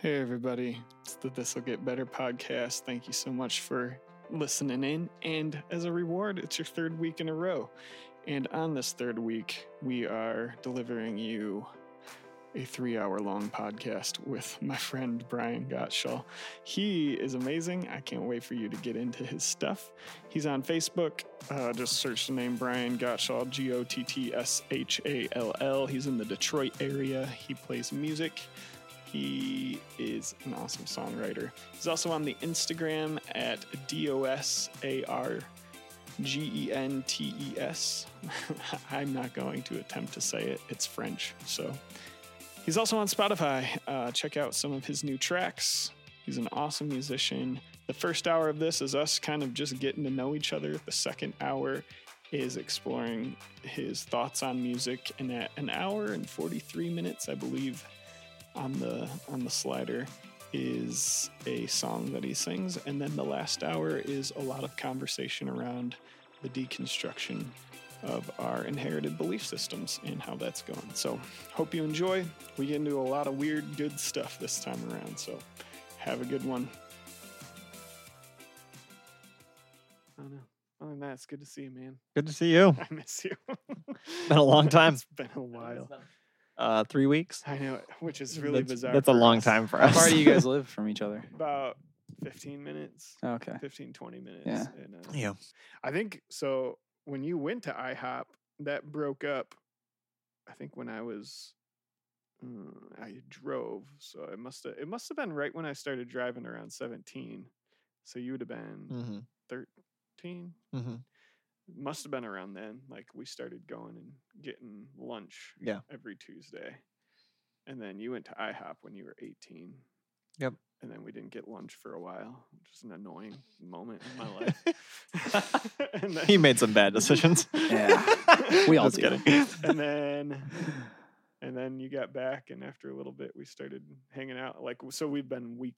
Hey everybody, it's the This'll Get Better podcast. Thank you so much for listening in, and as a reward, it's your third week in a row. And on this third week, we are delivering you a 3-hour-long podcast with my friend Brian Gottschall. He is amazing. I can't wait for you to get into his stuff. He's on Facebook. Just search the name Brian Gottschall, Gottschall. He's in the Detroit area. He plays music. He is an awesome songwriter. He's also on the Instagram at DOSARGENTES. I'm not going to attempt to say it. It's French, so... He's also on Spotify. Check out some of his new tracks. He's an awesome musician. The first hour of this is us kind of just getting to know each other. The second hour is exploring his thoughts on music. And at an hour and 43 minutes, I believe, on the slider is a song that he sings. And then the last hour is a lot of conversation around the deconstruction of our inherited belief systems and how that's going. So hope you enjoy. We get into a lot of weird, good stuff this time around. So have a good one. I know. Other than that, it's good to see you, man. Good to see you. I miss you. It's been a long time. It's been a while. 3 weeks. I know, which is really bizarre. That's a long time for us. How far do you guys live from each other? About 15 minutes. Okay. 15, 20 minutes. Yeah. And, yeah. I think so. When you went to IHOP, that broke up, I think, when I was, I drove. So it must have been right when I started driving, around 17. So you would have been 13. Mm-hmm. Must have been around then. Like, we started going and getting lunch every Tuesday. And then you went to IHOP when you were 18. Yep. And then we didn't get lunch for a while, which is an annoying moment in my life. He made some bad decisions. Yeah. We all did. And then you got back, and after a little bit, we started hanging out. Like, so we've been we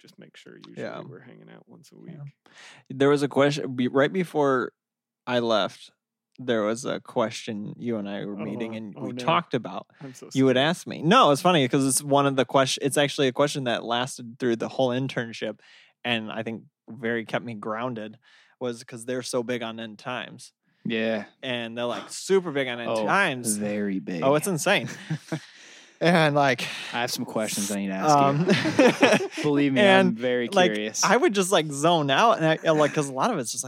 just make sure usually we're hanging out once a week. Yeah. There was a question right before I left. There was a question you and I were meeting and talked about. I'm so sorry. You would ask me. No, it's funny because it's one of the questions. It's actually a question that lasted through the whole internship, and I think very kept me grounded, was because they're so big on end times. Yeah. And they're like super big on end times. Very big. Oh, it's insane. And like, I have some questions I need to ask you. Believe me, I'm very curious. I would just zone out, and because a lot of it's just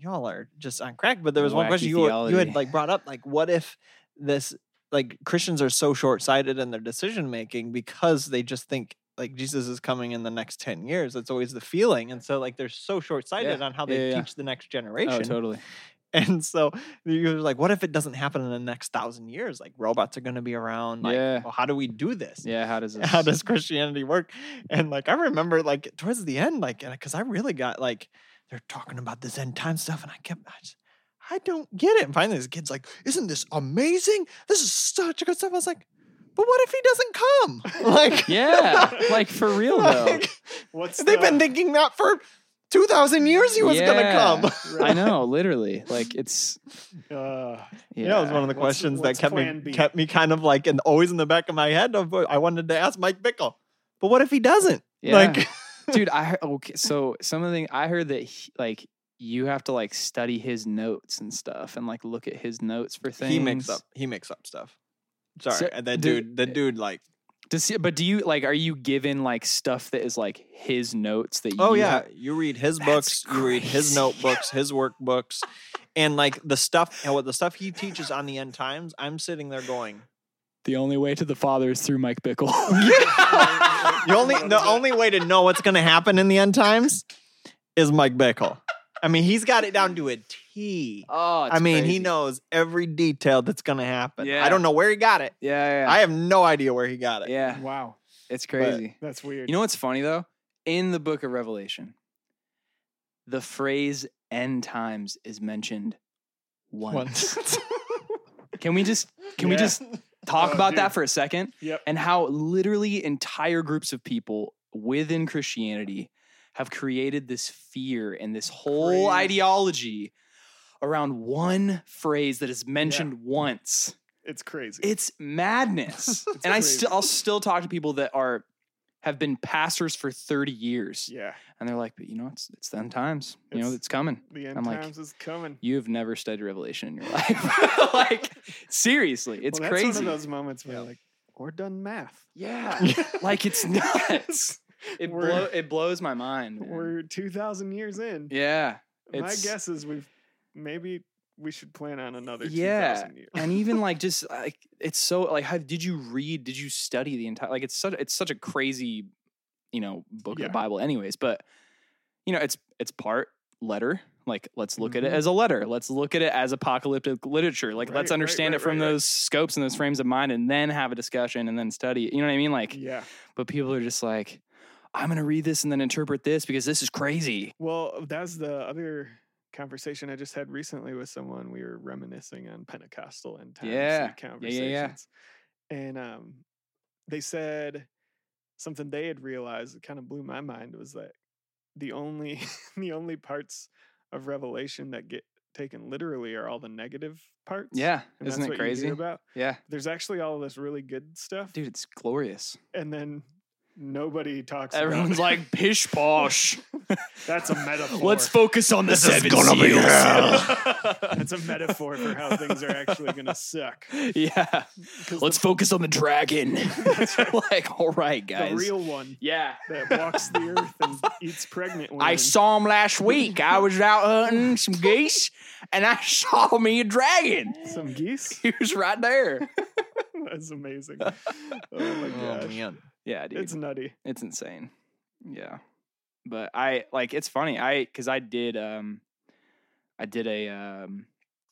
y'all are just on crack. But there was one question you had brought up, what if this Christians are so short-sighted in their decision making because they just think Jesus is coming in the next 10 years. That's always the feeling, and so they're so short-sighted on how they teach the next generation. Oh, totally. And so you're what if it doesn't happen in the next 1,000 years? Robots are going to be around. Well, how do we do this? Yeah, how does Christianity work? And I remember towards the end, because I really got they're talking about this end time stuff, and I don't get it. And finally, this kid's isn't this amazing? This is such a good stuff. I was but what if he doesn't come? For real though. They've been thinking that for 2,000 years he was going to come. Right. I know, literally. It's... Yeah, it was one of the questions that kept me kind of always in the back of my head. I wanted to ask Mike Bickle, but what if he doesn't? Yeah. Dude, some of the things... I heard that, you have to, study his notes and stuff and, look at his notes for things. He makes up stuff. Sorry. So, that dude... do you are you given stuff that is his notes that you you read his books, you read his notebooks, his workbooks, and the stuff he teaches on the end times, I'm sitting there going, the only way to the Father is through Mike Bickle. the only way to know what's going to happen in the end times is Mike Bickle. I mean, he's got it down to a T. Oh, it's crazy. He knows every detail that's going to happen. Yeah. I don't know where he got it. Yeah, yeah. I have no idea where he got it. Yeah. Wow. It's crazy. But that's weird. You know what's funny, though? In the book of Revelation, the phrase end times is mentioned once. Can we just talk about that for a second? Yep. And how literally entire groups of people within Christianity have created this fear and this whole ideology around one phrase that is mentioned once. It's crazy. It's madness. I'll still talk to people that are have been passers for 30 years. Yeah. And they're like, but you know, it's the end times. It's coming. The end times is coming. You've never studied Revelation in your life. Like, seriously, it's crazy. That's one of those moments where like, we're done math. Yeah. Like, it's nuts. It blows my mind, man. We're 2,000 years in. Yeah. My guess is we should plan on another 2,000 years. And even like, just like, it's so like, did you study the entire, like, it's such a crazy, book of the Bible anyways, but it's part letter. Like, let's look at it as a letter. Let's look at it as apocalyptic literature. Like, let's understand it from those scopes and those frames of mind, and then have a discussion and then study it. You know what I mean? Like, yeah. But people are just like, I'm going to read this and then interpret this because this is crazy. Well, that's the other conversation I just had recently with someone. We were reminiscing on Pentecostal end times conversations. Yeah. And they said something they had realized that kind of blew my mind was that the only parts of Revelation that get taken literally are all the negative parts. Yeah. And isn't it crazy? About. Yeah. There's actually all this really good stuff. Dude, it's glorious. And then nobody talks Everyone's about it. Like, pish posh. That's a metaphor. Let's focus on the seven seals. That's a metaphor for how things are actually going to suck. Yeah. Let's focus on the dragon. Like, all right, guys. The real one. Yeah. That walks the earth and eats pregnant women. I saw him last week. I was out hunting some geese, and I saw me a dragon. Some geese? He was right there. That's amazing. Oh, my gosh. Oh, man. Yeah, dude. It's nutty. It's insane. Yeah. But I like, it's funny. I did a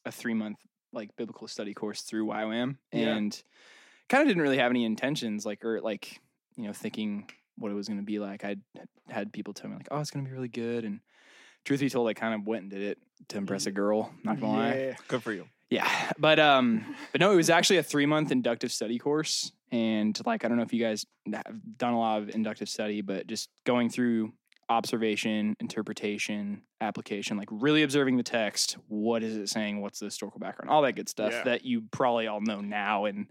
3-month like biblical study course through YWAM and kind of didn't really have any intentions thinking what it was going to be like. I had people tell me like, oh, it's going to be really good. And truth be told, I kind of went and did it to impress a girl. Not going to lie. Good for you. Yeah. But no, it was actually a 3-month inductive study course. And like, I don't know if you guys have done a lot of inductive study, but just going through observation, interpretation, application, like really observing the text. What is it saying? What's the historical background? All that good stuff that you probably all know now. And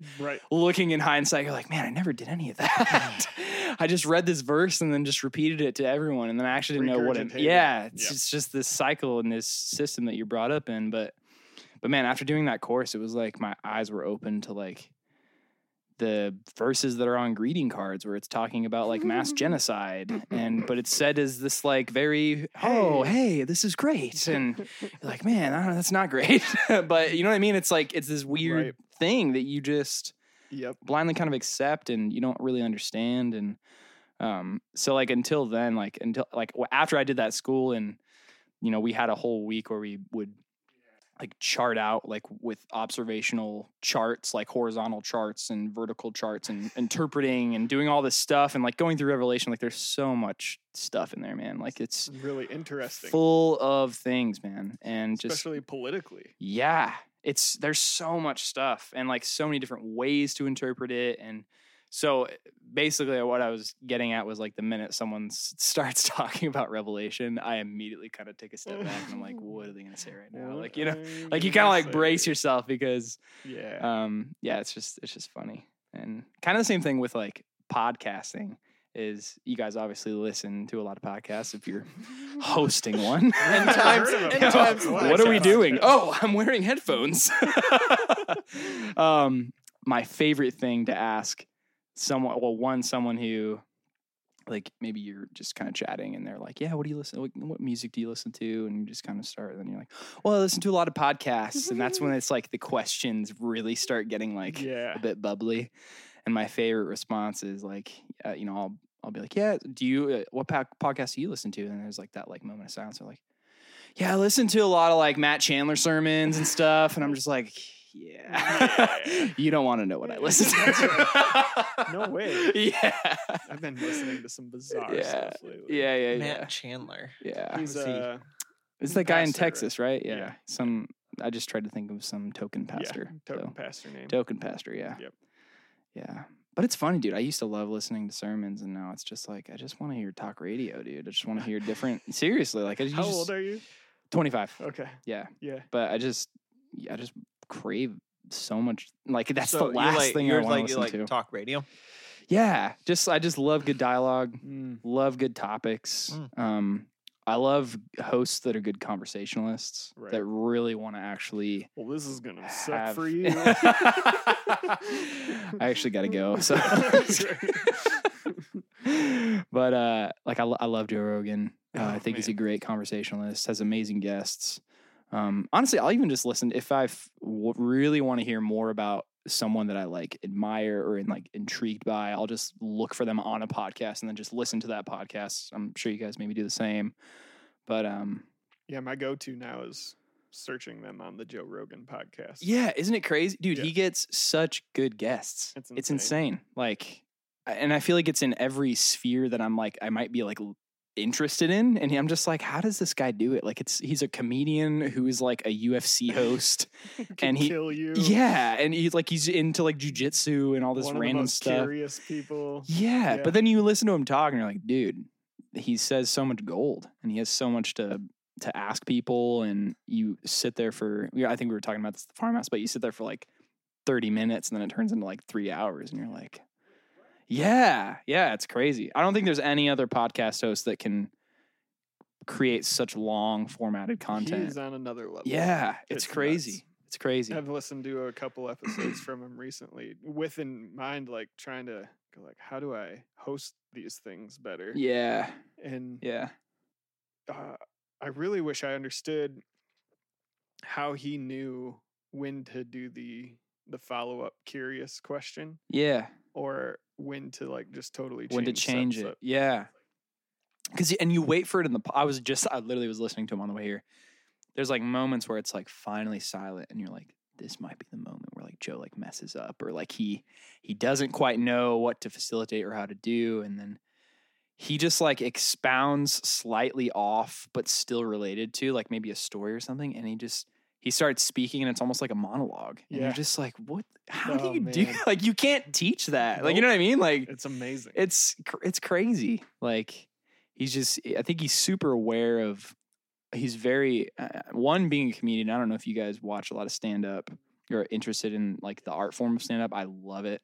looking in hindsight, you're like, man, I never did any of that. I just read this verse and then just repeated it to everyone. And then I actually didn't know what it, it's just this cycle and this system that you're brought up in. But man, after doing that course, it was like my eyes were open to like the verses that are on greeting cards where it's talking about like mass genocide but it's said as this like very, hey, this is great. And you're like, man, I don't know, that's not great. But you know what I mean? It's like, it's this weird thing that you just blindly kind of accept and you don't really understand. And so like until after I did that school and, we had a whole week where we would like chart out like with observational charts, like horizontal charts and vertical charts and interpreting and doing all this stuff and like going through Revelation. Like there's so much stuff in there, man. Like it's really interesting, full of things, man. And especially politically. Yeah. There's so much stuff and like so many different ways to interpret it. And so basically what I was getting at was like the minute someone starts talking about Revelation, I immediately kind of take a step back and I'm like, what are they going to say right now? Like, like you kind of like brace yourself because it's just funny. And kind of the same thing with like podcasting is you guys obviously listen to a lot of podcasts if you're hosting one. What are we doing? Oh, I'm wearing headphones. My favorite thing to ask someone who like maybe you're just kind of chatting and they're like, yeah, what do you listen to? What music do you listen to? And you just kind of start and then you're like, well, I listen to a lot of podcasts. And that's when it's like the questions really start getting like a bit bubbly. And my favorite response is like, I'll be like, yeah, do you, what podcast do you listen to? And there's like that like moment of silence. They're like, yeah, I listen to a lot of like Matt Chandler sermons and stuff. And I'm just like, yeah. You don't want to know what I listen to. No way. Yeah. I've been listening to some bizarre stuff lately. Yeah. Matt Chandler. Yeah. It's that guy in Texas, right? Yeah. I just tried to think of some token pastor. Yeah. Pastor name. Token pastor, yeah. Yep. Yeah. But it's funny, dude. I used to love listening to sermons and now it's just like, I just want to hear talk radio, dude. I just want to hear different. Seriously. Like, how old are you? 25. Okay. Yeah. Yeah. But I just crave so much. Like that's the last thing I want to listen to. Talk radio. Yeah. I just love good dialogue, love good topics. I love hosts that are good conversationalists that really want to actually. Well, this is gonna suck for you. I actually got to go. So, but I love Joe Rogan. I think he's a great conversationalist. Has amazing guests. Honestly, I'll even just listen if I really want to hear more about someone that I like admire or like intrigued by. I'll just look for them on a podcast and then just listen to that podcast. I'm sure you guys maybe do the same, but yeah, my go-to now is searching them on the Joe Rogan podcast. Yeah, isn't it crazy, dude? Yeah. He gets such good guests. It's insane. Like, and I feel like it's in every sphere that I'm like I might be like interested in, and I'm just like, how does this guy do it? Like, he's a comedian who is like a UFC host, and he kill you. Yeah, and he's into like jujitsu and all this random stuff. One of the most curious people. Yeah, but then you listen to him talk, and you're like, dude, he says so much gold, and he has so much to ask people, and you sit there for. I think we were talking about this at the farmhouse, but you sit there for like 30 minutes, and then it turns into like 3 hours, and you're like. Yeah, it's crazy. I don't think there's any other podcast host that can create such long formatted content. He's on another level. Yeah, it's crazy. Nuts. It's crazy. I've listened to a couple episodes from him recently with in mind, like trying to go like, how do I host these things better? Yeah. And I really wish I understood how he knew when to do the follow-up curious question. Yeah. Or when to like just totally change it. Yeah. And you wait for it in the, I literally was listening to him on the way here. There's like moments where it's like finally silent and you're like, this might be the moment where like Joe like messes up or like he doesn't quite know what to facilitate or how to do. And then he just like expounds slightly off, but still related to like maybe a story or something. And he starts speaking and it's almost like a monologue. And you're just like, what? How do you do? Like, you can't teach that. Nope. Like, you know what I mean? Like, it's amazing. It's crazy. Like, I think he's super aware of, he's very, one, being a comedian. I don't know if you guys watch a lot of stand-up. You're interested in like the art form of stand-up. I love it.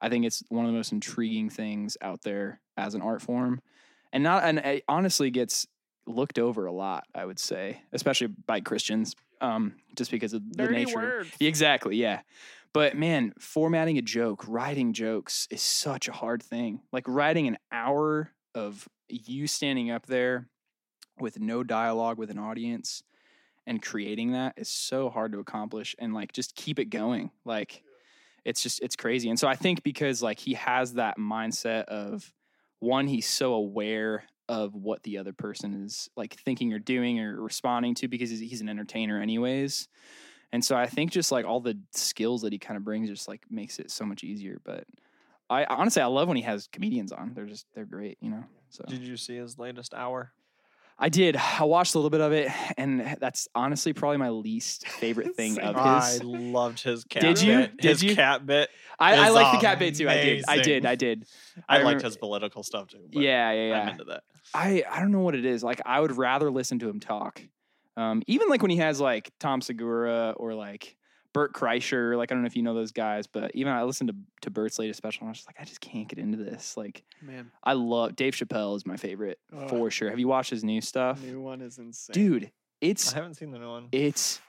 I think it's one of the most intriguing things out there as an art form. And it honestly gets looked over a lot, I would say, especially by Christians. Just because of the nature. Words. Exactly, yeah. But man, formatting a joke, writing jokes is such a hard thing. Like writing an hour of you standing up there with no dialogue with an audience and creating that is so hard to accomplish and like just keep it going. Like it's crazy. And so I think because like he has that mindset of one, he's so aware of what the other person is like thinking or doing or responding to because he's an entertainer anyways. And so I think just like all the skills that he kind of brings just like makes it so much easier. But I honestly, I love when he has comedians on. They're great, you know? So did you see his latest hour? I did. I watched a little bit of it, and that's honestly probably my least favorite thing of his. I loved his cat bit. Did you? Cat bit. I liked the cat bit, too. I did. I liked his political stuff, too. Yeah. I'm into that. I don't know what it is. Like, I would rather listen to him talk. Even, like, when he has, like, Tom Segura or, like, Bert Kreischer. Like, I don't know if you know those guys, but even I listened to Bert's latest special, and I was just like, I just can't get into this. Like, man, I love Dave Chappelle is my favorite for sure. Have you watched his new stuff? New one is insane, dude. I haven't seen the new one. It's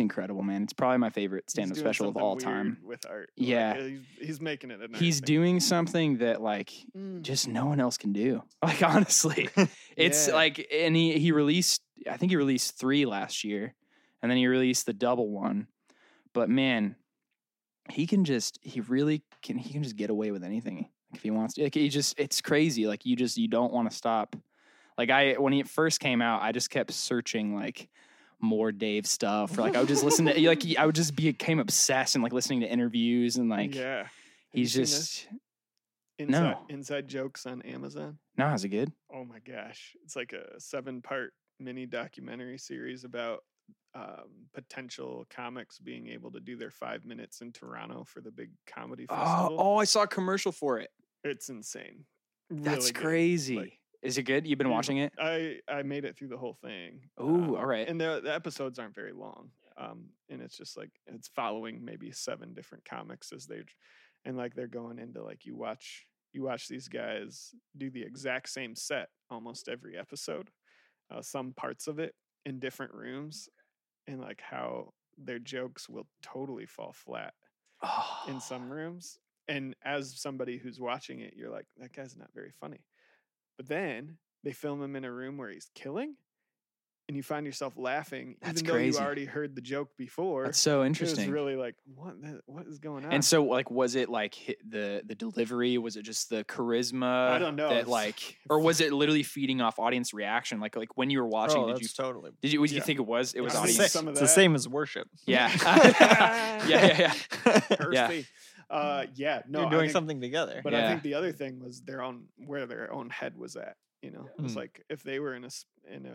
incredible, man. It's probably my favorite stand-up special of all time. With art, yeah, like, he's making it. He's doing something that like just no one else can do. Like honestly, it's like, and he released. I think he released 3 last year, and then he released the double one. But man, he can just get away with anything if he wants to. Like it's crazy. Like you don't want to stop. Like when he first came out, I just kept searching like more Dave stuff. Or, like I would just listen to like I would just became obsessed and like listening to interviews and like he's just inside jokes on Amazon. No, is it good? Oh my gosh, it's like a 7-part mini documentary series about. Potential comics being able to do their 5 minutes in Toronto for the big comedy festival. Oh, I saw a commercial for it. It's insane. That's crazy. Like, is it good? You've been watching it? I made it through the whole thing. Oh, all right. And the episodes aren't very long. And it's just like, it's following maybe 7 different comics as they And like they're going into like you watch these guys do the exact same set almost every episode, some parts of it in different rooms, and like how their jokes will totally fall flat in some rooms. And as somebody who's watching it, you're like, that guy's not very funny. But then they film him in a room where he's killing, and you find yourself laughing, that's even though crazy. You already heard the joke before. That's so interesting. It was really like, what is going on? And so, like, was it like the delivery? Was it just the charisma? I don't know. That, like, or was it literally feeding off audience reaction? Like when you were watching, did you think it was? It was audience. It's the same as worship. Yeah. yeah. Thirsty. Yeah. No, you're doing something together. But yeah. I think the other thing was where their own head was at. You know, it's like if they were in a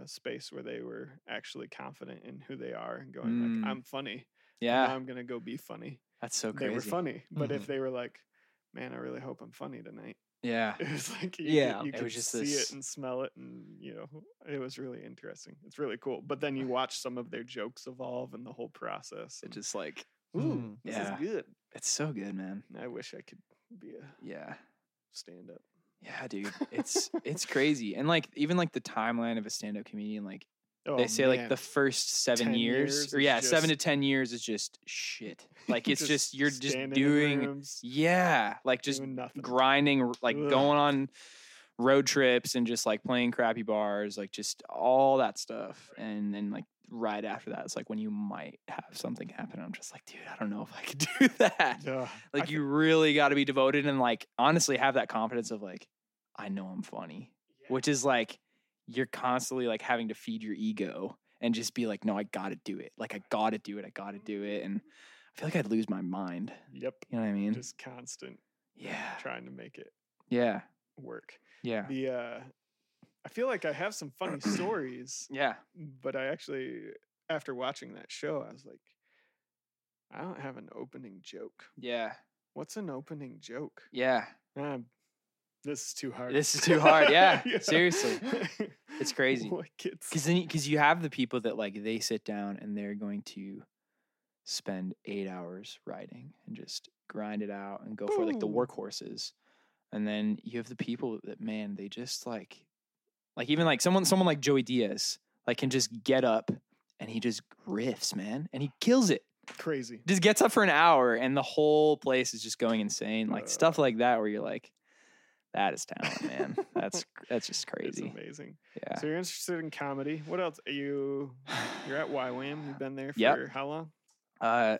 space where they were actually confident in who they are and going like, I'm funny. Yeah. I'm going to go be funny. That's so crazy. They were funny. But if they were like, man, I really hope I'm funny tonight. Yeah. It was like, you could just see it and smell it. And, you know, it was really interesting. It's really cool. But then you watch some of their jokes evolve and the whole process. It's just like, ooh, this is good. It's so good, man. I wish I could be a stand-up. Yeah, dude, it's crazy. And like, even like the timeline of a stand-up comedian, like they say like the first 7 years 7 to 10 years is just shit. Like it's just you're just doing nothing. Grinding, like going on road trips and just like playing crappy bars, like just all that stuff. And then like right after that, it's like when you might have something happen. I'm just like, dude, I don't know if I could do that. Like you really got to be devoted and like honestly have that confidence of like, I know I'm funny, which is like you're constantly like having to feed your ego and just be like, no, I got to do it. Like I got to do it. And I feel like I'd lose my mind. Yep. You know what I mean? Just constant. Yeah. Trying to make it. Yeah. Work. Yeah. I feel like I have some funny stories. Yeah. But I actually, after watching that show, I was like, I don't have an opening joke. Yeah. What's an opening joke? Yeah. This is too hard. Yeah. Yeah. Seriously. It's crazy. Because you have the people that like, they sit down and they're going to spend 8 hours writing and just grind it out and go for like the workhorses. And then you have the people that, man, they just like even like someone like Joey Diaz, like can just get up and he just riffs, man. And he kills it. Crazy. Just gets up for an hour and the whole place is just going insane. Like stuff like that where you're like, that is talent, man. That's just crazy. It's amazing. Yeah. So you're interested in comedy. What else? You're at YWAM. You've been there for how long? Because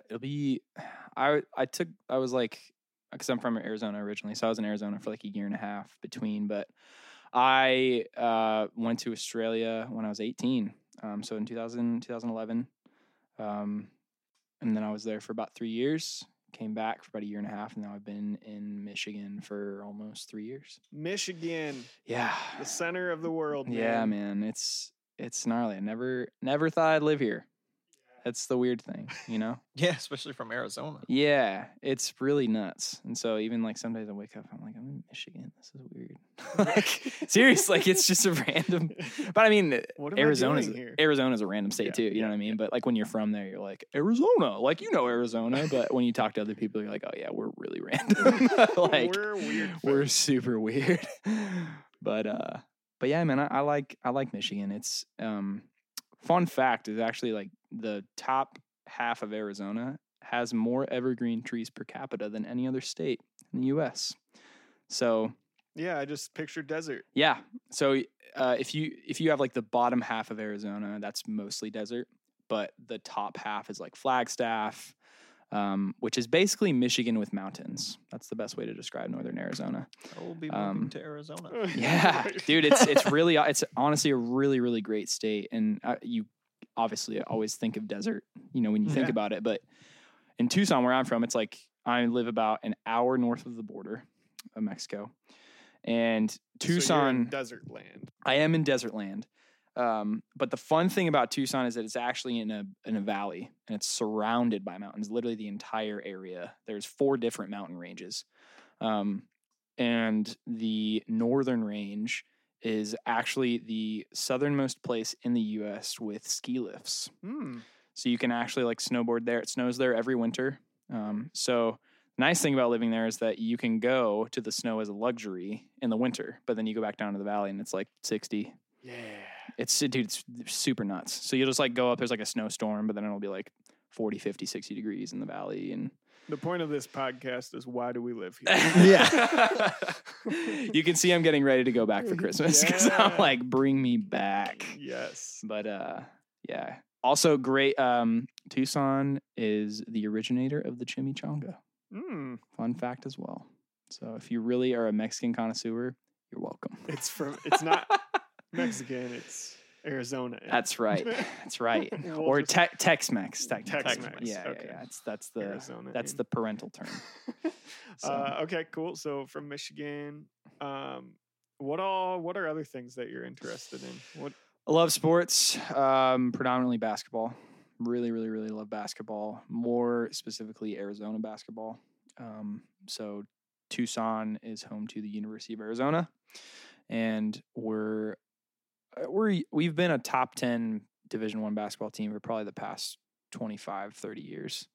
I'm from Arizona originally. So I was in Arizona for like a year and a half between, but I went to Australia when I was 18. So in 2011. And then I was there for about 3 years, came back for about a year and a half, and now I've been in Michigan for almost 3 years. Michigan. Yeah. The center of the world, man. Yeah, man. It's gnarly. I never thought I'd live here. That's the weird thing, you know? Yeah, especially from Arizona. Yeah, it's really nuts. And so even, like, some days I wake up, I'm like, I'm in Michigan. This is weird. Like, seriously, like, it's just a random. But, I mean, Arizona's a random state, too. You know what I mean? But, like, when you're from there, you're like, Arizona. Like, you know Arizona. But when you talk to other people, you're like, oh, yeah, we're really random. Like, we're weird. We're super weird. But yeah, man, I like Michigan. It's fun fact is actually, like, the top half of Arizona has more evergreen trees per capita than any other state in the U.S. So, yeah, I just picture desert. Yeah. So if you have like the bottom half of Arizona, that's mostly desert, but the top half is like Flagstaff, which is basically Michigan with mountains. That's the best way to describe northern Arizona. I'll be moving to Arizona. Yeah, dude, it's honestly a really, really great state, and you. Obviously, I always think of desert, you know, when you think about it. But in Tucson, where I'm from, it's like I live about an hour north of the border of Mexico. And Tucson... So you're in desert land. I am in desert land. But the fun thing about Tucson is that it's actually in a valley. And it's surrounded by mountains, literally the entire area. There's 4 different mountain ranges. And the northern range is actually the southernmost place in the U.S. with ski lifts. So you can actually like snowboard there. It snows there every winter. So Nice thing about living there is that you can go to the snow as a luxury in the winter, but then you go back down to the valley and it's like 60. Yeah. It's super nuts. So you'll just like go up, there's like a snowstorm, but then it'll be like 40, 50, 60 degrees in the valley. And the point of this podcast is, why do we live here? Yeah. You can see I'm getting ready to go back for Christmas because I'm like, bring me back. Yes. But yeah. Also great. Tucson is the originator of the chimichanga. Mm. Fun fact as well. So if you really are a Mexican connoisseur, you're welcome. It's not Mexican, it's Arizona. That's right. That's right. We'll or Tex-Mex. Tex-Mex. Yeah, okay. Yeah. That's the Arizona. That's the parental term. So. Okay, cool. So from Michigan, what are other things that you're interested in? I love sports, predominantly basketball. Really, really, really love basketball. More specifically, Arizona basketball. So Tucson is home to the University of Arizona, and we've been a top 10 Division I basketball team for probably the past 25, 30 years.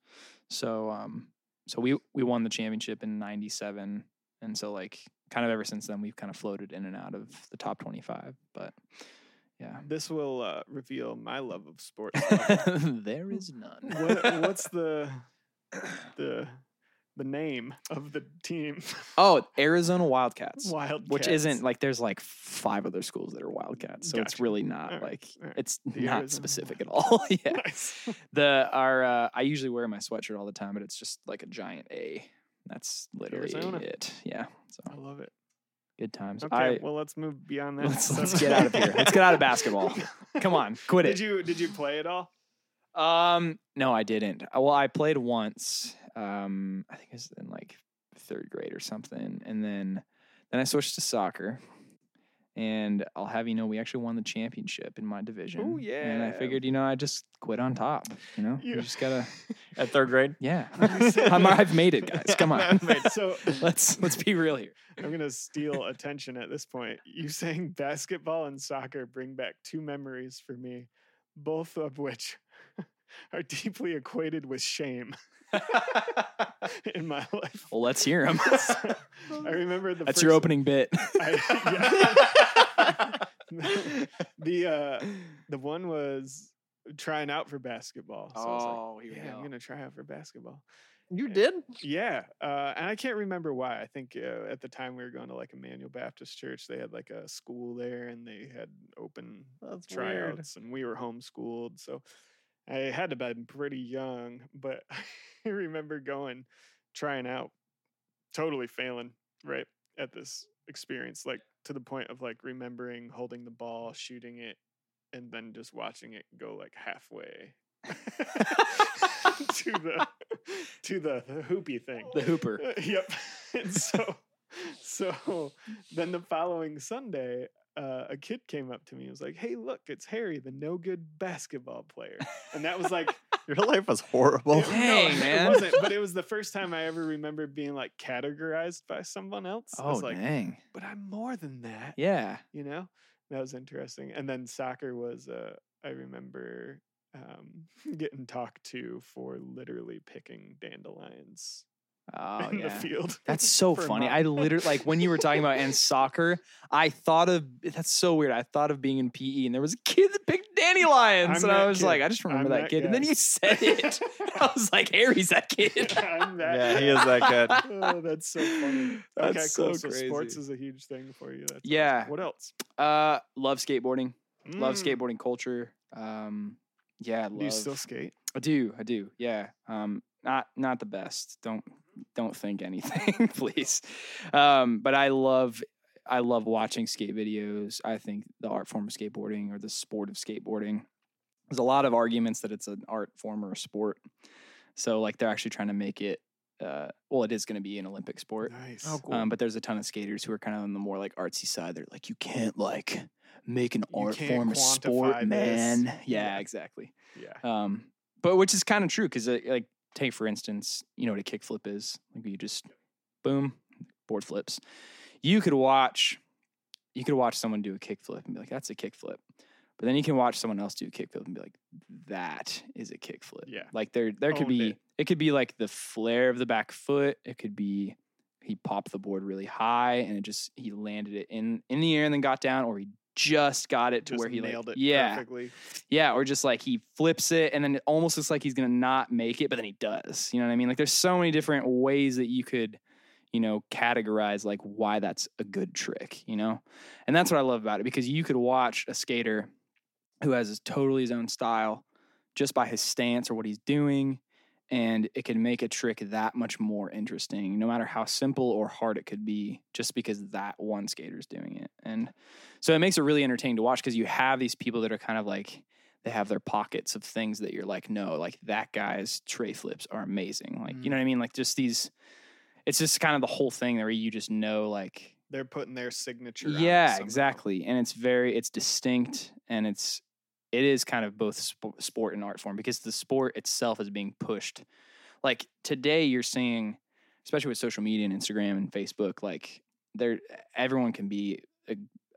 So, so we won the championship in 97. And so like kind of ever since then, we've kind of floated in and out of the top 25, but yeah, this will reveal my love of sports. There is none. What's the name of the team? Oh, Arizona Wildcats. Which isn't like there's like five other schools that are Wildcats, so gotcha. It's really not all like right. It's the not Arizona specific Wildcats. At all. Yeah, nice. I usually wear my sweatshirt all the time, but it's just like a giant A. That's literally Arizona. It. Yeah, so I love it. Good times. Okay, well, let's move beyond that. Let's get out of here. Let's get out of basketball. Come on, quit it. Did you play at all? No, I didn't. Well, I played once. I think it was in like third grade or something, and then I switched to soccer. And I'll have you know, we actually won the championship in my division. Oh yeah! And I figured, I just quit on top. You just gotta at third grade. Yeah, I've made it, guys. Come on. So let's be real here. I'm gonna steal attention at this point. You saying basketball and soccer bring back two memories for me, both of which are deeply equated with shame. In my life. Well, let's hear them. I remember that's your opening bit. The one was trying out for basketball. So I was like, I'm going to try out for basketball. You did? Yeah. And I can't remember why. I think at the time we were going to like Emmanuel Baptist Church. They had like a school there and they had open tryouts and we were homeschooled. So I had to have been pretty young, but I remember going, trying out, totally failing right at this experience, like to the point of like remembering holding the ball, shooting it, and then just watching it go like halfway to the hoopy thing. The hooper. Yep. And so then the following Sunday, a kid came up to me and was like, "Hey, look, it's Harry, the no-good basketball player." And that was like... Your life was horrible. Dang, man. It wasn't, but it was the first time I ever remember being like categorized by someone else. Oh, I was like, dang. But I'm more than that. Yeah. That was interesting. And then soccer was, I remember getting talked to for literally picking dandelions. Oh, in the field. That's so funny. I literally, like when you were talking about and soccer, I thought of, that's so weird. I thought of being in PE and there was a kid that picked dandelions. And I was like, I just remember that kid. And then you said it. I was like, Harry's that kid. Yeah, he is that kid. Oh, that's so funny. Okay, cool. So sports is a huge thing for you. Yeah. What else? Love skateboarding. Love skateboarding culture. Do you still skate? I do. Yeah. Not the best. Don't think anything, please. But I love watching skate videos. I think the art form of skateboarding or the sport of skateboarding. There's a lot of arguments that it's an art form or a sport. So like they're actually trying to make it. It is going to be an Olympic sport. Nice. Oh, cool. But there's a ton of skaters who are kind of on the more like artsy side. They're like, you can't like make an art form a sport, man. Yeah, exactly. Yeah. But which is kind of true because like. Take, for instance, what a kickflip is. Like you just, boom, board flips. You could watch someone do a kickflip and be like, that's a kickflip. But then you can watch someone else do a kickflip and be like, that is a kickflip. Yeah. Like there could be, it could be like the flare of the back foot. It could be he popped the board really high and it just, he landed it in the air and then got down, or he just got it to just where he nailed it perfectly. Yeah. Or just like he flips it and then it almost looks like he's going to not make it, but then he does. You know what I mean? Like there's so many different ways that you could, you know, categorize like why that's a good trick, you know? And that's what I love about it, because you could watch a skater who has his own style just by his stance or what he's doing, and it can make a trick that much more interesting, no matter how simple or hard it could be, just because that one skater's doing it. And so it makes it really entertaining to watch, because you have these people that are kind of like, they have their pockets of things that you're like, no, like that guy's tray flips are amazing. Like, you know what I mean? Like just these, it's just kind of the whole thing where you just know like. They're putting their signature. Yeah, exactly. And it's very, it's distinct, and it is kind of both sport and art form, because the sport itself is being pushed. Like today you're seeing, especially with social media and Instagram and Facebook, like everyone can be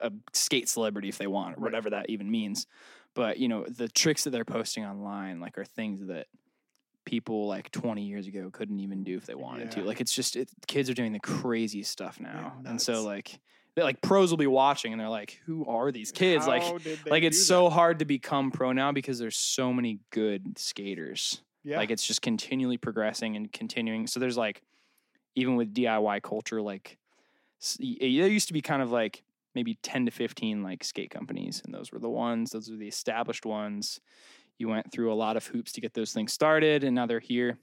a skate celebrity if they want, or whatever that even means. But, you know, the tricks that they're posting online, like, are things that people like 20 years ago couldn't even do if they wanted to. Like, it's just, kids are doing the craziest stuff now. Yeah, and so like pros will be watching and they're like, who are these kids? Like it's so hard to become pro now, because there's so many good skaters. Yeah. Like it's just continually progressing and continuing. So there's like, even with DIY culture, like there used to be kind of like maybe 10 to 15 like skate companies. And those were the established ones. You went through a lot of hoops to get those things started, and now they're here.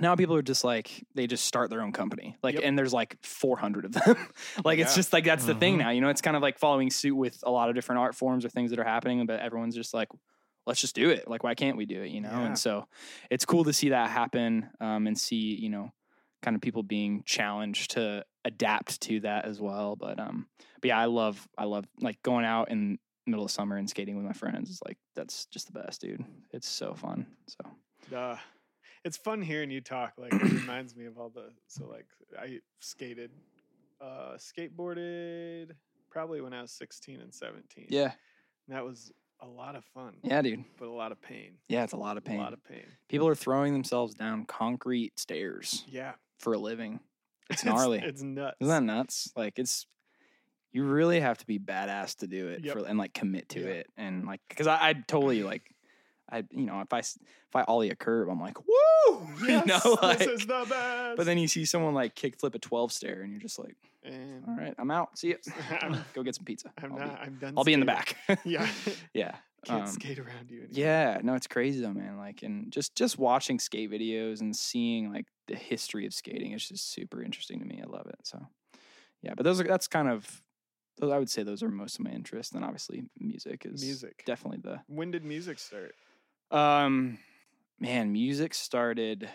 Now people are just like, they just start their own company. Like, and there's like 400 of them. Like, it's just like, that's the thing now, you know. It's kind of like following suit with a lot of different art forms or things that are happening, but everyone's just like, let's just do it. Like, why can't we do it? You know? Yeah. And so it's cool to see that happen, and see, you know, kind of people being challenged to adapt to that as well. But yeah, I love like going out and, middle of summer and skating with my friends is like, that's just the best, dude. It's so fun. So it's fun hearing you talk. Like, it reminds me of all the, so like I skated, skateboarded probably when I was 16 and 17. Yeah. And that was a lot of fun. Yeah, dude. But a lot of pain. Yeah. It's a lot of pain. People are throwing themselves down concrete stairs. Yeah. For a living. It's gnarly. It's nuts. Isn't that nuts? Like you really have to be badass to do it and like commit to it. And like, cause I'd totally like, you know, if I ollie a curve, I'm like, woo, yes, you know, like, this is the best. But then you see someone like kick flip a 12 stair and you're just like, all right, I'm out. See ya. Go get some pizza. I'm done. I'll be in the back. Yeah. Yeah. Can't skate around you anymore. Yeah. No, it's crazy though, man. Like, and just watching skate videos and seeing like the history of skating is just super interesting to me. I love it. So yeah, but that's kind of, I would say those are most of my interests. And obviously music is definitely the... When did music start? Man, music started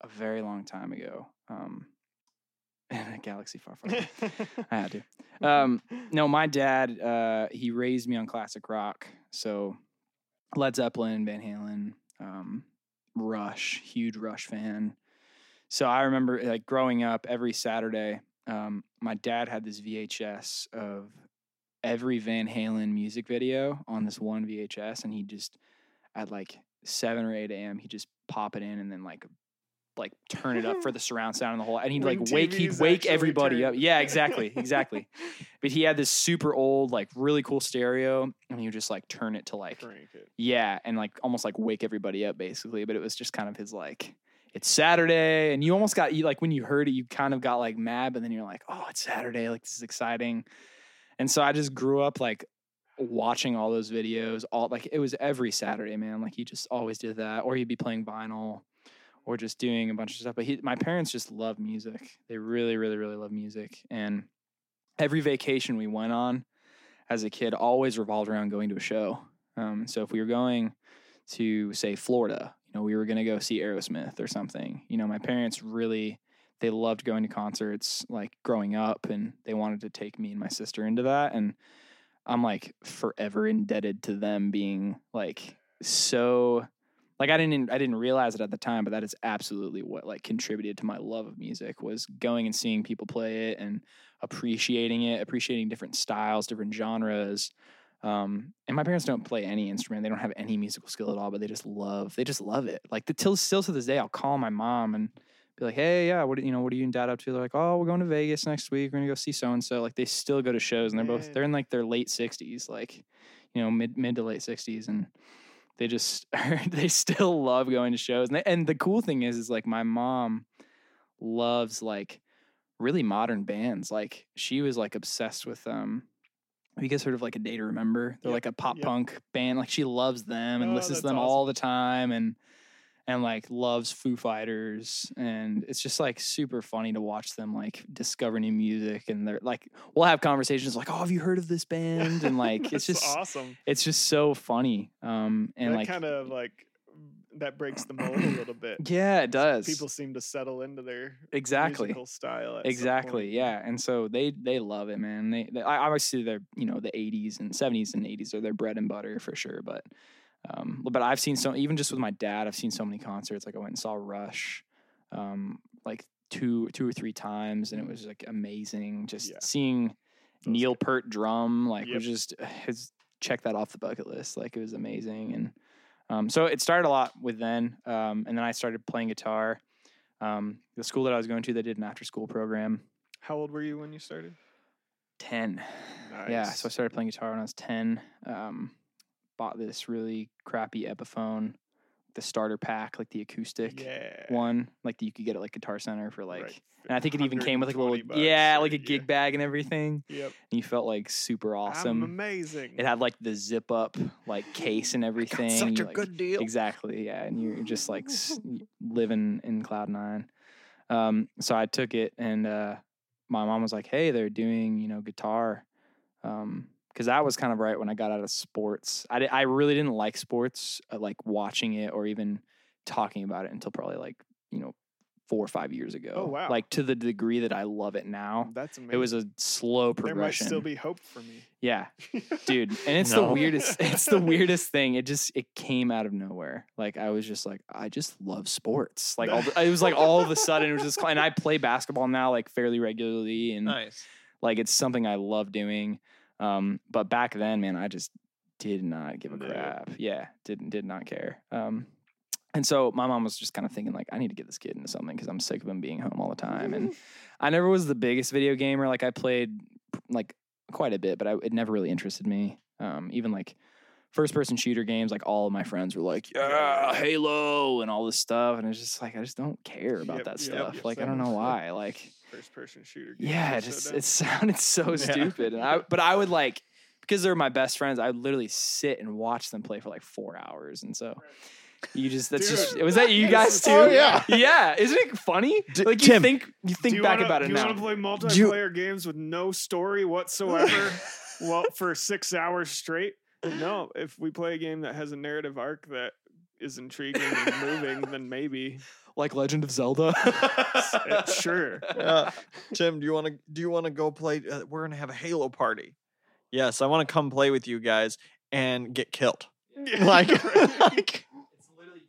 a very long time ago. In a galaxy far, far away. I had to. No, my dad, he raised me on classic rock. So Led Zeppelin, Van Halen, Rush, huge Rush fan. So I remember like growing up every Saturday... my dad had this VHS of every Van Halen music video on this one VHS, and he just at like 7 or 8 a.m. he'd just pop it in and then like turn it up for the surround sound and the whole, and he'd wake everybody up. Yeah, exactly. But he had this super old, like really cool stereo, and he would just like turn it to like, yeah. And like almost like wake everybody up basically. But it was just kind of his like, it's Saturday, and you almost got, you like when you heard it, you kind of got like mad, but then you're like, oh, it's Saturday, like this is exciting. And so I just grew up like watching all those videos, all like it was every Saturday, man. Like he just always did that, or he'd be playing vinyl, or just doing a bunch of stuff. But my parents just love music; they really, really, really love music. And every vacation we went on as a kid always revolved around going to a show. So if we were going to, say, Florida, you know, we were going to go see Aerosmith or something. You know, my parents really, they loved going to concerts, like, growing up, and they wanted to take me and my sister into that, and I'm, like, forever indebted to them being, like, so, like, I didn't realize it at the time, but that is absolutely what, like, contributed to my love of music, was going and seeing people play it and appreciating different styles, different genres, And my parents don't play any instrument. They don't have any musical skill at all, but they just love it. Like still to this day, I'll call my mom and be like, hey, yeah, what are you and dad up to? They're like, oh, we're going to Vegas next week. We're going to go see so-and-so. Like they still go to shows, and they're in like their late 60s, like, you know, mid to late 60s. And they still love going to shows. And the cool thing is like my mom loves like really modern bands. Like she was like obsessed with, you guys heard of like A Day to Remember? They're like a pop punk band. Like she loves them and listens to them all the time and like loves Foo Fighters. And it's just like super funny to watch them like discover new music. And they're like, we'll have conversations like, oh, have you heard of this band? And like, it's just awesome. It's just so funny. And that like kind of like, that breaks the mold a little bit. Yeah, it does. So people seem to settle into their musical style. Exactly. Yeah. And so they love it, man. They obviously they're, you know, the '80s and '70s and '80s are their bread and butter for sure. But I've seen even just with my dad, I've seen so many concerts. Like I went and saw Rush, like two or three times. And it was like amazing. Just seeing Neil Peart drum, like was just his check that off the bucket list. Like it was amazing. And, so it started a lot with then, and then I started playing guitar. The school that I was going to, they did an after-school program. How old were you when you started? 10. Nice. Yeah, so I started playing guitar when I was 10. Bought this really crappy Epiphone, the starter pack, like the acoustic one, like that you could get at like Guitar Center for like. Right. And I think it even came with like a little bucks, like a gig bag and everything. Yep. And you felt like super awesome. I'm amazing. It had like the zip up like case and everything. Got such a good deal. Exactly. Yeah. And you're just like living in cloud nine. So I took it, and my mom was like, "Hey, they're doing guitar." Because that was kind of right when I got out of sports. I really didn't like sports, like watching it or even talking about it until probably like 4 or 5 years ago. Oh wow! Like to the degree that I love it now. That's amazing. It was a slow progression. There might still be hope for me. Yeah, dude. And it's the weirdest. It's the weirdest thing. It came out of nowhere. Like I was just like, I just love sports. Like it was like all of a sudden it was just. And I play basketball now like fairly regularly, and like it's something I love doing. But back then, man, I just did not give a crap. Yeah. Did not care. And so my mom was just kind of thinking like, I need to get this kid into something because I'm sick of him being home all the time. And I never was the biggest video gamer. Like I played like quite a bit, but it never really interested me. Even like first person shooter games, like all of my friends were like, yeah, Halo and all this stuff. And it's just like, I just don't care about that stuff. Like, I don't know why, like first person shooter games. Yeah. It sounded so stupid. And I would like, because they're my best friends, I would literally sit and watch them play for like 4 hours. And so was that you guys too? Oh, yeah. Isn't it funny? Like Tim, you think back about it now. You want to play multiplayer games with no story whatsoever for 6 hours straight? No, if we play a game that has a narrative arc that is intriguing and moving, then maybe like Legend of Zelda. Sure. Tim, do you want to go play? We're going to have a Halo party. Yes, I want to come play with you guys and get killed. Yeah. Like it's literally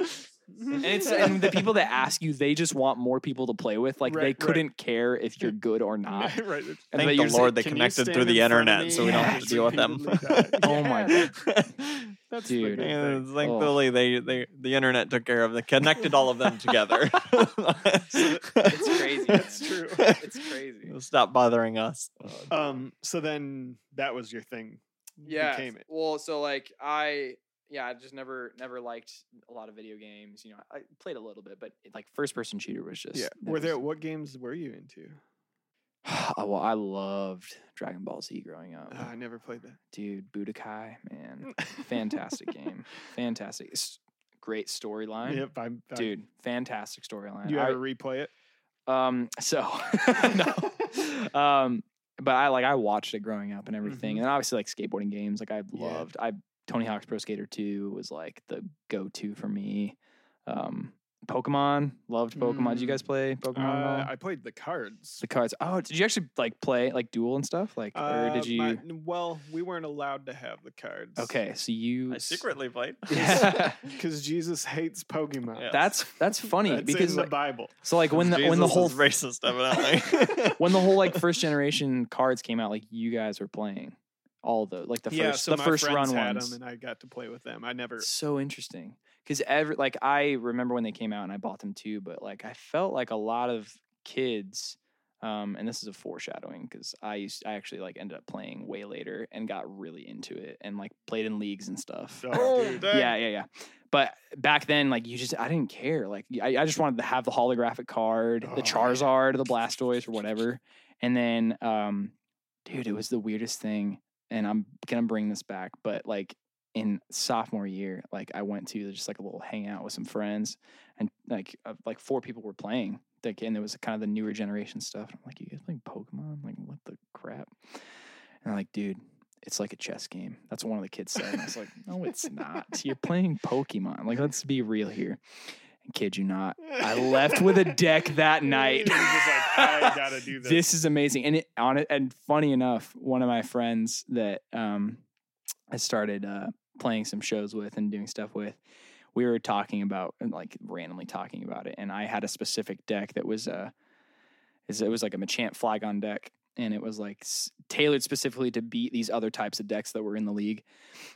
useless. And the people that ask you, they just want more people to play with. Like they couldn't care if you're good or not. And thank the Lord they connected through the internet, so we don't have to deal with them. Oh my god, that's dude! Thankfully, the internet took care of. They connected all of them together. It's crazy. That's true. It's crazy. It'll stop bothering us. So then that was your thing. Yeah. Well, so like I just never liked a lot of video games. I played a little bit, but like first-person shooter was just... Yeah. What games were you into? Well, I loved Dragon Ball Z growing up. I never played that. Dude, Budokai, man. Fantastic game. Fantastic. Great storyline. Yep. Dude, fantastic storyline. Do you ever replay it? No. But I watched it growing up and everything. Mm-hmm. And obviously like skateboarding games. Like I loved... Tony Hawk's Pro Skater 2 was like the go-to for me. Pokemon, loved Pokemon. Did you guys play Pokemon at all? I played the cards. Oh, did you actually like play like Duel and stuff? Like, or did you? Well, we weren't allowed to have the cards. Okay, so I secretly played. Yeah, because Jesus hates Pokemon. Yes. That's funny. That's because in the Bible. So like when the whole racist evidently. When the whole like first generation cards came out, like you guys were playing. all the like the first the first run had ones. Them and I got to play with them. I never so interesting because every like I remember when they came out and I bought them too, but like I felt like a lot of kids. And this is a foreshadowing because I actually like ended up playing way later and got really into it and like played in leagues and stuff. Yeah. But back then, like I didn't care. Like I just wanted to have the holographic card, the Charizard, or the Blastoise or whatever. And then, dude, it was the weirdest thing. And I'm going to bring this back, but like in sophomore year, like I went to just like a little hangout with some friends and like four people were playing. And there was kind of the newer generation stuff. I'm like, you guys playing Pokemon? I'm like, what the crap? And I'm like, dude, it's like a chess game. That's what one of the kids said. And I was like, no, it's not. You're playing Pokemon. Like, let's be real here. And kid you not, I left with a deck that night. Just like, I gotta do this. This is amazing. And funny enough, one of my friends that I started playing some shows with and doing stuff with. We were talking about like randomly talking about it. And I had a specific deck that was it was like a Machamp Flygon deck. And it was like tailored specifically to beat these other types of decks that were in the league.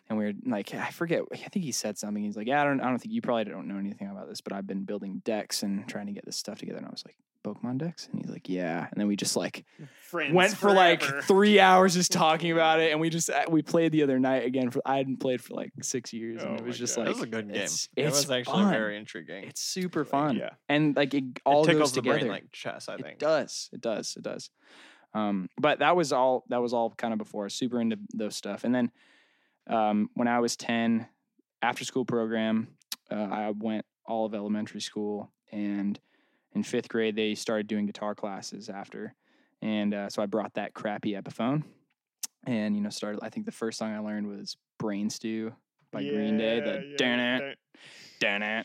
And we were like, I forget. I think he said something. He's like, yeah, I don't think you probably don't know anything about this, but I've been building decks and trying to get this stuff together. And I was like, Pokemon decks? And he's like, yeah. And then we just like went for like 3 hours just talking about it. And we played the other night again. I hadn't played for like 6 years. And it was just like, it was a good game. It was actually fun. Very intriguing. It's super fun. Yeah. And like it all tickles the brain like chess, I think. It does. But that was all kind of before. I was super into those stuff. And then when I was 10, after school program, I went all of elementary school, and in fifth grade they started doing guitar classes after. And so I brought that crappy Epiphone and started. I think the first song I learned was Brain Stew by Green Day. Yeah.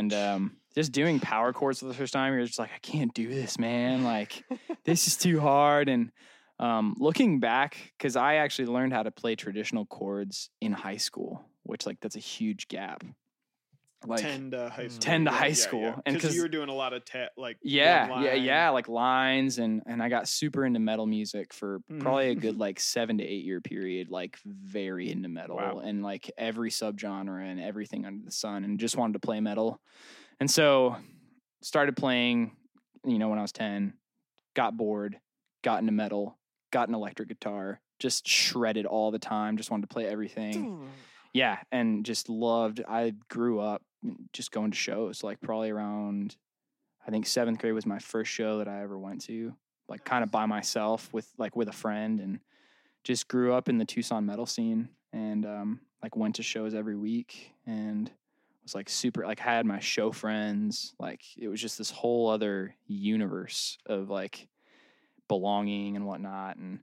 And just doing power chords for the first time, you're just like, I can't do this, man. Like, this is too hard. And looking back, because I actually learned how to play traditional chords in high school, which, like, that's a huge gap. Like, 10 to high school. And because you were doing a lot of, like lines. And I got super into metal music for probably a good, 7 to 8 year period, like, very into metal. Wow. And, like, every subgenre and everything under the sun. And just wanted to play metal. And so started playing, when I was 10, got bored, got into metal, got an electric guitar, just shredded all the time, just wanted to play everything. Yeah, and just loved. I grew up just going to shows, like probably around, I think 7th grade was my first show that I ever went to, like kind of by myself with a friend, and just grew up in the Tucson metal scene and went to shows every week and was like super, like I had my show friends, like it was just this whole other universe of like belonging and whatnot. And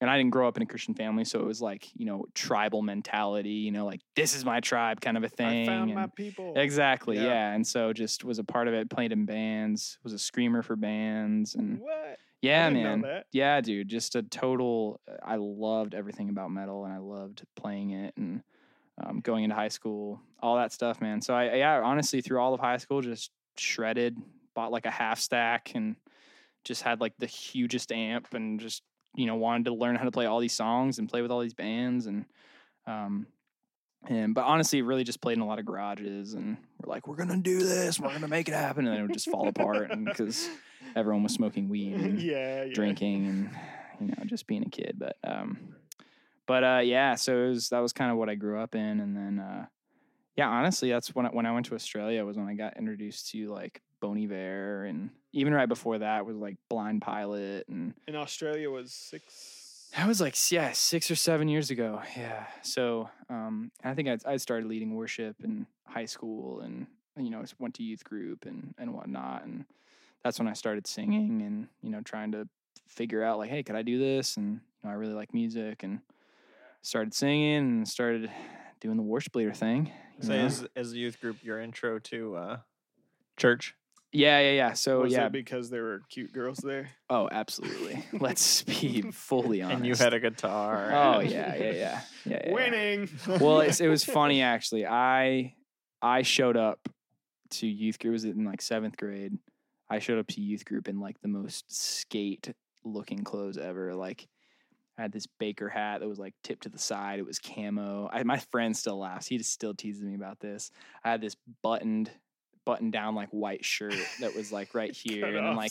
and I didn't grow up in a Christian family, so it was like tribal mentality, like this is my tribe kind of a thing. I found my people. Exactly, yeah. And so just was a part of it. Played in bands, was a screamer for bands, and what? Yeah, I didn't know that. Yeah, dude, just a total. I loved everything about metal, and I loved playing it, and. Going into high school, all that stuff, man. So I honestly through all of high school just shredded, bought like a half stack and just had like the hugest amp and just, wanted to learn how to play all these songs and play with all these bands but honestly really just played in a lot of garages and we're like, we're going to do this. We're going to make it happen. And then it would just fall apart because everyone was smoking weed and drinking and, just being a kid. So that was kind of what I grew up in. And then, honestly, that's when I went to Australia was when I got introduced to like Bon Iver, and even right before that was like Blind Pilot. And Australia was 6 or 7 years ago. Yeah. So, I think I started leading worship in high school and, went to youth group and whatnot. And that's when I started singing and, trying to figure out like, hey, could I do this? And I really like music and, started singing and started doing the worship leader thing. So as a youth group, your intro to church? Yeah. So was it because there were cute girls there? Oh, absolutely. Let's be fully honest. And you had a guitar. Oh, yeah. Winning. Well, it was funny, actually. I showed up to youth group. It was in 7th grade. I showed up to youth group in the most skate-looking clothes ever, I had this baker hat that was like tipped to the side. It was camo. My friend still laughs. He just still teases me about this. I had this button down like white shirt that was like right here. And then like,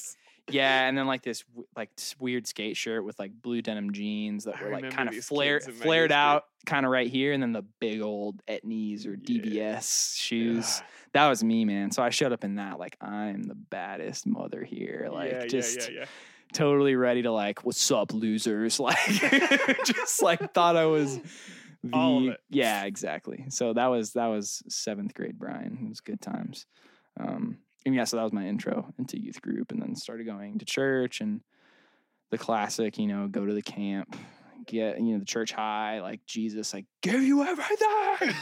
yeah. And then like this, like weird skate shirt with like blue denim jeans that were like kind of flared out kind of right here. And then the big old Etnies or DBS shoes. Yeah. That was me, man. So I showed up in that, like, I'm the baddest mother here. Like totally ready to like, what's up losers? Like just like thought I was all of it. Yeah, exactly. So that was 7th grade Brian. It was good times. And yeah, so that was my intro into youth group, and then started going to church and the classic, you know, go to the camp, get, you know, the church high, like Jesus, like give you everything.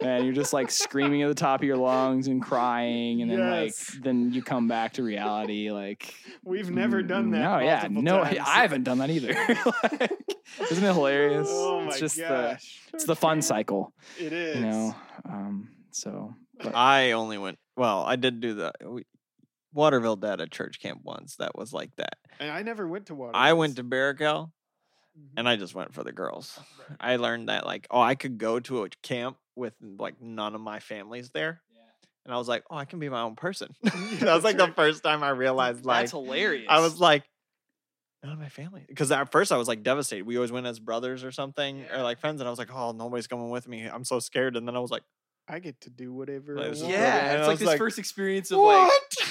And you're just like screaming at the top of your lungs and crying, and then like then you come back to reality. Like we've never done that. No, yeah, no, times. I haven't done that either. Like, isn't it hilarious? Oh my gosh. It's the fun cycle. It is. You know. So but. I only went. Well, I did do the Waterville did a church camp once. That was like that. And I never went to Waterville. I went to Barrackell, and I just went for the girls. Right. I learned that like, oh, I could go to a camp with like none of my family's there, and I was like, oh, I can be my own person. That was like the first time I realized like that's hilarious. I was like, none of my family, because at first I was like devastated. We always went as brothers or something or like friends, and I was like, oh, nobody's coming with me. I'm so scared. And then I was like, I get to do whatever. Like, yeah, it's like this first experience of what? Like,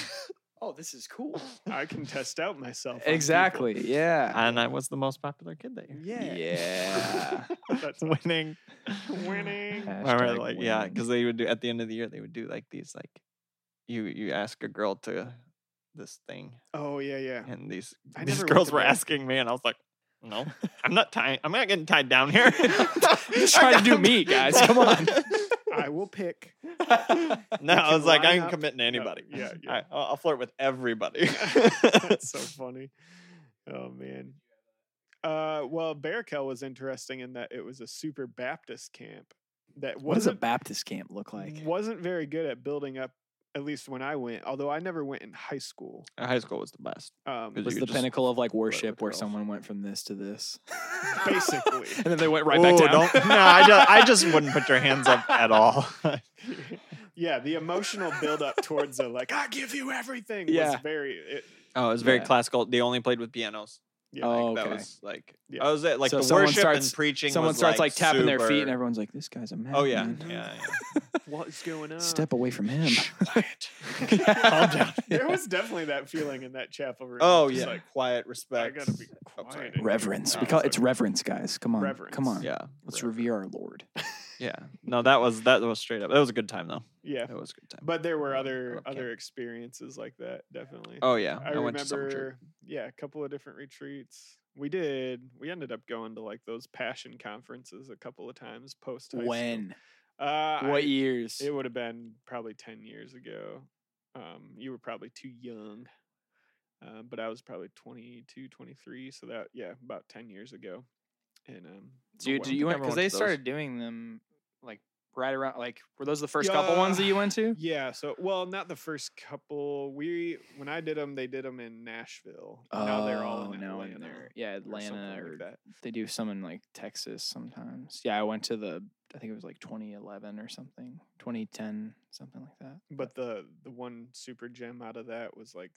oh, this is cool. I can test out myself. Exactly. Yeah. And I was the most popular kid that year. Yeah. That's winning. I remember, like, winning. Yeah, because they would do at the end of the year, they would do like these, like you ask a girl to this thing. Oh yeah. And these girls were asking me, and I was like, no, I'm not getting tied down here. Just trying to do me, guys. Come on. I will pick. No, I was like, I can commit to anybody. Yeah. I'll flirt with everybody. That's so funny. Oh, man. Well, Barrackell was interesting in that it was a super Baptist camp. What does a Baptist camp look like? Wasn't very good at building up, at least when I went, although I never went in high school. High school was the best. It was the pinnacle of like worship where someone went from this to this. Basically. And then they went back down. I just wouldn't put your hands up at all. Yeah, the emotional buildup towards the like, I give you everything was very... it was very classical. They only played with pianos. Yeah, that was like... Yeah. I was at like the worship and preaching. Someone starts like tapping their feet and everyone's like, this guy's a madman. Oh, yeah. What is going on? Step away from him. Shh, quiet. Calm down. There was definitely that feeling in that chapel room. Oh, yeah. Like, quiet, respect. I got to be quiet. Reverence. It's reverence, guys. Come on. Reverence. Come on. Yeah. Let's revere our Lord. Yeah. No, that was straight up. That was a good time, though. Yeah. That was a good time. But there were other experiences like that, definitely. Oh, yeah. I remember, a couple of different retreats. We ended up going to, like, those passion conferences a couple of times post-high school. When? What years? It would have been probably 10 years ago. You were probably too young, but I was probably 22, 23. So that, about 10 years ago. And you went because they started doing them like right around. Like, were those the first couple ones that you went to? Yeah. So, well, not the first couple. When I did them, they did them in Nashville. Oh, now they're all in Atlanta. Atlanta or that. They do some in like Texas sometimes. Yeah, I went to I think it was like 2011 or something, 2010, something like that. But the one super gem out of that was like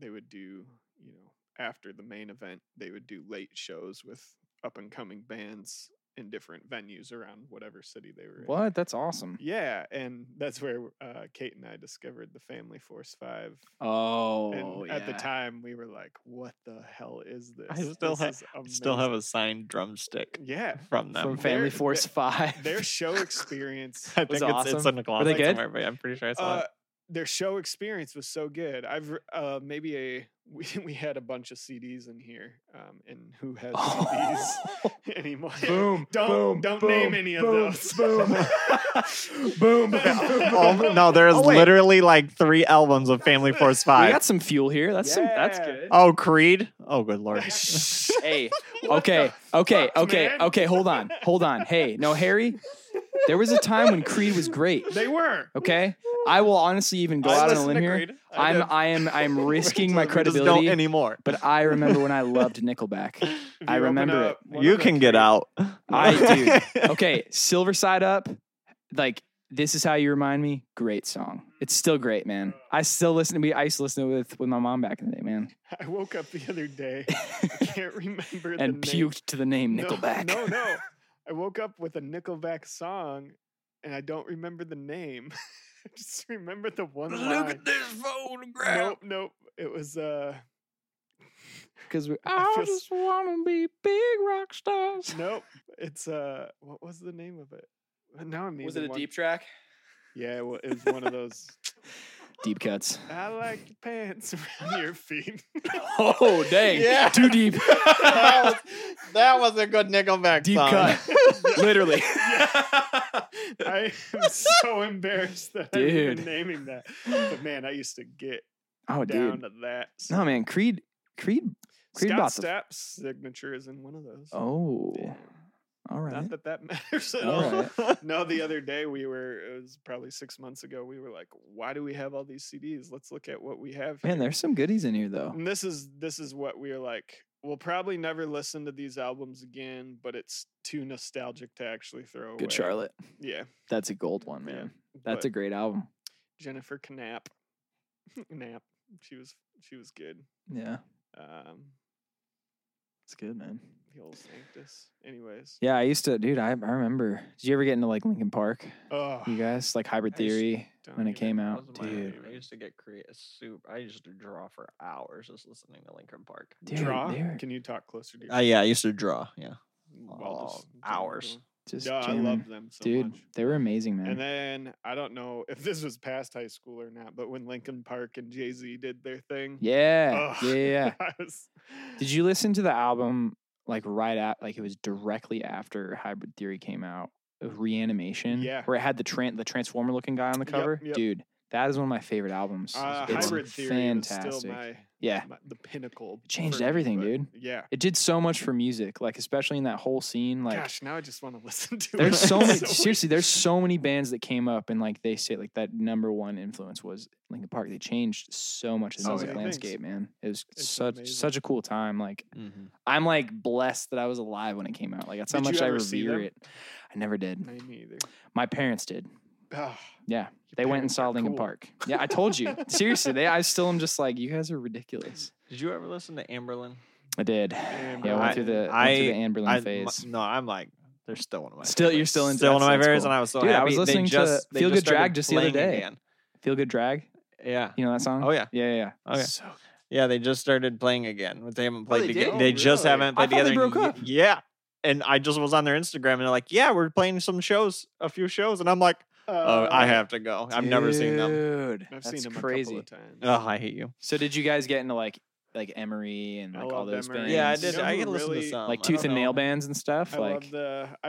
they would do, you know, after the main event, they would do late shows with up and coming bands in different venues around whatever city they were in. What? That's awesome. Yeah. And that's where Kate and I discovered the Family Force 5. Oh, and at the time we were like, what the hell is this? I still have a signed drumstick. Yeah. From them. From Family Force 5. Their show experience I think was awesome. It's in the closet somewhere, but I'm pretty sure I saw it. Their show experience was so good. I've we had a bunch of CDs in here, and who has CDs anymore? Boom! Don't name any of those. Boom! Boom! No, there's literally like 3 albums of Family Force 5. We got some fuel here. That's good. Oh, Creed. Oh, good Lord. Hey. Okay. Hold on. Hey, no, Harry. There was a time when Creed was great. They were. Okay? I will honestly even go out on a limb here. I am risking my credibility. Don't anymore. But I remember when I loved Nickelback. I remember it. You can get out. I do. Okay, Silver Side Up. Like, This Is How You Remind Me. Great song. It's still great, man. I still listen to it. I used to listen to it with my mom back in the day, man. I woke up the other day. I can't remember the name. And puked to the name Nickelback. No. I woke up with a Nickelback song, and I don't remember the name. I just remember the one line. Look at this photograph. Nope. It was, because I just want to be big rock stars. Nope. It's, what was the name of it? Now I'm was it a one. Deep track? Yeah, well, it was one of those deep cuts. I like your pants around your feet. Oh, dang. Yeah. Too deep. That was a good Nickelback deep song. Deep cut. Literally. Yeah. I am so embarrassed that I've been naming that. But, man, I used to get down to that. So. No, man, Creed Scott Stapp's signature is in one of those. Oh, yeah. All right. Not that matters at all. Right. No, the other day it was probably 6 months ago, we were like, why do we have all these CDs? Let's look at what we have here. Man, there's some goodies in here, though. And this is what we are like, we'll probably never listen to these albums again, but it's too nostalgic to actually throw away. Good Charlotte. Yeah. That's a gold one, man. Yeah, that's a great album. Jennifer Knapp. She was good. Yeah. It's good, man. The old Sanctus. Anyways. Yeah, I used to, dude, I remember. Did you ever get into, like, Linkin Park? Oh. You guys? Like, Hybrid Theory when it came out? Dude. I used to get creative soup. I used to draw for hours just listening to Linkin Park. Dude, draw? Can you talk closer to you? Yeah, I used to draw, yeah. Well, hours. Just I love them so much. Dude, they were amazing, man. And then, I don't know if this was past high school or not, but when Linkin Park and Jay-Z did their thing. Yeah. Did you listen to the album, like, right at, like, it was directly after Hybrid Theory came out, Reanimation? Yeah. Where it had the Transformer-looking guy on the cover? Yep. Dude, that is one of my favorite albums. It's Hybrid Theory is still the pinnacle. It changed everything, dude. Yeah. It did so much for music, like, especially in that whole scene. Like, gosh, now I just want to listen to it. There's so many, seriously, there's so many bands that came up, and, like, they say, like, that number one influence was Linkin Park. They changed so much of the music landscape, man. It was such a cool time. Like, I'm, like, blessed that I was alive when it came out. Like, that's how much I revere it. I never did. Me neither. My parents did. Oh, yeah, they went and saw Linkin Park. Yeah, I told you. Seriously, I still am just like, you guys are ridiculous. Did you ever listen to Amberlin? I did. Yeah, I went through the Amberlin phase. No, I'm like, they're still one of my favorites. You're still into one of my favorites, cool. And I was so happy. I was listening to Feel Good Drag just the other day. Again. Feel Good Drag? Yeah. You know that song? Oh, yeah. Yeah. Okay. So, yeah, they just started playing again. They haven't played together. They just haven't played together. They broke up. Yeah. And I just was on their Instagram, and they're like, yeah, we're playing a few shows. And I'm like, oh, I have to go. I've never seen them. Dude, I've seen them crazy. A couple of times. Oh, I hate you. So did you guys get into like Emery and like all those Emery bands? Yeah, I did. I could listen to some. Like Tooth and Nail bands and stuff. I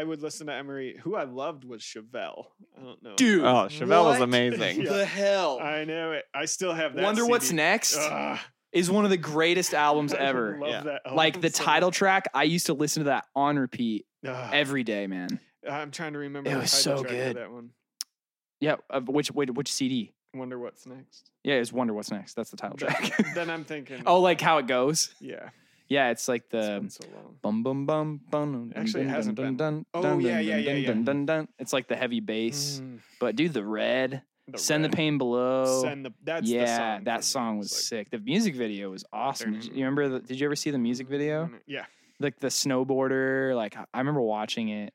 would listen to Emery. Who I loved was Chevelle. I don't know. Dude. Oh, Chevelle was amazing. Yeah. The hell. I know it. I still have that. Wonder CD. What's Next? Is one of the greatest albums ever. Love that album. Like the title track, I used to listen to that on repeat every day, man. I'm trying to remember the title track of that one. Yeah, which CD? Wonder What's Next. Yeah, it's Wonder What's Next. That's the title track. Then I'm thinking. Oh, like how it goes? Yeah. Yeah, it's like the. It's been so long. Bum, bum, bum, bum. Actually, it hasn't been. Oh, yeah. It's like the heavy bass. But, dude, the red. The Pain Below. That's the song. That song was sick. The music video was awesome. You remember? Did you ever see the music video? Yeah. Like the snowboarder. Like, I remember watching it.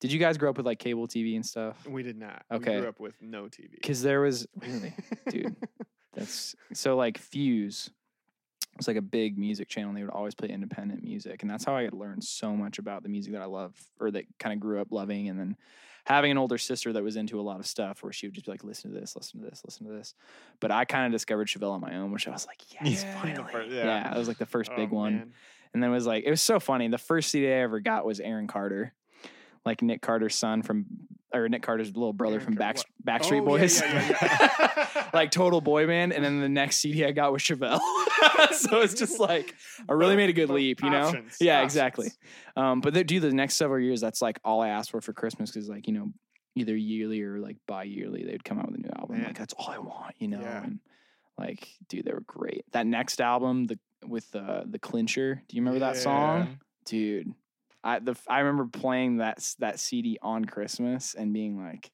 Did you guys grow up with like cable TV and stuff? We did not. Okay. We grew up with no TV. Because there was really, dude. That's so like Fuse was like a big music channel. And they would always play independent music, and that's how I had learned so much about the music that I love or that kind of grew up loving. And then having an older sister that was into a lot of stuff, where she would just be like, "Listen to this, listen to this, listen to this." But I kind of discovered Chevelle on my own, which I was like, "Yes, finally!" Yeah, it was like the first big one. Man. And then it was so funny. The first CD I ever got was Aaron Carter. Like Nick Carter's son or Nick Carter's little brother Backstreet Boys. Yeah. Like total boy band. And then the next CD I got was Chevelle. So it's just like, I really made a good leap, you know? Options. Exactly. But the next several years, that's like all I asked for Christmas. Cause like, you know, either yearly or like bi-yearly, they'd come out with a new album. Like, that's all I want, you know? Yeah. And like, dude, they were great. That next album, the Clincher, do you remember that song? Dude, I remember playing that CD on Christmas and being like,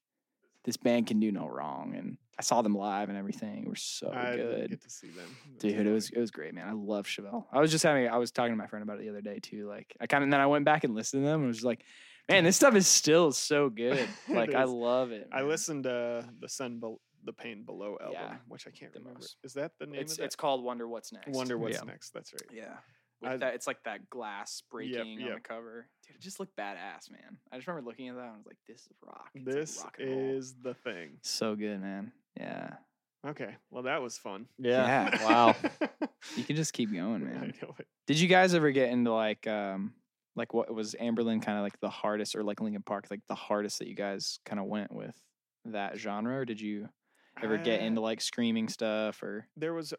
this band can do no wrong. And I saw them live and everything. We're so good. I get to see them. Dude, it was great, man. I love Chevelle. I was talking to my friend about it the other day too. Like, then I went back and listened to them and was just like, man, this stuff is still so good. Like, I love it, man. I listened to the Pain Below album, which I can't remember. Is that the name of it? It's called Wonder What's Next. Wonder What's Next. That's right. Yeah. It's like that glass breaking on the cover. Dude, it just looked badass, man. I just remember looking at that and I was like, this is rock. It's this like rock and roll. Is the thing. So good, man. Yeah. Okay. Well, that was fun. Yeah. Wow. You can just keep going, man. I know it. Did you guys ever get into like what was Amberlin kind of like the hardest, or like Linkin Park, like the hardest that you guys kind of went with that genre? Or did you ever get into like screaming stuff? Or there was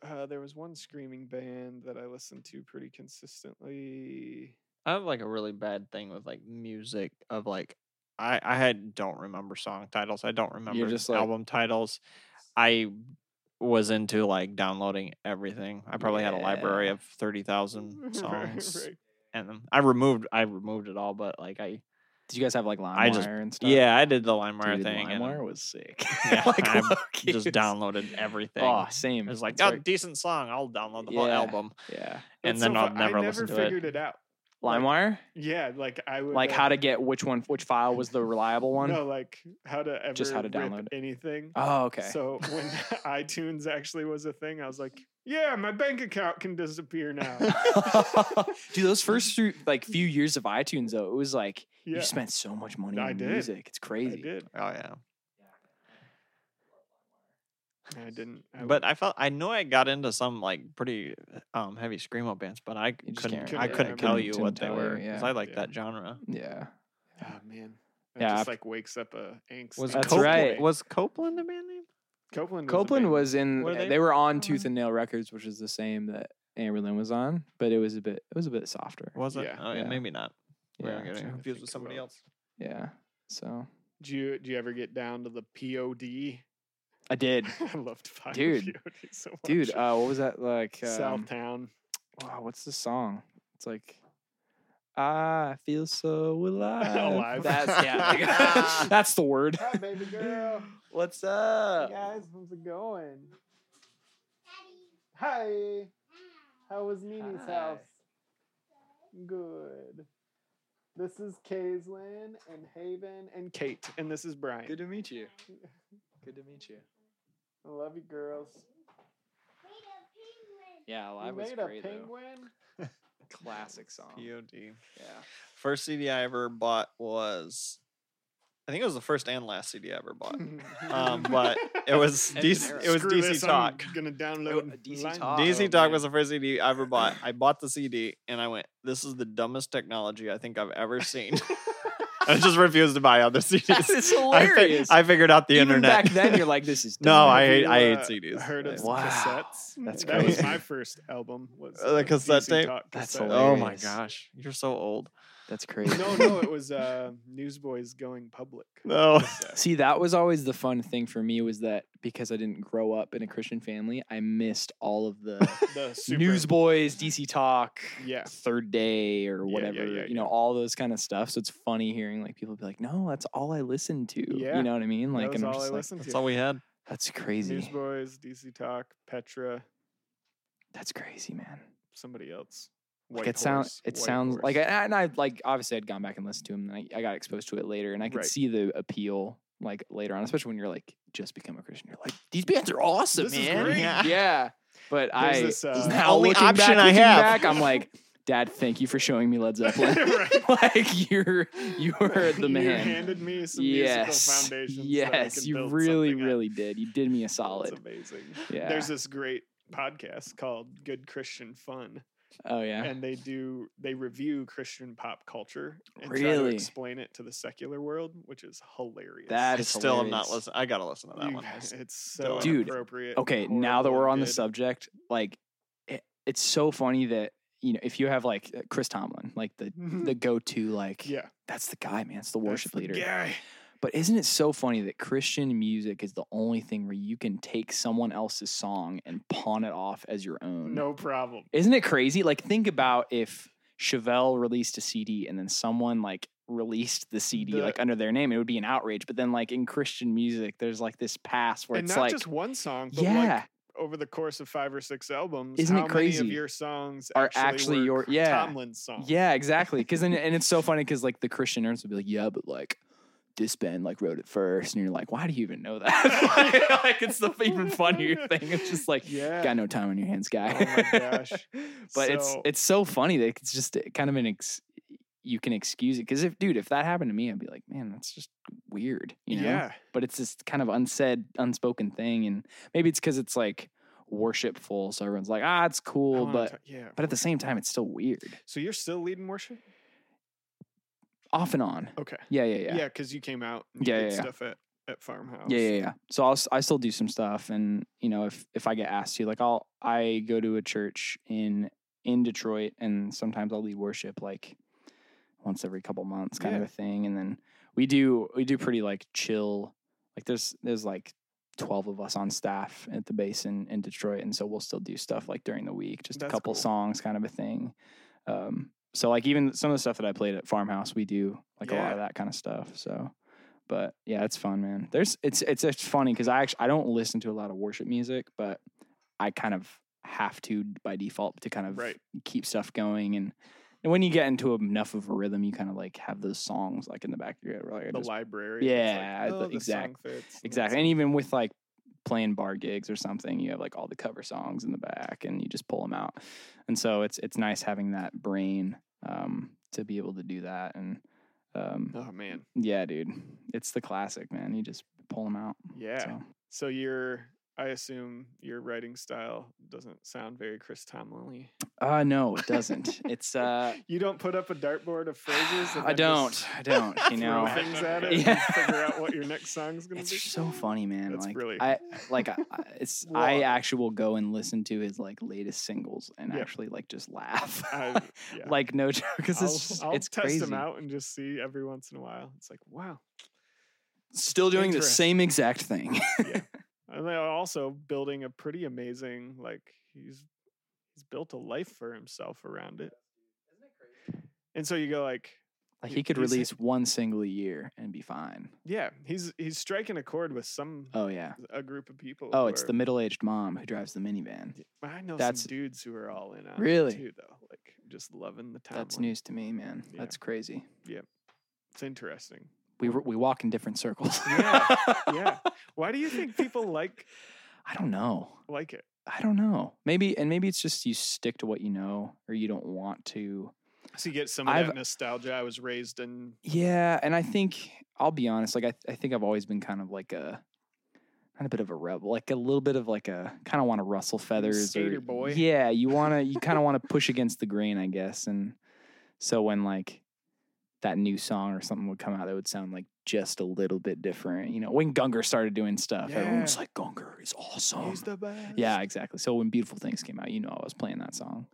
one screaming band that I listened to pretty consistently. I have like a really bad thing with like music of like don't remember song titles. I don't remember just album titles. I was into like downloading everything. I probably had a library of 30,000 songs, right. And I removed it all. But like did you guys have like LimeWire and stuff? Yeah, I did the LimeWire thing. LimeWire was sick. Yeah, like, I just downloaded everything. Oh, same. It was like, decent song. I'll download the whole album. Yeah. And then I'll never listen to it. I never figured it out. LimeWire? Like, yeah, like I would. Like how to get which file was the reliable one? No, like how to download anything. Oh, okay. So when iTunes actually was a thing, I was like, yeah, my bank account can disappear now. Dude, those first few years of iTunes, though, it was like you spent so much money on music. It's crazy. I did. Oh, yeah. I didn't. I know I got into some like pretty heavy screamo bands, but I couldn't tell you what they were because I like that genre. Yeah. Oh, man. It just wakes up a angst. Was Copeland a band name? Copeland was in. They were on Tooth and Nail Records, which is the same that Amberlin was on, but it was a bit softer. Was it? Yeah. Oh, yeah, maybe not. Yeah, getting confused with somebody else. Yeah. So, do you ever get down to the P.O.D.? I did. I loved P.O.D. so much. Dude, what was that like? Southtown. Wow, what's the song? It's like, I feel so alive. That's the word. Hi, baby girl. What's up? Hey guys, how's it going? Daddy. Hi. How was Nini's house? Good. This is Kaislyn and Haven and Kate, and this is Brian. Good to meet you. Good to meet you. I love you, girls. We made a penguin. Yeah, I was great though. Penguin. Classic song. P.O.D. Yeah. First CD I ever bought was, I think it was the first and last CD I ever bought. But it was DC Talk. I'm gonna download DC Talk. DC Talk was the first CD I ever bought. I bought the CD and I went, "This is the dumbest technology I think I've ever seen." I just refused to buy other CDs. It's hilarious. I figured out the internet. Back then, you're like, "This is dumb." No, I hate CDs. I heard of cassettes. That's crazy. That was my first album. Was the cassette tape? That's hilarious. Oh my gosh, you're so old. That's crazy. No, it was Newsboys Going Public. No. See, that was always the fun thing for me, was that because I didn't grow up in a Christian family, I missed all of the Newsboys, DC Talk, Third Day, or whatever, all those kind of stuff. So it's funny hearing like people be like, no, that's all I listened to. Yeah. You know what I mean? Like, that was all I listened to. That's all we had. That's crazy. Newsboys, DC Talk, Petra. That's crazy, man. Somebody else. Like it sounds like, and I like obviously I'd gone back and listened to him, and I got exposed to it later, and I could see the appeal like later on, especially when you're like just become a Christian, you're like, these bands are awesome, this man. Yeah. But Now looking back, I'm like, Dad, thank you for showing me Led Zeppelin. Like you're the man. You handed me some musical foundations. Yes, so you really did. You did me a solid. That's amazing. Yeah. There's this great podcast called Good Christian Fun. Oh yeah, and they review Christian pop culture and try to explain it to the secular world, which is hilarious. I'm not listening. I gotta listen to that one. It's so inappropriate. Okay, now that we're on the subject, like it's so funny that if you have like Chris Tomlin, like the go to, like that's the guy, man. It's the worship leader. But isn't it so funny that Christian music is the only thing where you can take someone else's song and pawn it off as your own? No problem. Isn't it crazy? Like, think about if Chevelle released a CD and then someone like released the CD like under their name, it would be an outrage. But then like in Christian music, there's like this pass where it's like, and not just one song, but yeah, like over the course of 5 or 6 albums, isn't it crazy? How many of your songs are actually your Tomlin's songs? Yeah, exactly. Because then, and it's so funny because like the Christian nerds would be like, yeah, but like this band like wrote it first, and you're like, why do you even know that? like it's the even funnier thing. It's just like, yeah, got no time on your hands, guy. Oh my gosh! But it's so funny that it's just kind of an you can excuse it because if that happened to me, I'd be like, man, that's just weird, you know. Yeah. But it's this kind of unspoken thing, and maybe it's because it's like worshipful, so everyone's like, ah, it's cool, but at the same time, it's still weird. So you're still leading worship. Off and on. Okay. Yeah. Yeah, because you came out and did stuff at Farmhouse. Yeah. So I still do some stuff, and you know, if I get asked to, like, I go to a church in Detroit, and sometimes I'll lead worship like once every couple months, kind of a thing. And then we do pretty like chill. Like there's like 12 of us on staff at the base in Detroit, and so we'll still do stuff like during the week, just a couple songs, kind of a thing. So, like, even some of the stuff that I played at Farmhouse, we do, like, a lot of that kind of stuff. So, but, yeah, it's fun, man. It's funny because I don't listen to a lot of worship music, but I kind of have to by default to kind of keep stuff going. And when you get into enough of a rhythm, you kind of, like, have those songs, like, in the back of your head. Like, the library. Yeah, like, exactly. And even with, like, playing bar gigs or something, you have like all the cover songs in the back and you just pull them out, and so it's nice having that brain to be able to do that. And oh man, yeah, dude, it's the classic, man. You just pull them out. Yeah. So I assume your writing style doesn't sound very Chris Tomlin-y. No, it doesn't. It's you don't put up a dartboard of phrases. I don't. You know, throw things at it and figure out what your next song's gonna be. It's so funny, man. It's like really... I actually will go and listen to his like latest singles and actually like just laugh. Like no joke, because it's test crazy. Them out and just see every once in a while. It's like, wow, still doing the same exact thing. Yeah. And they're also building a pretty amazing, like, he's built a life for himself around it. Isn't it crazy? And so you go like he could release one single a year and be fine. Yeah, he's striking a chord with a group of people. Oh, it's the middle-aged mom who drives the minivan. I know some dudes who are all in on it too, though. Like just loving the time. That's news to me, man. Yeah. That's crazy. Yeah, it's interesting. We walk in different circles. Yeah. Why do you think people like? I don't know. Like it? I don't know. Maybe it's just you stick to what you know, or you don't want to. So you get some of that nostalgia. I was raised in. Yeah, and I think I'll be honest. Like I think I've always been kind of like a bit of a rebel, like a little bit of like a kind of want to rustle feathers. Skater boy. Yeah, you kind of want to push against the grain, I guess. And so when like that new song or something would come out that would sound like just a little bit different. You know, when Gungor started doing stuff, everyone was like, Gungor is awesome. He's the best. Yeah, exactly. So when Beautiful Things came out, you know, I was playing that song,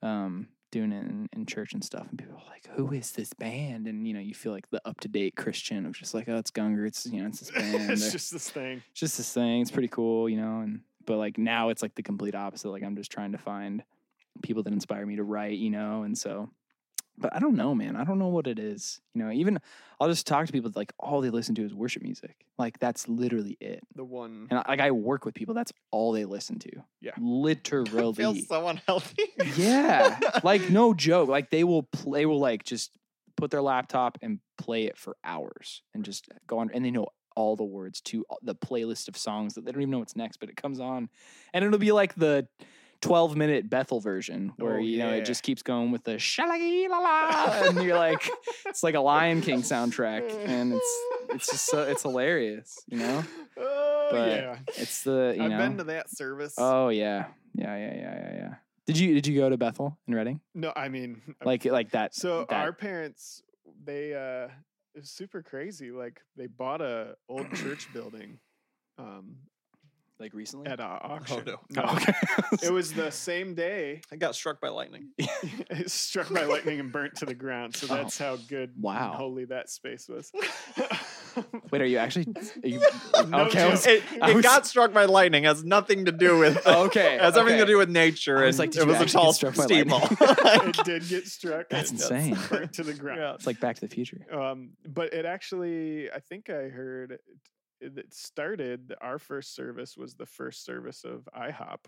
doing it in church and stuff. And people were like, who is this band? And, you know, you feel like the up-to-date Christian of just like, oh, it's Gungor. It's, you know, it's this band. It's just this thing. It's just this thing. It's pretty cool, you know. But like now it's like the complete opposite. Like I'm just trying to find people that inspire me to write, you know. And so... But I don't know, man. I don't know what it is. You know, even I'll just talk to people that, like, all they listen to is worship music. Like, that's literally it. The one. And, I work with people. That's all they listen to. Yeah. Literally. I feel so unhealthy. Yeah. Like, no joke. Like, they will just put their laptop and play it for hours and just go on. And they know all the words to the playlist of songs that they don't even know what's next. But it comes on. And it'll be like the... 12-minute Bethel version where, it just keeps going with the shalagi la la, and you're like, it's like a Lion King soundtrack, and it's just so, it's hilarious, you know? Oh, but it's the, you know. I've been to that service. Oh, yeah. Yeah. Did you go to Bethel in Reading? No, I mean. Like that. So our parents, they, it was super crazy. Like, they bought a old church building, like recently at an auction. Oh, no. Oh, okay. It was the same day. I got struck by lightning. It struck by lightning and burnt to the ground. So that's how good and holy that space was. Wait, are you actually? Are you, no, okay, it got struck by lightning. It has nothing to do with. Okay, it has everything to do with nature. It's like it was a tall steeple. It did get struck. That's insane. Burnt to the ground. Yeah. It's like Back to the Future. But it actually, I think I heard it started. Our first service was the first service of IHOP.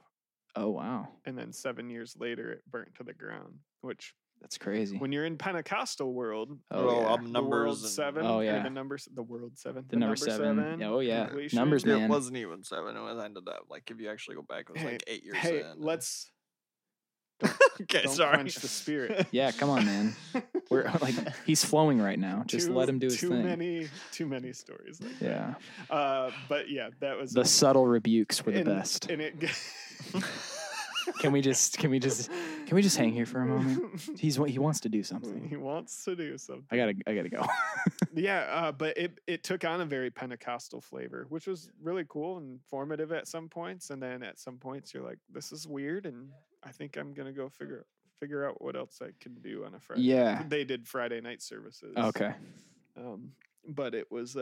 Oh wow! And then 7 years later, it burnt to the ground, which. That's crazy. When you're in Pentecostal world, numbers and, seven. Oh yeah, the number seven. Oh yeah, numbers. Man. It wasn't even seven. It ended up like if you actually go back, it was like 8 years. Hey, in. Let's. Don't punch the spirit. Yeah, come on, man. We're like he's flowing right now. Just let him do his thing. Too many stories. Like that. But yeah, that was the subtle rebukes were the best. And it. Can we just hang here for a moment? He wants to do something. I gotta go. But it took on a very Pentecostal flavor, which was really cool and formative at some points. And then at some points, you're like, "This is weird," and I think I'm gonna go figure out what else I can do on a Friday. Yeah, they did Friday night services. Okay, but it was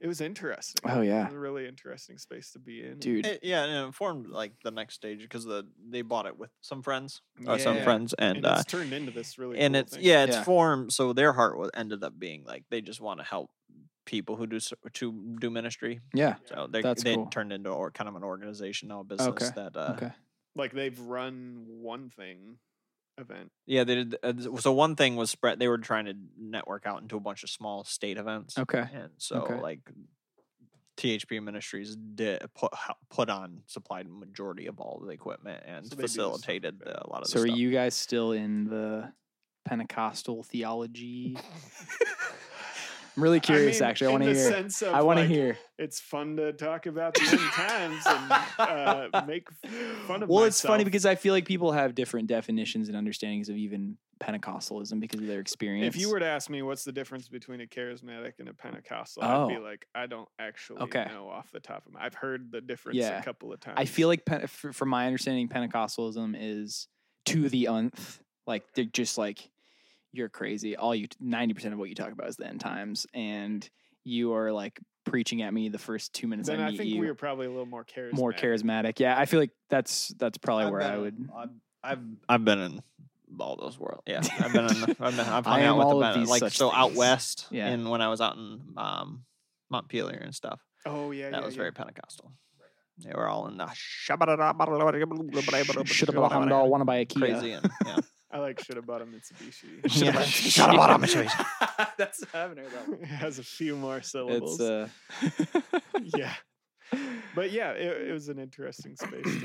It was interesting. Oh, yeah. It was a really interesting space to be in. Dude. And it informed, like, the next stage because they bought it with some friends. And it's turned into this really and cool it's thing. Yeah, it's formed. So their heart ended up being, like, they just want to help people who do ministry. Yeah. So they turned into kind of an organization, now a business. Okay. Like, they've run one thing. Event. Yeah, they did. So one thing was spread. They were trying to network out into a bunch of small state events. Okay. And so like THP Ministries did put on, supplied majority of all the equipment and facilitated a lot of the stuff. So are you guys still in the Pentecostal theology? I'm really curious, actually. I want to hear. I want to hear. It's fun to talk about the end times and make fun of myself. Well, it's funny because I feel like people have different definitions and understandings of even Pentecostalism because of their experience. If you were to ask me what's the difference between a charismatic and a Pentecostal, I'd be like, I don't actually know off the top of my head. I've heard the difference a couple of times. I feel like, from my understanding, Pentecostalism is to the nth. Like, they're just like... You're crazy. 90% of what you talk about is the end times, and you are like preaching at me the first 2 minutes. Then I think we were probably a little more charismatic. Yeah, I feel like that's probably where I would. I've been in all those worlds. Yeah, I've hung out with them out west. Yeah, and when I was out in Montpelier and stuff. Oh yeah, that was very Pentecostal. They were all in the should have want to buy a Kia. Crazy and yeah. I like should have bought a Mitsubishi. Should have bought a Mitsubishi. That's I haven't heard that one. It has a few more syllables. Yeah, but yeah, it was an interesting space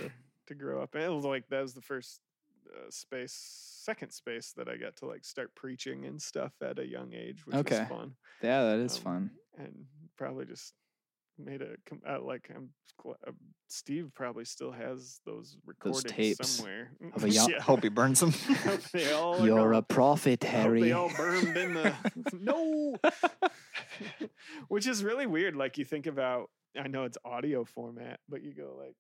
to grow up, and it was like that was the first second space that I got to like start preaching and stuff at a young age, which was fun. Yeah, that is fun, and probably just. Made a like Steve probably still has those recordings somewhere. Of a hope he burns them. You're a prophet, Harry. They all burned in the no, which is really weird. Like you think about, I know it's audio format, but you go like,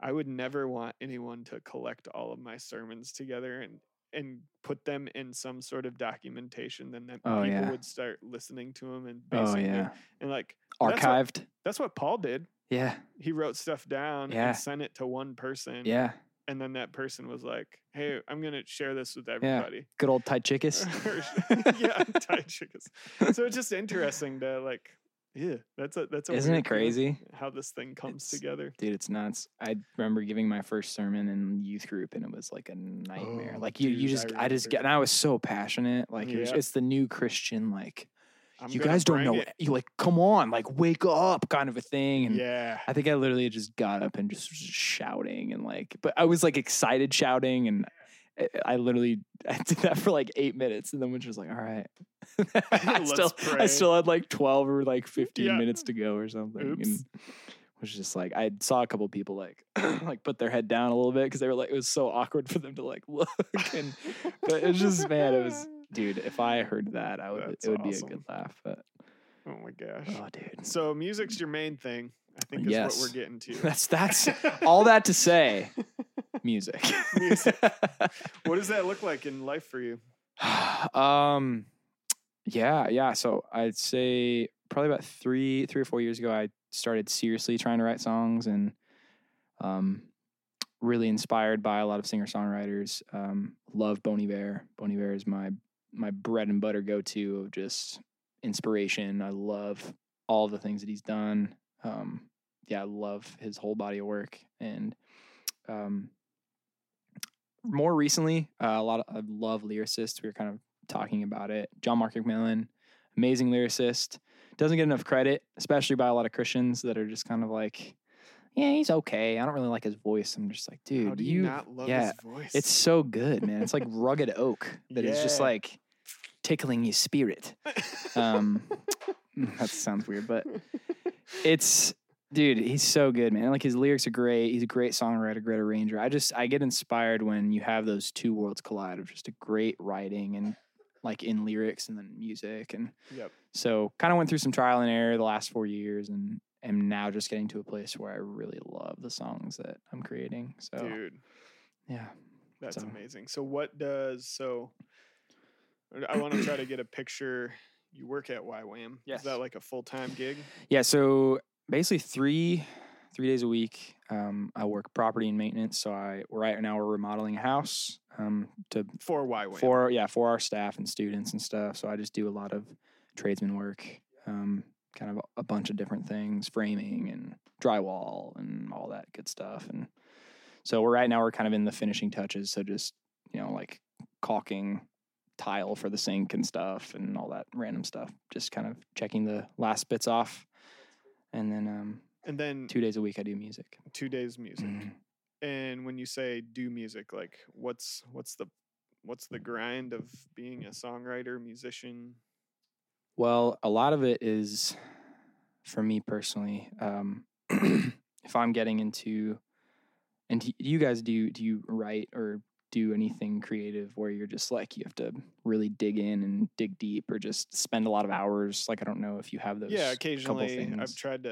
I would never want anyone to collect all of my sermons together and put them in some sort of documentation, then that people would start listening to them and basically and like archived. That's what Paul did. Yeah, he wrote stuff down and sent it to one person. Yeah, and then that person was like, "Hey, I'm gonna share this with everybody." Yeah. Good old Ty Chickus. Yeah, Ty Chickus. So it's just interesting to like, that's a isn't it crazy how this thing comes together, dude? It's nuts. I remember giving my first sermon in youth group, and it was like a nightmare. And I was so passionate. Like it's the new Christian, like you guys don't know. You like, come on, like wake up, kind of a thing. And I think I literally just got up and just was shouting and like, but I was like excited shouting and. I did that for like 8 minutes, and then was just like, all right. I still had like 12 or like 15 minutes to go or something. Oops. And was just like, I saw a couple people like, like put their head down a little bit because they were like, it was so awkward for them to like look. And but it's just, man, it was, dude. If I heard that, it would be a good laugh. But oh my gosh, oh dude. So music's your main thing, I think. Is what we're getting to. That's all that to say. Music. What does that look like in life for you? So I'd say probably about three or four years ago, I started seriously trying to write songs, and really inspired by a lot of singer-songwriters. Love Bon Iver. Bon Iver is my bread and butter go-to of just inspiration. I love all the things that he's done. I love his whole body of work. And more recently, I love lyricists. We were kind of talking about it. John Mark McMillan, amazing lyricist. Doesn't get enough credit, especially by a lot of Christians that are just kind of like, yeah, he's okay. I don't really like his voice. I'm just like, dude, how do you not love his voice? It's so good, man. It's like rugged oak that is just like tickling your spirit. That sounds weird, but dude, he's so good, man. Like, his lyrics are great. He's a great songwriter, great arranger. I get inspired when you have those two worlds collide of just a great writing and like in lyrics and then music. And so kind of went through some trial and error the last 4 years, and am now just getting to a place where I really love the songs that I'm creating. So, dude, yeah, that's amazing. So I want to try to get a picture. You work at YWAM. Yes. Is that like a full-time gig? Yeah. So basically three days a week. I work property and maintenance. So right now we're remodeling a house, for YWAM. For our staff and students and stuff. So I just do a lot of tradesman work, kind of a bunch of different things, framing and drywall and all that good stuff. And so we're kind of in the finishing touches. So just, like caulking tile for the sink and stuff and all that random stuff, just kind of checking the last bits off. And then, 2 days a week, I do music. 2 days music. Mm-hmm. And when you say do music, like what's the grind of being a songwriter, musician? Well, a lot of it is, for me personally, if I'm getting into, and do you write or do anything creative where you're just like, you have to really dig in and dig deep or just spend a lot of hours? Like, I don't know if you have those. Yeah, occasionally I've tried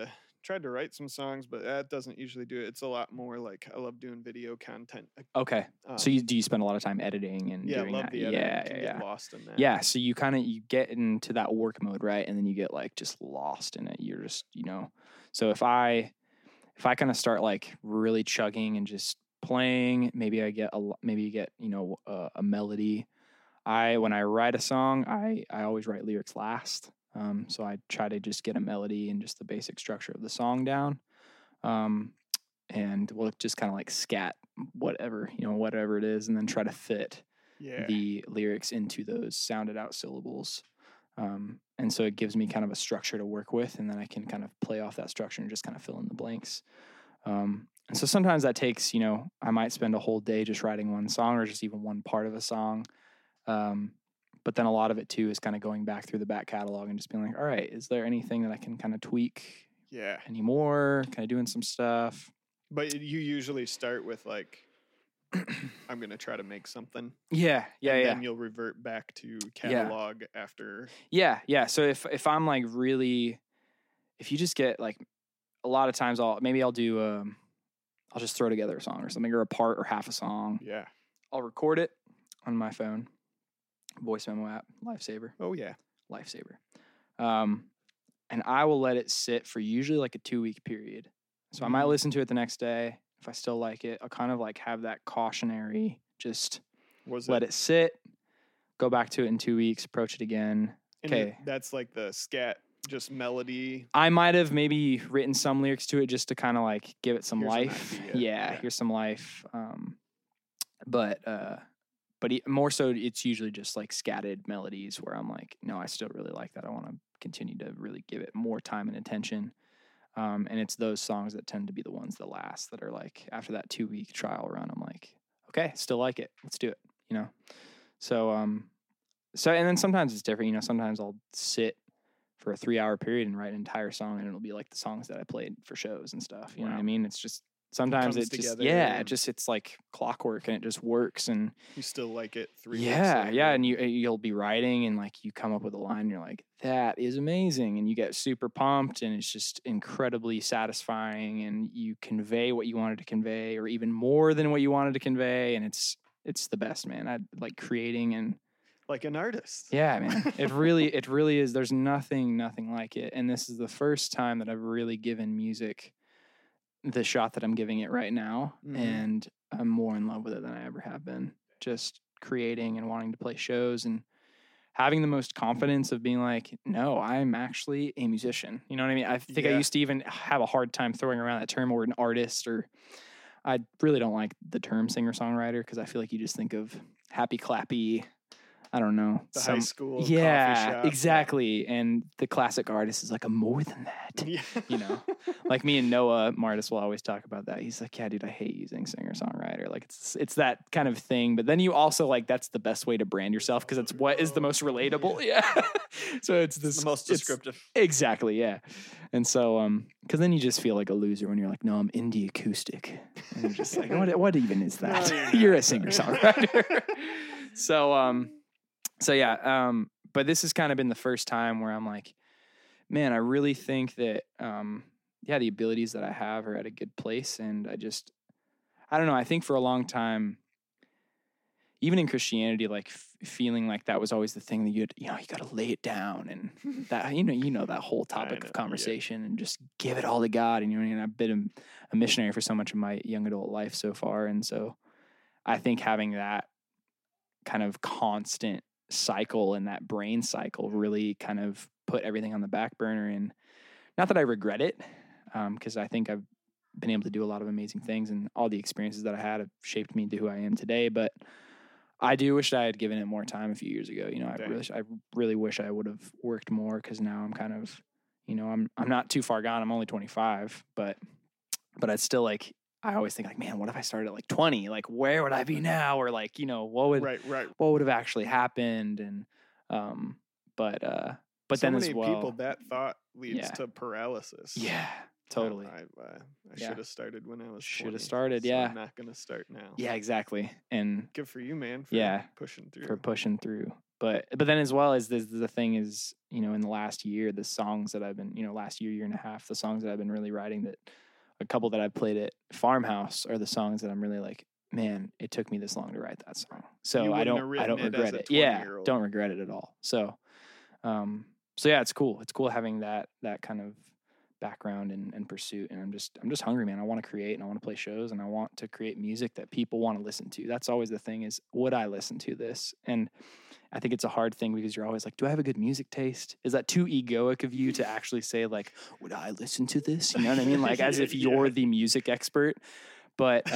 to write some songs, but that doesn't usually do it. It's a lot more like, I love doing video content. Okay. So do you spend a lot of time editing and doing that? Get lost in that. Yeah. So you kind of, you get into that work mode, right? And then you get like just lost in it. You're just, so if I kind of start like really chugging and just playing, maybe you get a melody. When I write a song, I always write lyrics last. So I try to just get a melody and just the basic structure of the song down. And we'll just kind of like scat whatever it is, and then try to fit the lyrics into those sounded out syllables. And so it gives me kind of a structure to work with, and then I can kind of play off that structure and just kind of fill in the blanks. And so sometimes that takes, I might spend a whole day just writing one song or just even one part of a song. But then a lot of it too is kind of going back through the back catalog and just being like, all right, is there anything that I can kind of tweak anymore? Can I do in some stuff? But you usually start with like, I'm going to try to make something. And then you'll revert back to catalog after. So if I'm like really, if you just get like a lot of times I'll just throw together a song or something, or a part or half a song. Yeah. I'll record it on my phone. Voice memo app, lifesaver. Oh, yeah. Lifesaver. And I will let it sit for usually like a 2-week period. So I might listen to it the next day. If I still like it, I'll kind of like have that cautionary, just let it sit, go back to it in 2 weeks, approach it again. Okay. That's like the scat, just melody. I might have maybe written some lyrics to it just to kind of like give it some life. Here's some life. But more so, it's usually just like scattered melodies where I'm like, no, I still really like that. I want to continue to really give it more time and attention. And it's those songs that tend to be the ones that last, that are like, after that 2-week trial run, I'm like, okay, still like it. Let's do it, So, and then sometimes it's different. Sometimes I'll sit for a 3-hour period and write an entire song, and it'll be like the songs that I played for shows and stuff. You know what I mean? It's just. Sometimes it just, it's like clockwork, and it just works, and you still like it 3 weeks later. And you'll be writing, and like you come up with a line, and you're like, that is amazing, and you get super pumped, and it's just incredibly satisfying, and you convey what you wanted to convey, or even more than what you wanted to convey, and it's the best, man. I like creating and like an artist. Yeah, man. It really is. There's nothing like it. And this is the first time that I've really given music the shot that I'm giving it right now. Mm-hmm. And I'm more in love with it than I ever have been. Just creating and wanting to play shows and having the most confidence of being like, no, I'm actually a musician. You know what I mean? I think I used to even have a hard time throwing around that term or an artist, or I really don't like the term singer-songwriter because I feel like you just think of happy clappy, I don't know. High school coffee shop. Exactly. And the classic artist is like, I'm more than that. Yeah. You know? Like me and Noah, Martis, will always talk about that. He's like, yeah, dude, I hate using singer-songwriter. Like it's that kind of thing. But then you also like, that's the best way to brand yourself because it's what is the most relatable. Yeah. So it's the most descriptive. Exactly. Yeah. And so, because then you just feel like a loser when you're like, no, I'm indie acoustic. And you're just like, what even is that? No, you're a singer-songwriter. So yeah, but this has kind of been the first time where I'm like, man, I really think that, the abilities that I have are at a good place. And I don't know, I think for a long time, even in Christianity, like feeling like that was always the thing that you got to lay it down and that, you know, that whole topic of conversation and just give it all to God. And, I've been a missionary for so much of my young adult life so far. And so I think having that kind of constant cycle and that brain cycle really kind of put everything on the back burner. And not that I regret it, because I think I've been able to do a lot of amazing things, and all the experiences that I had have shaped me to who I am today. But I do wish I had given it more time a few years ago. I really wish I would have worked more, because now I'm kind of, I'm not too far gone. I'm only 25, but I'd still like, I always think like, man, what if I started at like 20? Like, where would I be now? Or like, what would have actually happened? And, but so then as well, people, that thought leads to paralysis. Yeah, totally. I should have started when I was 40. So yeah. I'm not going to start now. Yeah, exactly. And good for you, man. For pushing through. But then as well as the thing is, in the last year, the songs that I've been, last year and a half, the songs that I've been really writing, that a couple that I played at Farmhouse, are the songs that I'm really like, man, it took me this long to write that song. So I don't regret it. Yeah. Don't regret it at all. So, it's cool. It's cool having that kind of background and pursuit. And I'm just hungry, man. I want to create, and I want to play shows, and I want to create music that people want to listen to. That's always the thing is, would I listen to this? And I think it's a hard thing because you're always like, do I have a good music taste? Is that too egoic of you to actually say like, would I listen to this? You know what I mean? Like as if you're the music expert. But,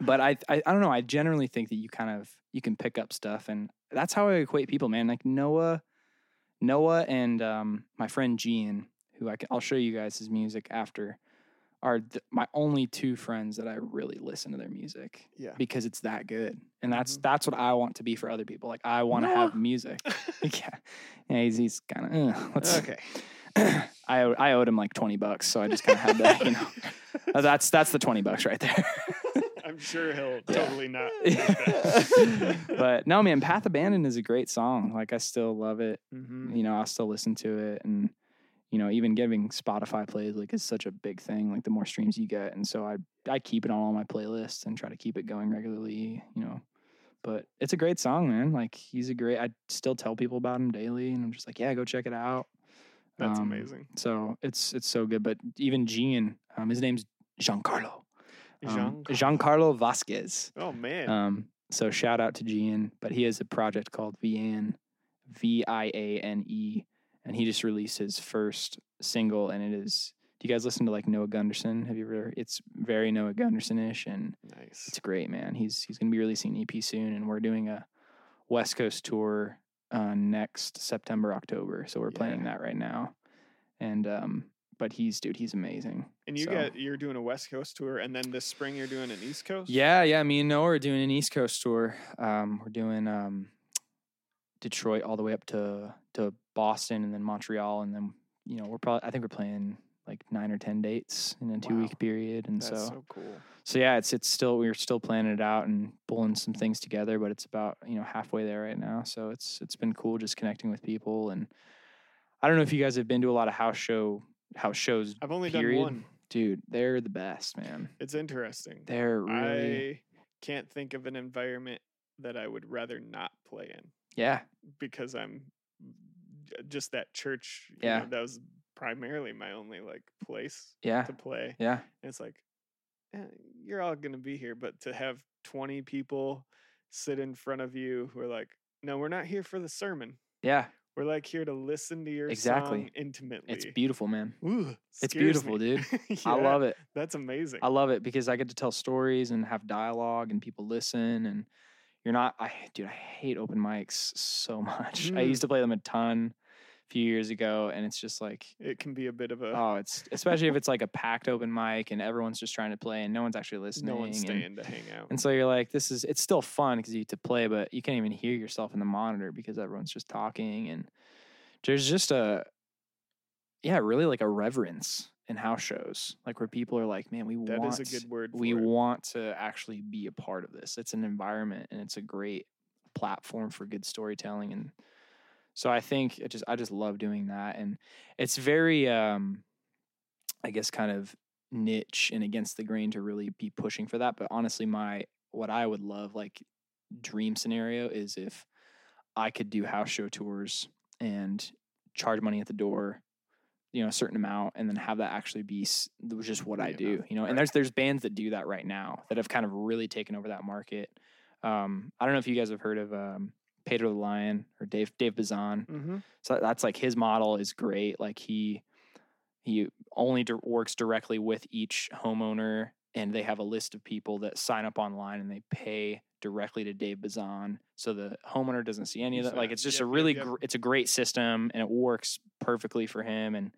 but I don't know. I generally think that you can pick up stuff, and that's how I equate people, man. Like Noah and, my friend Gian, who I'll show you guys his music after, are my only two friends that I really listen to their music because it's that good. And that's what I want to be for other people. Like I want to have music. Yeah. He's kind of, okay. I owed him like $20. So I just kind of had that, that's the $20 right there. I'm sure he'll totally not. But no, man, Path Abandoned is a great song. Like I still love it. Mm-hmm. I'll still listen to it. And even giving Spotify plays, like, is such a big thing, like the more streams you get. And so I keep it on all my playlists and try to keep it going regularly, but it's a great song, man. Like I still tell people about him daily, and I'm just like, yeah, go check it out. That's amazing. So it's so good. But even Gian, his name's Giancarlo Vasquez. Oh man. So shout out to Gian, but he has a project called Viane, and he just released his first single, and it is, do you guys listen to like Noah Gundersen? Have you ever? It's very Noah Gundersen-ish, and nice. It's great, man. He's going to be releasing an EP soon, and we're doing a West Coast tour next September, October. So we're playing that right now. And, but he's amazing. And you're doing a West Coast tour, and then this spring you're doing an East Coast? Yeah. Me and Noah are doing an East Coast tour. We're doing, Detroit all the way up to Boston, and then Montreal, and then we're playing like 9 or 10 dates in a 2-week period, and that's so cool. So yeah, it's still, we're still planning it out and pulling some things together, but it's about halfway there right now. So it's been cool just connecting with people, and I don't know if you guys have been to a lot of house shows. I've only done one. Dude, they're the best, man. It's interesting. They're really. I can't think of an environment that I would rather not play in. Yeah. Because I'm just that church. Yeah. You know, that was primarily my only like place to play. Yeah. And it's like, you're all going to be here, but to have 20 people sit in front of you who are like, no, we're not here for the sermon. Yeah. We're like here to listen to your song intimately. It's beautiful, man. Ooh, it's beautiful, me. Dude. Yeah, I love it. That's amazing. I love it because I get to tell stories and have dialogue and people listen. And you're not, I hate open mics so much. I used to play them a ton a few years ago, and it's just like, it can be a bit of a, it's especially if it's like a packed open mic and everyone's just trying to play and no one's actually listening. No one's staying to hang out. And so you're like, it's still fun because you get to play, but you can't even hear yourself in the monitor because everyone's just talking. And there's just really like a reverence in house shows, like where people are like, man, we want to actually be a part of this. It's an environment and it's a great platform for good storytelling. And so I think I just love doing that. And it's very, I guess, kind of niche and against the grain to really be pushing for that. But honestly, what I would love, like dream scenario, is if I could do house show tours and charge money at the door, you know, a certain amount, and then have that actually be just what I do, you know, and there's bands that do that right now that have kind of really taken over that market. I don't know if you guys have heard of, Pedro the Lion or Dave Bazan. Mm-hmm. So that's like his model is great. Like he only works directly with each homeowner, and they have a list of people that sign up online and they pay directly to Dave Bazan. So the homeowner doesn't see any of that. Like it's just it's a great system, and it works perfectly for him. And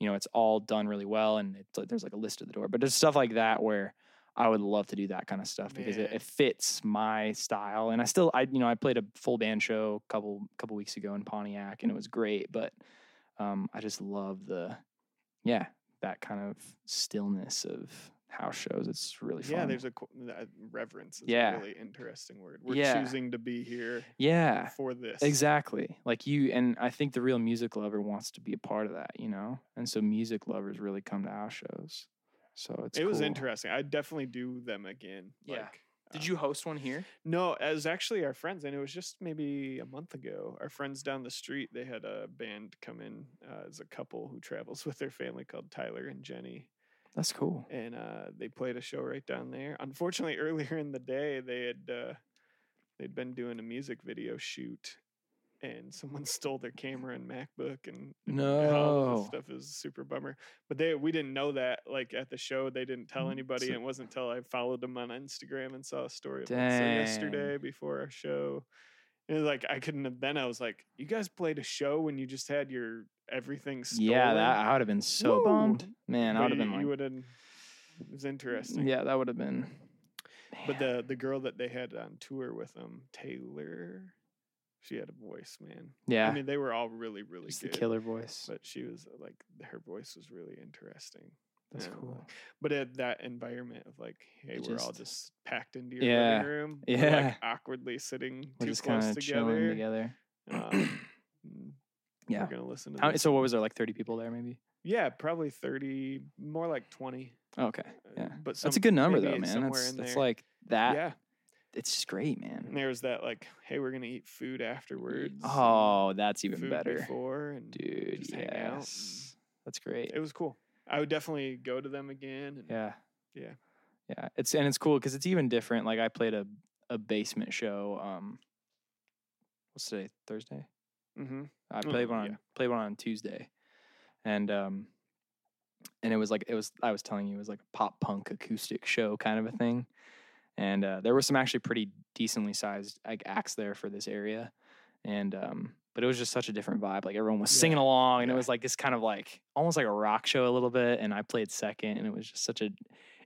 you know, it's all done really well. And it's like, there's like a list at the door, but there's stuff like that where I would love to do that kind of stuff because it fits my style. And I played a full band show a couple weeks ago in Pontiac, and it was great. But I just love that kind of stillness of house shows. It's really fun. Yeah, there's a reverence is a really interesting word. We're choosing to be here for this. Exactly. Like you, and I think the real music lover wants to be a part of that, you know? And so music lovers really come to house shows. So it was interesting. I definitely do them again. Yeah. Like, did you host one here? No, it was actually our friends, and it was just maybe a month ago. Our friends down the street, they had a band come in as a couple who travels with their family called Tyler and Jenny. That's cool. And they played a show right down there. Unfortunately, earlier in the day, they'd been doing a music video shoot, and someone stole their camera and MacBook and all this stuff. Is super bummer. But we didn't know that. Like at the show, they didn't tell anybody. And it wasn't until I followed them on Instagram and saw a story of yesterday before our show. And it was like, I couldn't have been. I was like, you guys played a show when you just had your everything stolen? Yeah, I would have been so bummed. Man, I would have been like... It was interesting. Yeah, that would have been... Man. But the girl that they had on tour with them, Taylor... She had a voice, man. Yeah. I mean, they were all really, really good. It's a killer voice. But she was like, her voice was really interesting. That's cool. But at that environment of like, hey, we're all just packed into your living room. Yeah. Like awkwardly sitting too close together. Yeah. We're going to listen to this. So what was there, like 30 people there maybe? Yeah, probably 30, more like 20. Oh, okay. Yeah. But that's a good number though, man. That's like that. Yeah. It's just great, man. And there was that like, hey, we're gonna eat food afterwards. Oh, that's even better. Before and dude, just hang out. That's great. It was cool. I would definitely go to them again. And yeah. It's cool because it's even different. Like I played a basement show. What's today? Thursday. Mm-hmm. I played one on Tuesday, and it was like I was telling you it was like a pop punk acoustic show kind of a thing. And there were some actually pretty decently sized like acts there for this area, and but it was just such a different vibe. Like everyone was singing along, and it was like this kind of like almost like a rock show a little bit. And I played second, and it was just such an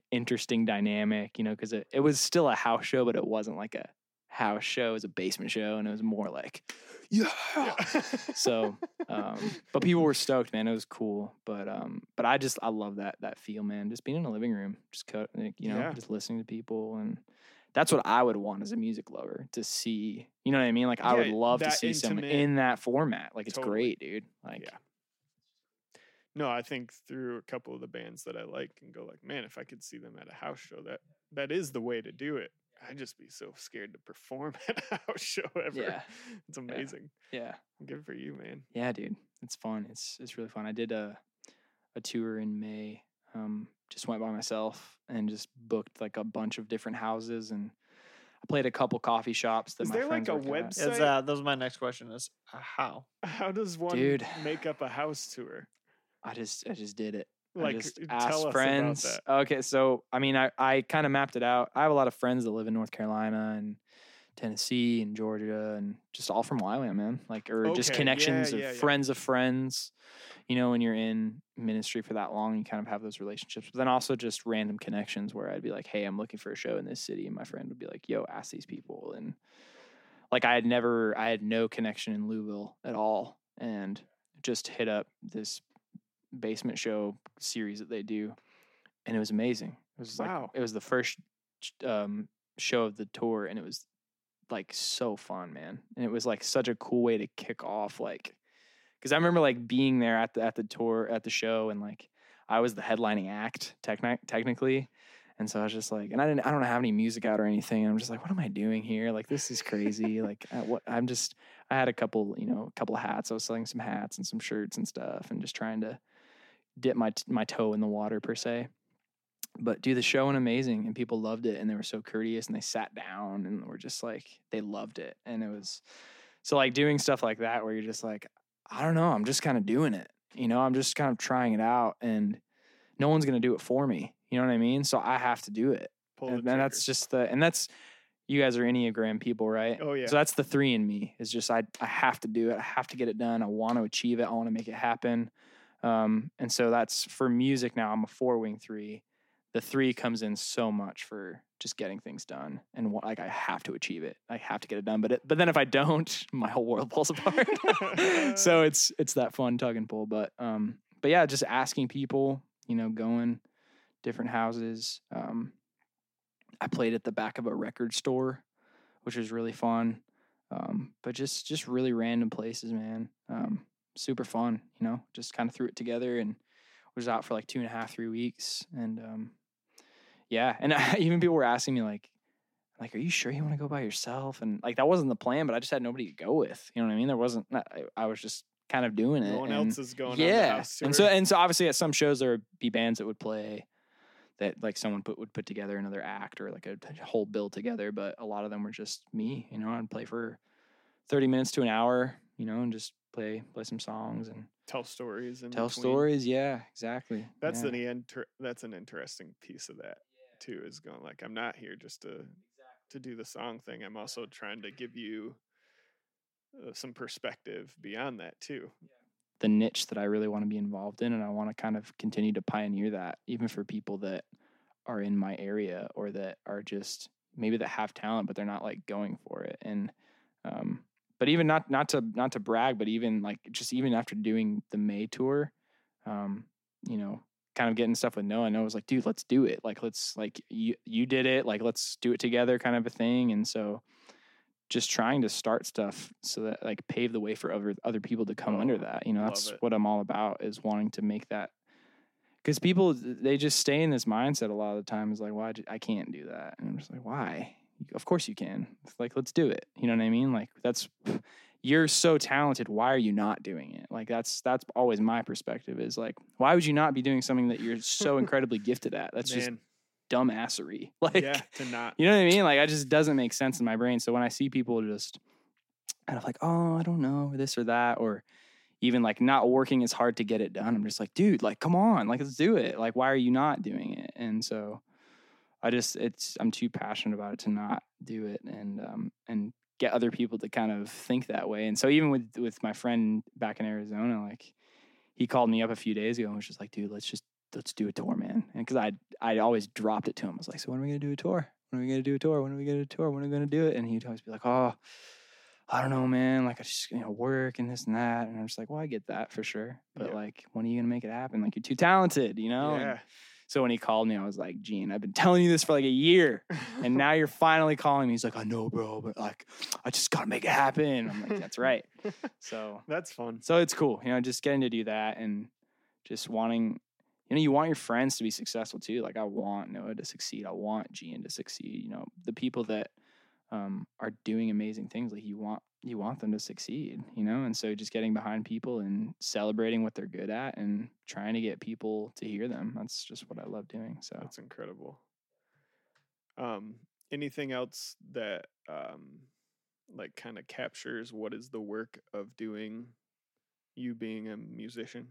interesting dynamic, you know, because it was still a house show, but it wasn't like a house show. It was a basement show, and it was more like So, but people were stoked, man. It was cool, but I love that feel, man. Just being in a living room, just listening to people, and that's what I would want as a music lover to see. You know what I mean? Like I would love to see someone in that format. Like it's great, dude. Like, no, I think through a couple of the bands that I like and go like, man, if I could see them at a house show, that is the way to do it. I'd just be so scared to perform at a house show ever. Yeah. It's amazing. Yeah. Good for you, man. Yeah, dude. It's fun. It's really fun. I did a tour in May. Just went by myself and just booked like a bunch of different houses, and I played a couple coffee shops. That is my there like a website? That was my next question. Is how? How does one make up a house tour? I just did it. Like, I just asked friends. Okay, so I mean, I kind of mapped it out. I have a lot of friends that live in North Carolina and Tennessee and Georgia, and just all from YWAM, man. Like, or just connections of friends of friends. You know, when you're in ministry for that long, you kind of have those relationships. But then also just random connections where I'd be like, "Hey, I'm looking for a show in this city," and my friend would be like, "Yo, ask these people." And like, I had no connection in Louisville at all, and just hit up this basement show series that they do, and it was amazing. It was like, it was the first show of the tour, and it was like so fun, man. And it was like such a cool way to kick off, like, because I remember like being there at the tour, at the show, and like I was the headlining act technically, and so I was just like, and I don't have any music out or anything, and I'm just like, what am I doing here? Like, this is crazy. Like, I had a couple of hats. I was selling some hats and some shirts and stuff, and just trying to dip my toe in the water, per se. But do the show and amazing, and people loved it, and they were so courteous, and they sat down and were just like, they loved it. And it was so, like, doing stuff like that where you're just like, I don't know, I'm just kind of doing it, you know, I'm just kind of trying it out, and no one's going to do it for me, you know what I mean? So I have to do it. And that's just you guys are Enneagram people, right? Oh yeah. So that's the 3 in me, is just I have to do it, I have to get it done, I want to achieve it, I want to make it happen. And so that's for music. Now I'm a 4-wing 3. The 3 comes in so much for just getting things done, and like I have to achieve it, I have to get it done. But then if I don't, my whole world falls apart. So it's that fun tug and pull. But yeah, just asking people, you know, going different houses. I played at the back of a record store, which was really fun. But just really random places, man. Super fun, you know, just kind of threw it together, and was out for like 2.5-3 weeks. And even people were asking me like, are you sure you want to go by yourself? And like, that wasn't the plan, but I just had nobody to go with, you know what I mean? There wasn't, I was just kind of doing it. No one else is going on the house tour. And so obviously at some shows there would be bands that would play, that like someone would put together another act or like a whole bill together, but a lot of them were just me, you know. I'd play for 30 minutes to an hour, you know, and just play some songs and tell stories and stories. Yeah, exactly. That's that's an interesting piece of that too, is going like, I'm not here just to do the song thing. I'm also trying to give you some perspective beyond that too. The niche that I really want to be involved in, and I want to kind of continue to pioneer that, even for people that are in my area or that are just maybe that have talent but they're not like going for it. And but even not to brag, but even like just even after doing the May tour, you know, kind of getting stuff with Noah, and Noah was like, dude, let's do it. Like, let's like you did it. Like, let's do it together, kind of a thing. And so just trying to start stuff so that like pave the way for other people to come under that, you know, that's what I'm all about, is wanting to make that. Cause people, they just stay in this mindset a lot of the time, is like, well, I can't do that. And I'm just like, why? Of course you can. It's like, let's do it. You know what I mean? Like, that's, you're so talented. Why are you not doing it? Like, that's always my perspective, is like, why would you not be doing something that you're so incredibly gifted at? That's just dumbassery. Like, to not, you know what I mean? Like, it just doesn't make sense in my brain. So when I see people just kind of like, oh, I don't know, or this or that, or even like not working as hard to get it done, I'm just like, dude, like, come on, like, let's do it. Like, why are you not doing it? And so I'm too passionate about it to not do it, and get other people to kind of think that way. And so even with my friend back in Arizona, like, he called me up a few days ago and was just like, dude, let's do a tour, man. And cause I always dropped it to him. I was like, so when are we going to do a tour? When are we going to do it? And he'd always be like, oh, I don't know, man. Like, I just, you know, work and this and that. And I'm just like, well, I get that for sure. But like, when are you going to make it happen? Like, you're too talented, you know? Yeah. So when he called me, I was like, Gene, I've been telling you this for like a year, and now you're finally calling me. He's like, I know, bro, but like, I just got to make it happen. I'm like, that's right. So that's fun. So it's cool, you know, just getting to do that, and just wanting, you know, you want your friends to be successful too. Like I want Noah to succeed. I want Gian to succeed. You know, the people that are doing amazing things, like you want them to succeed, you know? And so just getting behind people and celebrating what they're good at and trying to get people to hear them. That's just what I love doing. So that's incredible. Anything else that like kind of captures what is the work of doing, you being a musician?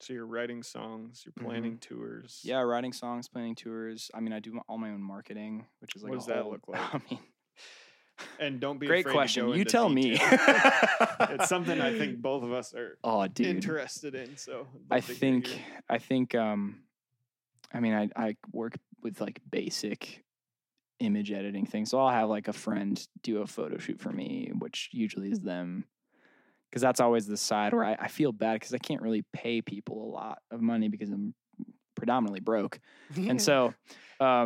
So you're writing songs, you're planning tours. Yeah, writing songs, planning tours. I mean, I do all my own marketing, which is like, what does that look like? I mean, and don't be great afraid question. To go you tell detail. Me. It's something I think both of us are interested in. So I think. I mean, I work with like basic image editing things. So I'll have like a friend do a photo shoot for me, which usually is them. Because that's always the side where I feel bad because I can't really pay people a lot of money because I'm predominantly broke. Yeah. And so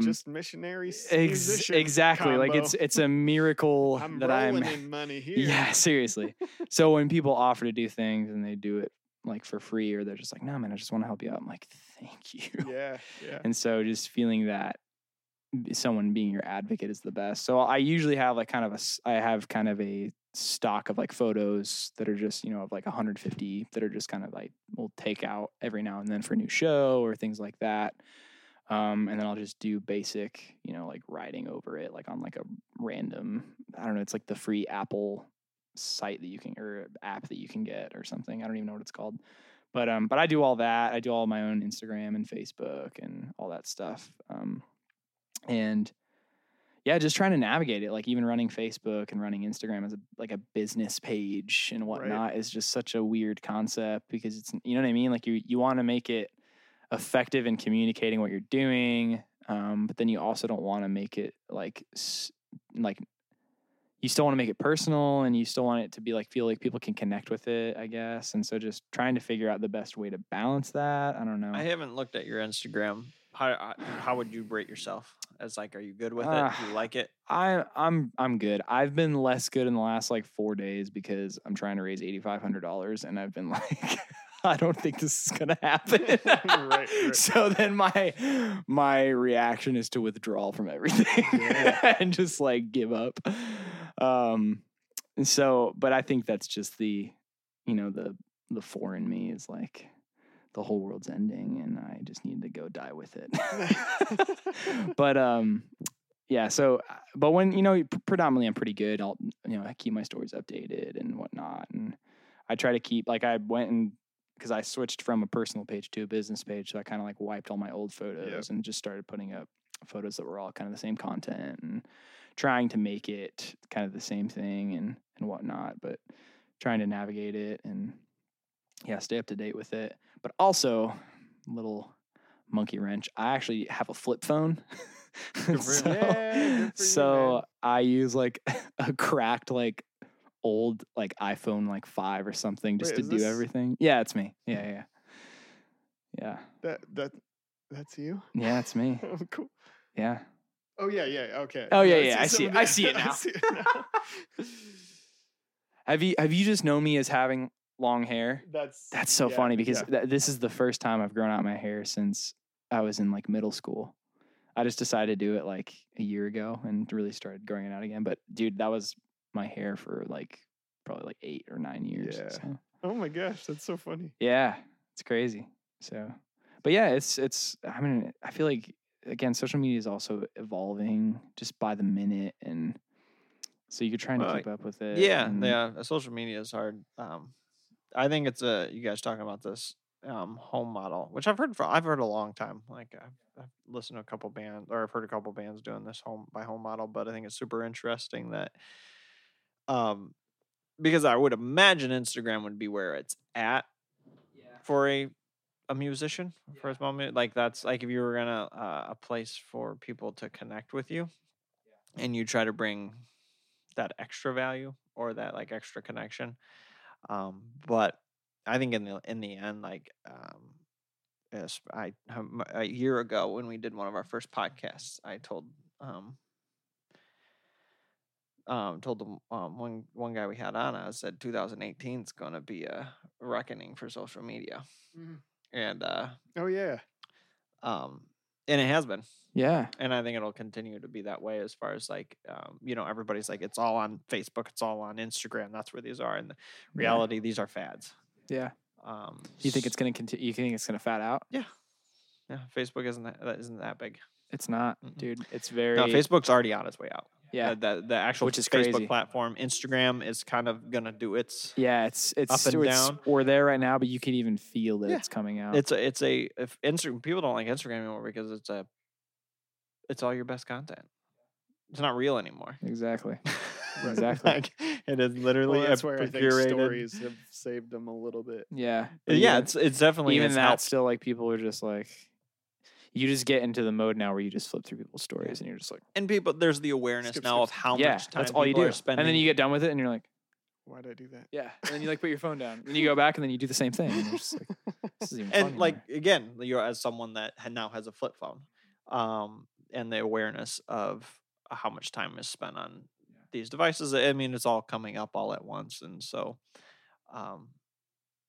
just missionary exactly combo. Like it's a miracle I'm that I'm in money here. Yeah, seriously. So when people offer to do things and they do it like for free, or they're just like, no man, I just want to help you out, I'm like, thank you. Yeah. And so just feeling that someone being your advocate is the best. So I usually have like I have kind of a stock of like photos that are just, you know, of like 150 that are just kind of like, we'll take out every now and then for a new show or things like that. And then I'll just do basic, you know, like writing over it, like on like a random, I don't know, it's like the free Apple site that you can, or app that you can get or something. I don't even know what it's called. But I do all that. I do all my own Instagram and Facebook and all that stuff. And yeah, just trying to navigate it. Like even running Facebook and running Instagram as a business page and whatnot is just such a weird concept because it's, you know what I mean? Like you want to make it effective in communicating what you're doing. But then you also don't want to make it like you still want to make it personal and you still want it to be like, feel like people can connect with it, I guess. And so just trying to figure out the best way to balance that. I don't know. I haven't looked at your Instagram. How would you rate yourself? As like, are you good with it? Do you like it? I'm good. I've been less good in the last like 4 days because I'm trying to raise $8,500 and I've been like, I don't think this is gonna happen. Right. So then my reaction is to withdraw from everything and just like give up. And so, but I think that's just the, you know, the four in me is like, the whole world's ending and I just need to go die with it. But when, you know, predominantly I'm pretty good. I'll, you know, I keep my stories updated and whatnot. And I try to keep, like I went and, cause I switched from a personal page to a business page. So I kind of like wiped all my old photos and just started putting up photos that were all kind of the same content and trying to make it kind of the same thing and whatnot, but trying to navigate it and stay up to date with it. But also, little monkey wrench, I actually have a flip phone. So I use like a cracked, like old, like iPhone, like 5 or something just to do everything. Yeah, it's me. Yeah. That's you? Yeah, it's me. Cool. Yeah. Oh, yeah. Okay. Oh, yeah. I see it now. Have you just known me as having long hair? That's so funny because this is the first time I've grown out my hair since I was in like middle school. I just decided to do it like a year ago and really started growing it out again. But dude, that was my hair for like probably like 8 or 9 years. Yeah. So. Oh my gosh, that's so funny. Yeah, it's crazy. So, but yeah, it's. I mean, I feel like again, social media is also evolving just by the minute, and so you're trying to keep up with it. Yeah, social media is hard. I think it's you guys talking about this home model, which I've heard a long time. Like I've listened to a couple bands, or I've heard a couple bands doing this home by home model, but I think it's super interesting that, because I would imagine Instagram would be where it's at for a musician for his moment. Like that's like, if you were gonna, a place for people to connect with you and you try to bring that extra value or that like extra connection. But I think in the end, like, a year ago when we did one of our first podcasts, I told one guy we had on, I said, 2018 is going to be a reckoning for social media. Mm-hmm. And and it has been. Yeah. And I think it'll continue to be that way as far as like, you know, everybody's like, it's all on Facebook. It's all on Instagram. That's where these are. And the reality, these are fads. Yeah. You think it's going to continue? You think it's going to fad out? Yeah. Yeah. Facebook isn't that big. It's not, dude. It's very. No, Facebook's already on its way out. Yeah. The actual which is Facebook crazy. Platform. Instagram is kind of going to do its. Yeah. It's up and down. We're there right now, but you can even feel that it's coming out. If Instagram, people don't like Instagram anymore because it's all your best content. It's not real anymore. Exactly. Exactly. Like, it is literally that's where I think stories have saved them a little bit. Yeah. Yeah. It's definitely. Even that helped. Still like people are just like. You just get into the mode now where you just flip through people's stories and you're just like... And people, there's the awareness now of how much time that's all you do. Are spending. And then you get done with it and you're like... Why did I do that? Yeah. And then you like put your phone down. And you go back and then you do the same thing. And you're just like, this isn't even fun anymore. Like, again, you're as someone that now has a flip phone. And the awareness of how much time is spent on these devices. I mean, it's all coming up all at once. And so, on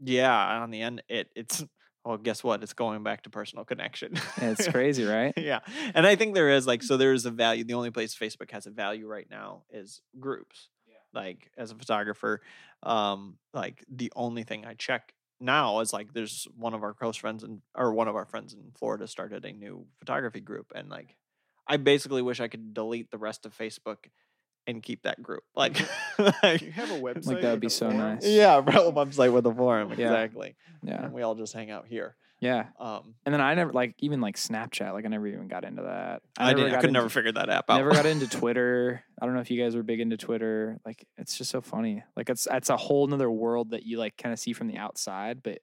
the end, it's... Well, guess what? It's going back to personal connection. It's crazy, right? Yeah. And I think there is there is a value. The only place Facebook has a value right now is groups. Yeah. Like as a photographer, the only thing I check now is there's one of our close friends one of our friends in Florida started a new photography group. And I basically wish I could delete the rest of Facebook and keep that group. You have a website. That would be so nice. Yeah, a website with a forum. Exactly. Yeah. And we all just hang out here. Yeah. And then I never even Snapchat. I never even got into that. I never figured that app out. Never got into Twitter. I don't know if you guys were big into Twitter. It's just so funny. It's a whole nother world that you kind of see from the outside. But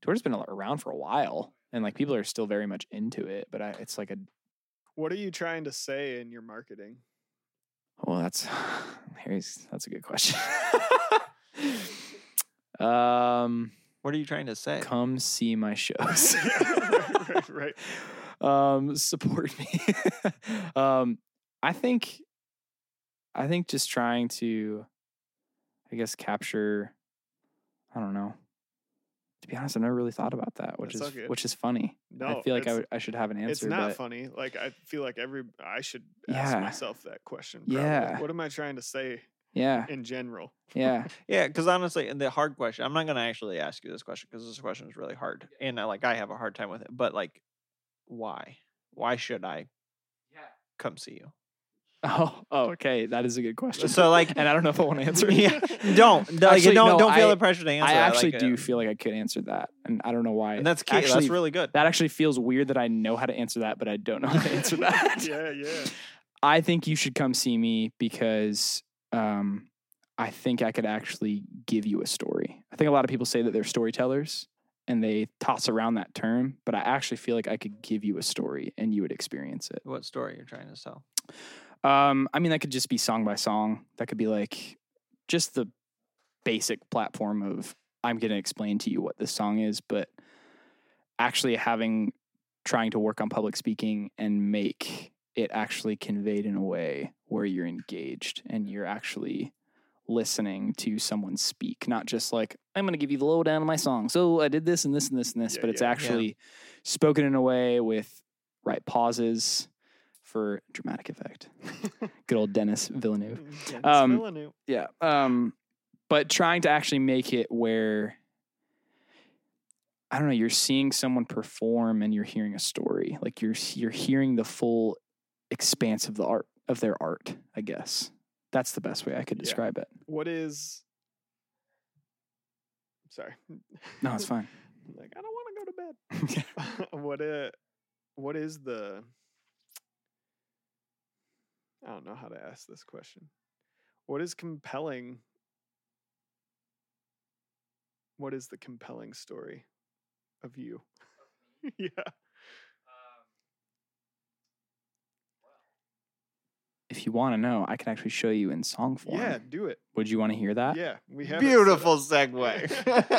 Twitter's been around for a while, and people are still very much into it. But it's like a. What are you trying to say in your marketing? Well, that's a good question. What are you trying to say? Come see my shows. Right. Support me. I think just trying to, I guess, capture. I don't know. To be honest, I've never really thought about that, which is funny. No, I feel I should have an answer. It's not funny. I feel I should ask myself that question. Probably. Yeah. What am I trying to say? Yeah. In general. Yeah. Yeah. Because honestly, and the hard question, I'm not going to actually ask you this question because this question is really hard, and I have a hard time with it. But why? Why should I come see you? Oh, okay. That is a good question. So, and I don't know if I want to answer it. Yeah, don't feel the pressure to answer. I actually do feel like I could answer that, and I don't know why. And that's key. Actually, that's really good. That actually feels weird that I know how to answer that, but I don't know how to answer that. Yeah. I think you should come see me because I think I could actually give you a story. I think a lot of people say that they're storytellers, and they toss around that term, but I actually feel like I could give you a story, and you would experience it. What story you're trying to tell? I mean, that could just be song by song. That could be just the basic platform of I'm going to explain to you what this song is, but actually trying to work on public speaking and make it actually conveyed in a way where you're engaged and you're actually listening to someone speak, not just I'm going to give you the lowdown of my song. So I did this and this and this and this, but it's actually spoken in a way with right pauses. For dramatic effect. Good old Dennis Villeneuve. Yeah. But trying to actually make it where, I don't know, you're seeing someone perform and you're hearing a story. You're hearing the full expanse of the art, of their art, I guess. That's the best way I could describe it. Sorry. No, it's fine. I don't want to go to bed. What is the... I don't know how to ask this question. What is compelling? What is the compelling story of you? Yeah. If you want to know, I can actually show you in song form. Yeah, do it. Would you want to hear that? Yeah, we have. Beautiful segue. Probably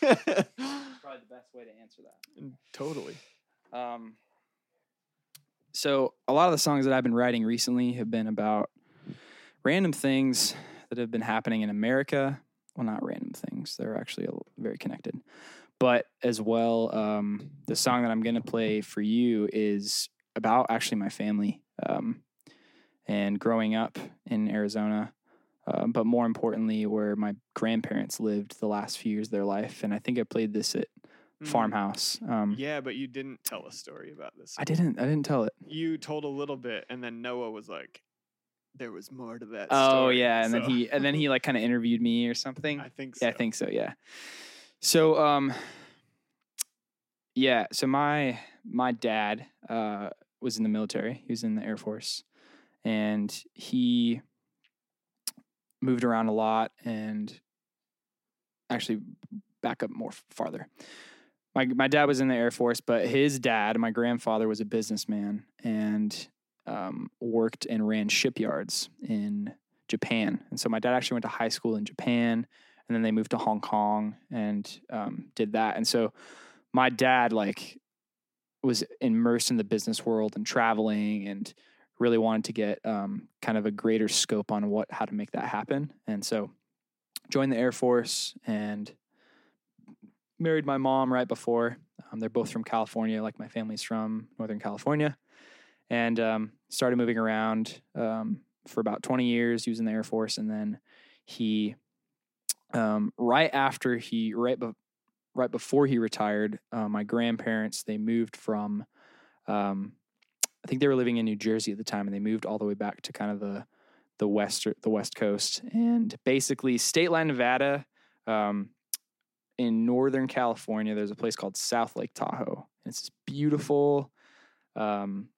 the best way to answer that. Totally. So a lot of the songs that I've been writing recently have been about random things that have been happening in America. Well, not random things. They're actually very connected. But as well, the song that I'm going to play for you is about actually my family and growing up in Arizona, but more importantly, where my grandparents lived the last few years of their life. And I think I played this at Farmhouse. Yeah, but you didn't tell a story about this. I didn't tell it. You told a little bit, and then Noah was like, there was more to that story. Oh, yeah, and so. then he like kind of interviewed me or something. I think so. Yeah, I think so, yeah. So, yeah, so my dad was in the military. He was in the Air Force, and he moved around a lot. And actually, back up more farther. My dad was in the Air Force, but his dad, my grandfather, was a businessman and worked and ran shipyards in Japan. And so my dad actually went to high school in Japan. And then they moved to Hong Kong and did that. And so my dad, like, was immersed in the business world and traveling and really wanted to get kind of a greater scope on how to make that happen. And so joined the Air Force and married my mom right before. They're both from California, like my family's from Northern California. And started moving around for about 20 years. He was in the Air Force, and then he... right before he retired, my grandparents, they moved from, I think they were living in New Jersey at the time, and they moved all the way back to kind of the West Coast, and basically state line Nevada, in Northern California, there's a place called South Lake Tahoe, and it's this beautiful, mountain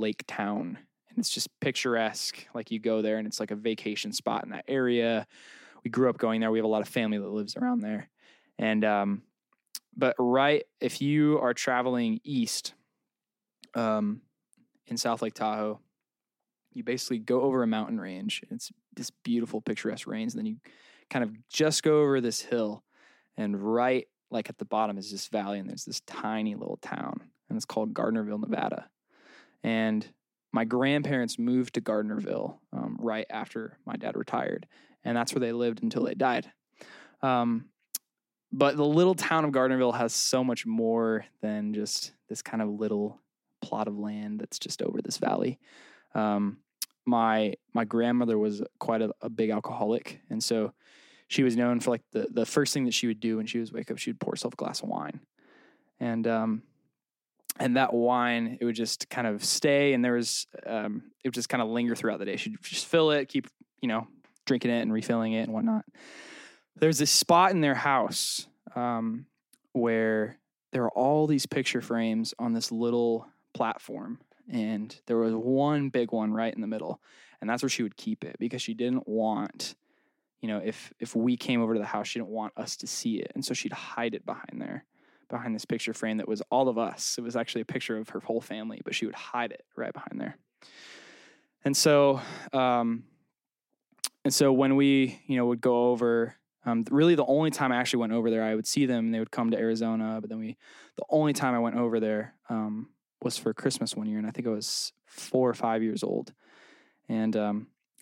lake town. It's just picturesque. Like, you go there and it's like a vacation spot in that area. We grew up going there. We have a lot of family that lives around there. And, but right, if you are traveling east, in South Lake Tahoe, you basically go over a mountain range. It's this beautiful picturesque range. And then you kind of just go over this hill, and right, like at the bottom is this valley, and there's this tiny little town, and it's called Gardnerville, Nevada. And my grandparents moved to Gardnerville right after my dad retired, and that's where they lived until they died. But the little town of Gardnerville has so much more than just this kind of little plot of land that's just over this valley. My grandmother was quite a big alcoholic, and so she was known for, like, the first thing that she would do when she was wake up, she would pour herself a glass of wine. And that wine, it would just kind of stay, and there was, it would just kind of linger throughout the day. She'd just fill it, keep, drinking it and refilling it and whatnot. There's this spot in their house where there are all these picture frames on this little platform, and there was one big one right in the middle, and that's where she would keep it, because she didn't want, if we came over to the house, she didn't want us to see it, and so she'd hide it behind this picture frame that was all of us. It was actually a picture of her whole family, but she would hide it right behind there. And so, when we, would go over, really the only time I actually went over there, I would see them, and they would come to Arizona. But then the only time I went over there, was for Christmas one year. And I think I was 4 or 5 years old. And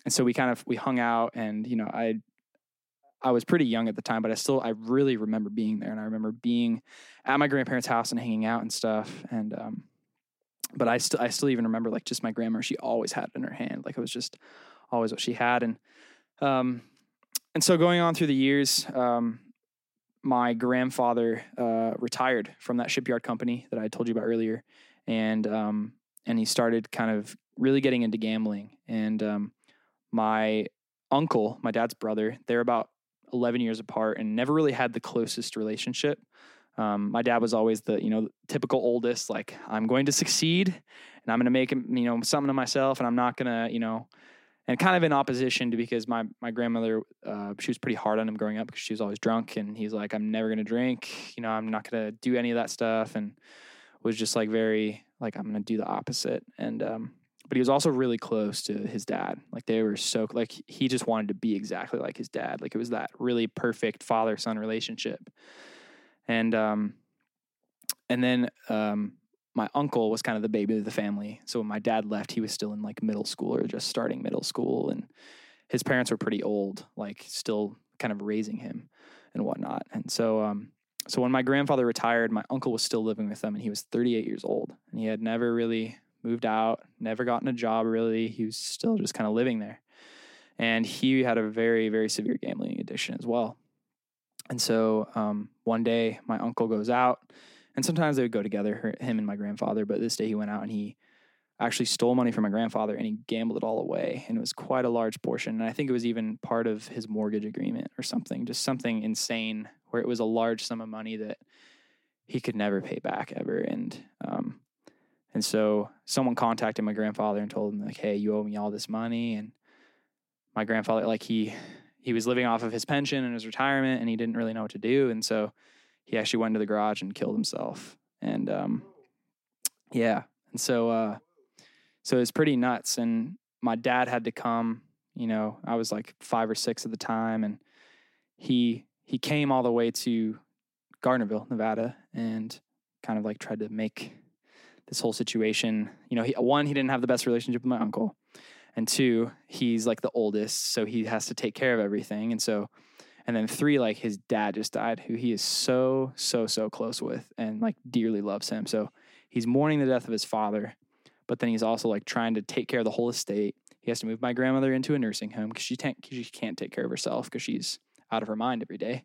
so we hung out, and, I was pretty young at the time, but I really remember being there. And I remember being at my grandparents' house and hanging out and stuff. And, but I still even remember, like, just my grandma, she always had it in her hand. Like, it was just always what she had. And so going on through the years, my grandfather, retired from that shipyard company that I told you about earlier. And he started kind of really getting into gambling. And, my uncle, my dad's brother, they're about 11 years apart and never really had the closest relationship. My dad was always the, typical oldest, like, I'm going to succeed and I'm going to make, something of myself, and I'm not going to, and kind of in opposition to, because my grandmother, she was pretty hard on him growing up because she was always drunk, and he's like, I'm never going to drink, I'm not going to do any of that stuff. And was just like, very like, I'm going to do the opposite. And, but he was also really close to his dad. Like, they were so, like, he just wanted to be exactly like his dad. Like, it was that really perfect father-son relationship. And then, my uncle was kind of the baby of the family. So when my dad left, he was still in, like, middle school or just starting middle school. And his parents were pretty old, like, still kind of raising him. and whatnot. And so, so when my grandfather retired, my uncle was still living with them, and he was 38 years old, and he had never really moved out, never gotten a job really. He was still just kind of living there. And he had a very, very severe gambling addiction as well. And so one day my uncle goes out, and sometimes they would go together, him and my grandfather, but this day he went out and he actually stole money from my grandfather and he gambled it all away. And it was quite a large portion. And I think it was even part of his mortgage agreement or something, just something insane where it was a large sum of money that he could never pay back ever. And so someone contacted my grandfather and told him like, hey, you owe me all this money. And my grandfather, like he was living off of his pension and his retirement, and he didn't really know what to do. And so he actually went into the garage and killed himself. And, yeah. And so, so it's pretty nuts. And my dad had to come, you know, I was like 5 or 6 at the time. And he came all the way to Gardnerville, Nevada, and kind of like tried to make this whole situation, you know, he didn't have the best relationship with my uncle. And 2, he's like the oldest, so he has to take care of everything. And so, and then 3, like his dad just died, who he is so, so, so close with and like dearly loves him. So he's mourning the death of his father, but then he's also like trying to take care of the whole estate. He has to move my grandmother into a nursing home because she can't take care of herself because she's out of her mind every day.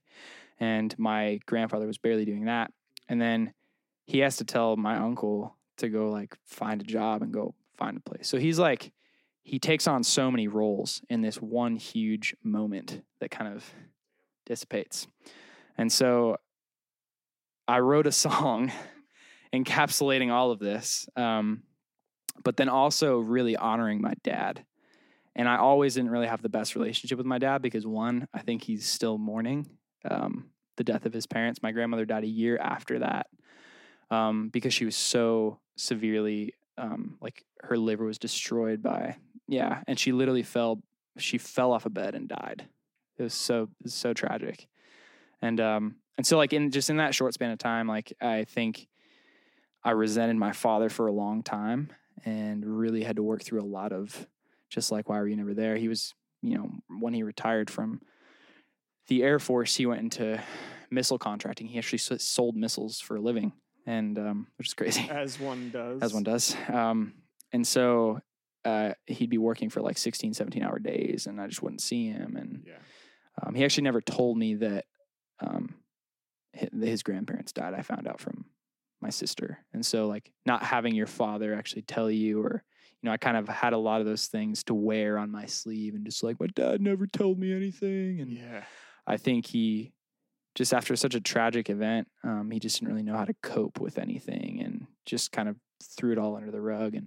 And my grandfather was barely doing that. And then he has to tell my uncle to go like find a job and go find a place. So he's like, he takes on so many roles in this one huge moment that kind of dissipates. And so I wrote a song encapsulating all of this, but then also really honoring my dad. And I always didn't really have the best relationship with my dad because 1, I think he's still mourning the death of his parents. My grandmother died a year after that because she was so severely like her liver was destroyed by, yeah. And she literally fell off a bed and died. It was so tragic. And so like in that short span of time, like I think I resented my father for a long time and really had to work through a lot of just like, why were you never there? He was, you know, when he retired from the Air Force, he went into missile contracting. He actually sold missiles for a living. And, which is crazy. As one does. And so, he'd be working for like 16, 17-hour days, and I just wouldn't see him. And, yeah. He actually never told me that, his grandparents died. I found out from my sister. And so like not having your father actually tell you, or, you know, I kind of had a lot of those things to wear on my sleeve and just like, my dad never told me anything. And yeah, I think he, just after such a tragic event, he just didn't really know how to cope with anything and just kind of threw it all under the rug. And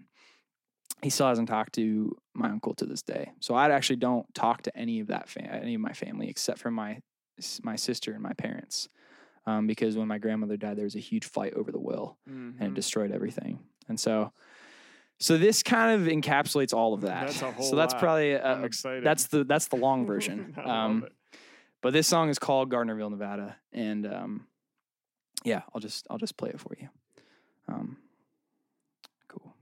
he still hasn't talked to my uncle to this day. So I actually don't talk to any of my family except for my sister and my parents. Because when my grandmother died, there was a huge fight over the will, mm-hmm. and it destroyed everything. And so this kind of encapsulates all of that. That's a whole so that's lot. Probably, I'm excited. That's the long version. I love it. But this song is called Gardnerville, Nevada, and yeah, I'll just play it for you. Cool.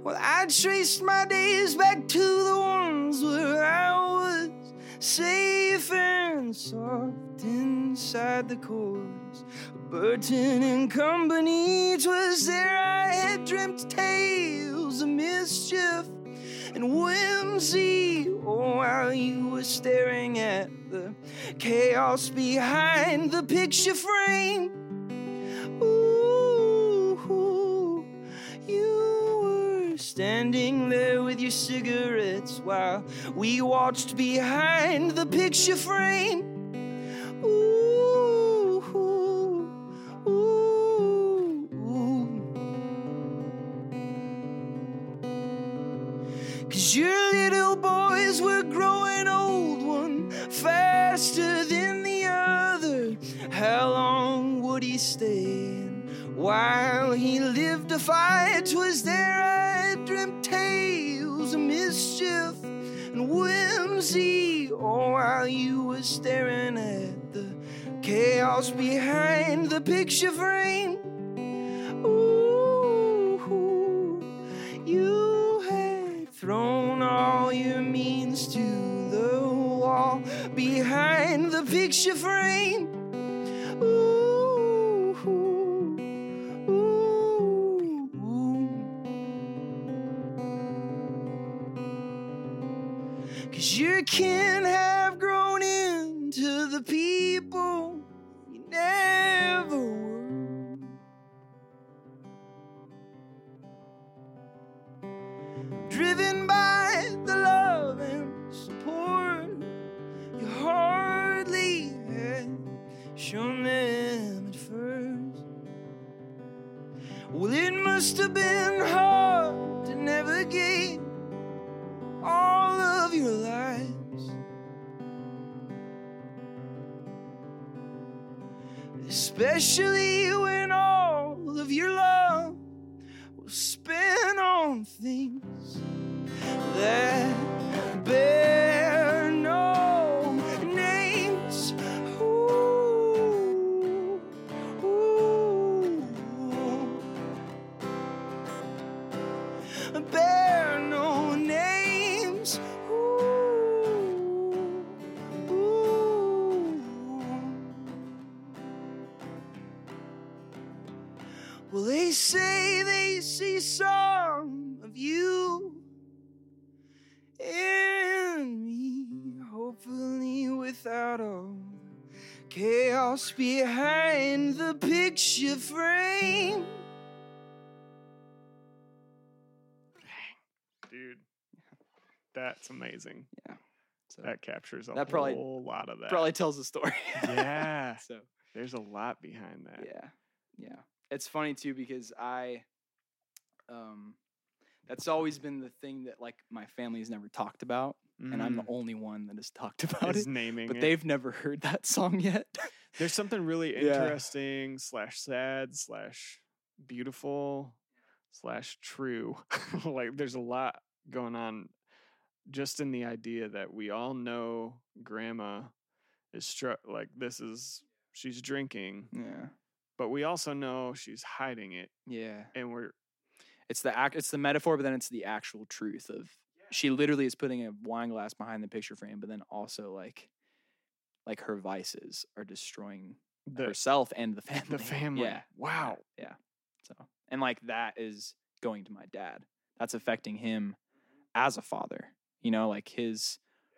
Well, I traced my days back to the ones where I was safe and soft inside the chorus, Burton and Company. 'Twas there I had dreamt tales of mischief and whimsy. Oh, while you were staring at the chaos behind the picture frame. Standing there with your cigarettes while we watched behind the picture frame. Ooh, ooh, ooh. 'Cause your little boys were growing old, one faster than the other. How long would he stay? While he lived a fight, 'twas there I dreamt. while you were staring at the chaos behind the picture frame. Ooh, you had thrown all your means to the wall behind the picture frame. You can't have grown into the people you never were. Driven by the love and support you hardly had shown them at first. Well, it must have been hard to navigate all of your lives. Especially when all of your love was spent on things that bear no names. Ooh, ooh. Bear no names. Ooh, ooh. Well, they say they see some of you in me, hopefully without all the chaos behind the picture frame. Dude. That's amazing. Yeah. So that captures a whole lot of that. Probably tells the story. Yeah. So there's a lot behind that. Yeah. Yeah. It's funny too, because I that's always been the thing that like my family has never talked about. Mm. And I'm the only one that has talked about it. Naming but it. They've never heard that song yet. There's something really interesting /sad/beautiful/true. Like there's a lot going on. Just in the idea that we all know grandma is she's drinking. Yeah. But we also know she's hiding it. Yeah. And it's the metaphor, but then it's the actual truth of she literally is putting a wine glass behind the picture frame, but then also like her vices are destroying herself and the family. The family. Yeah. Wow. Yeah. So, and like that is going to my dad. That's affecting him as a father. You know, like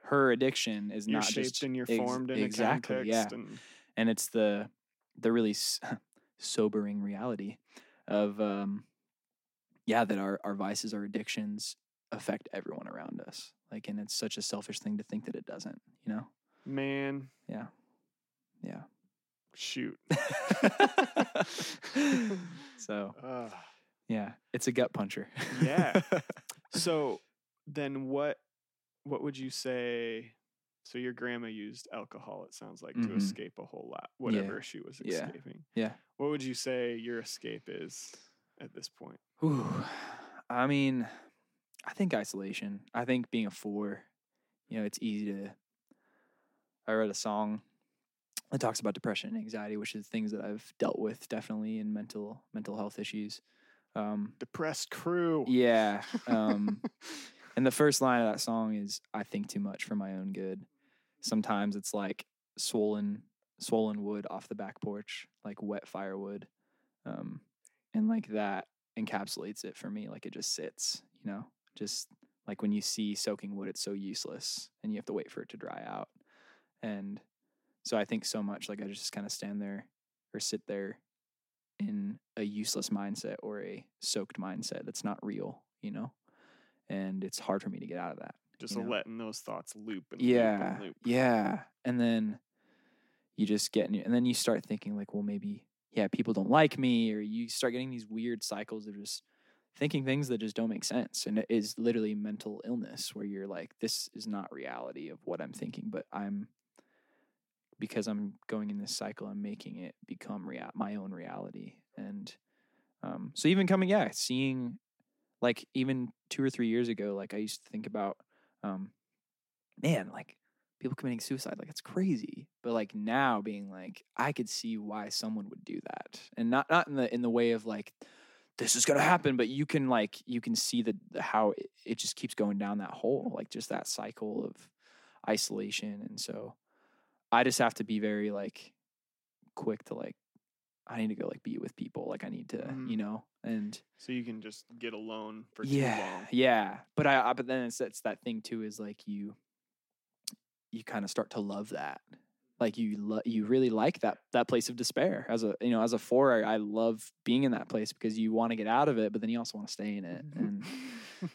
her addiction is not just shaped and formed in exactly, a context. Yeah. And it's the really sobering reality of, that our vices, our addictions affect everyone around us. Like, and it's such a selfish thing to think that it doesn't, you know? Man. Yeah. Yeah. Shoot. So, yeah, it's a gut puncher. Yeah. So then what would you say? So your grandma used alcohol, it sounds like, to escape a whole lot, whatever she was escaping. Yeah. What would you say your escape is at this point? Ooh, I mean, I think isolation. I think being a four, you know, it's easy to... I read a song that talks about depression and anxiety, which is things that I've dealt with definitely in mental health issues. Depressed crew. Yeah. And the first line of that song is, I think too much for my own good. Sometimes it's like swollen wood off the back porch, like wet firewood. And like that encapsulates it for me. Like it just sits, you know, just like when you see soaking wood, it's so useless and you have to wait for it to dry out. And so I think so much, like I just kind of stand there or sit there in a useless mindset or a soaked mindset that's not real, you know? And it's hard for me to get out of that. Just letting those thoughts loop and loop and loop. Yeah. And then you just get and then you start thinking like, well, maybe, people don't like me, or you start getting these weird cycles of just thinking things that just don't make sense. And it is literally mental illness where you're like, this is not reality of what I'm thinking, but because I'm going in this cycle, I'm making it become my own reality. And so even seeing, like, even 2 or 3 years ago, like, I used to think about, people committing suicide. Like, that's crazy. But like now being like, I could see why someone would do that. And not in the way of like, this is going to happen, but you can see how it just keeps going down that hole, like just that cycle of isolation. And so I just have to be very like quick to like, I need to go like be with people. Like I need to, you know, and so you can just get alone for too long. Yeah. But but then it's that thing too, is like you kind of start to love that. Like you really like that place of despair as a four. I love being in that place because you want to get out of it, but then you also want to stay in it. And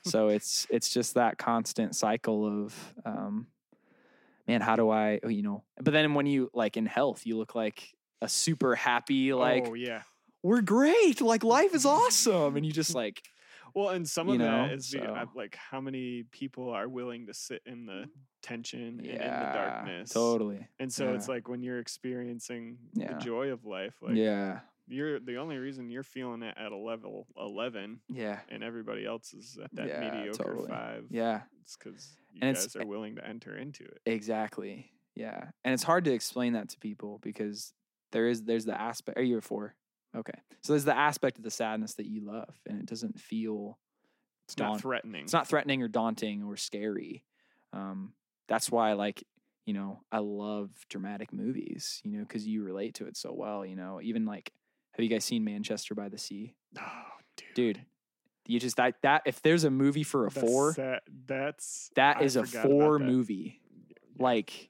so it's just that constant cycle of, man, how do I, you know, but then when you like in health, you look like a super happy, like, oh yeah, we're great. Like life is awesome. And you just like, well, and some of that is like how many people are willing to sit in the tension and in the darkness. Totally. And so it's like when you're experiencing the joy of life, like you're the only reason you're feeling it at a level 11. Yeah. And everybody else is at that mediocre 5. Yeah. It's because you guys are willing to enter into it. Exactly. Yeah. And it's hard to explain that to people because there's the aspect. Are you a 4? Okay. So there's the aspect of the sadness that you love, and it doesn't feel... It's not threatening. It's not threatening or daunting or scary. That's why, like, you know, I love dramatic movies, you know, because you relate to it so well, you know. Even, like, have you guys seen Manchester by the Sea? Oh, dude. You just... that if there's a movie for a 4... That is a 4 movie. Like...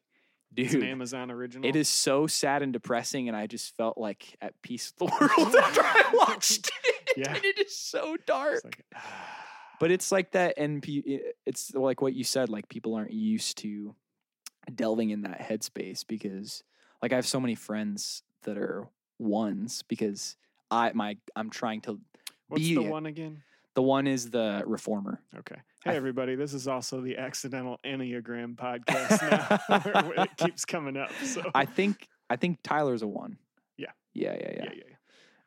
Dude, it's an Amazon original. It is so sad and depressing, and I just felt like at peace with the world after I watched it. Yeah. And it is so dark. It's like, but it's like that NP. It's like what you said. Like people aren't used to delving in that headspace because, like, I have so many friends that are ones because I'm trying to. What's be the one again? The one is the reformer. Okay. Hey, everybody. This is also the accidental Enneagram podcast now. where it keeps coming up. So I think Tyler's a 1. Yeah. Yeah.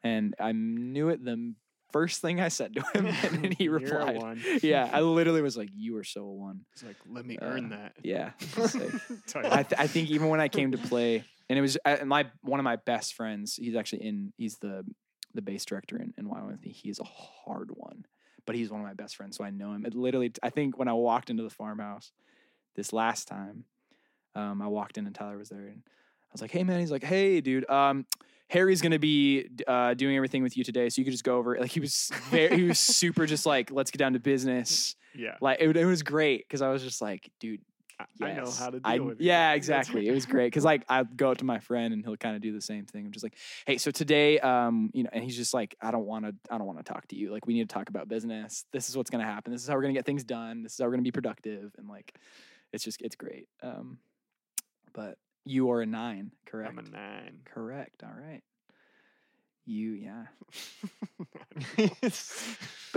And I knew it the first thing I said to him, and then he replied. You're a 1. Yeah. I literally was like, you are so a 1. He's like, let me earn that. Yeah. Like, I think even when I came to play, and it was one of my best friends, he's actually the bass director in YWAM. He is a hard 1. But he's one of my best friends, so I know him. It literally, I think when I walked into the farmhouse this last time, I walked in and Tyler was there, and I was like, "Hey, man." He's like, "Hey, dude. Harry's gonna be doing everything with you today, so you could just go over." Like he was super, just like, "Let's get down to business." Yeah, like it was great because I was just like, "Dude, yes, I know how to deal with it." Yeah, exactly. It was great because like I would go up to my friend and he'll kind of do the same thing. I'm just like, "Hey, so today, you know," and he's just like, I don't want to talk to you. Like, we need to talk about business. This is what's going to happen. This is how we're going to get things done. This is how we're going to be productive." And like, it's great. But you are a 9, correct? I'm a 9. Correct. All right. But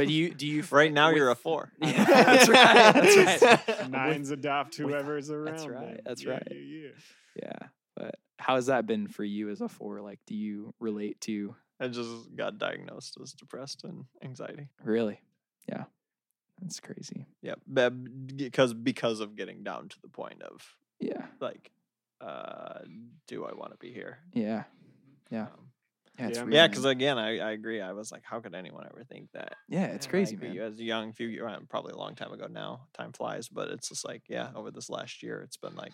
do you right now you're a 4. Yeah, that's right. 9s adopt whoever's around. That's right. Yeah. But how has that been for you as a 4? Like, do you relate to? I just got diagnosed as depressed and anxiety. Really? Yeah. That's crazy. Yeah, because of getting down to the point of like, do I want to be here? Yeah. Yeah. Yeah, because again, I agree. I was like, how could anyone ever think that? Yeah, it's crazy, man. As a young few, probably a long time ago now. Time flies, but it's just like, over this last year, it's been like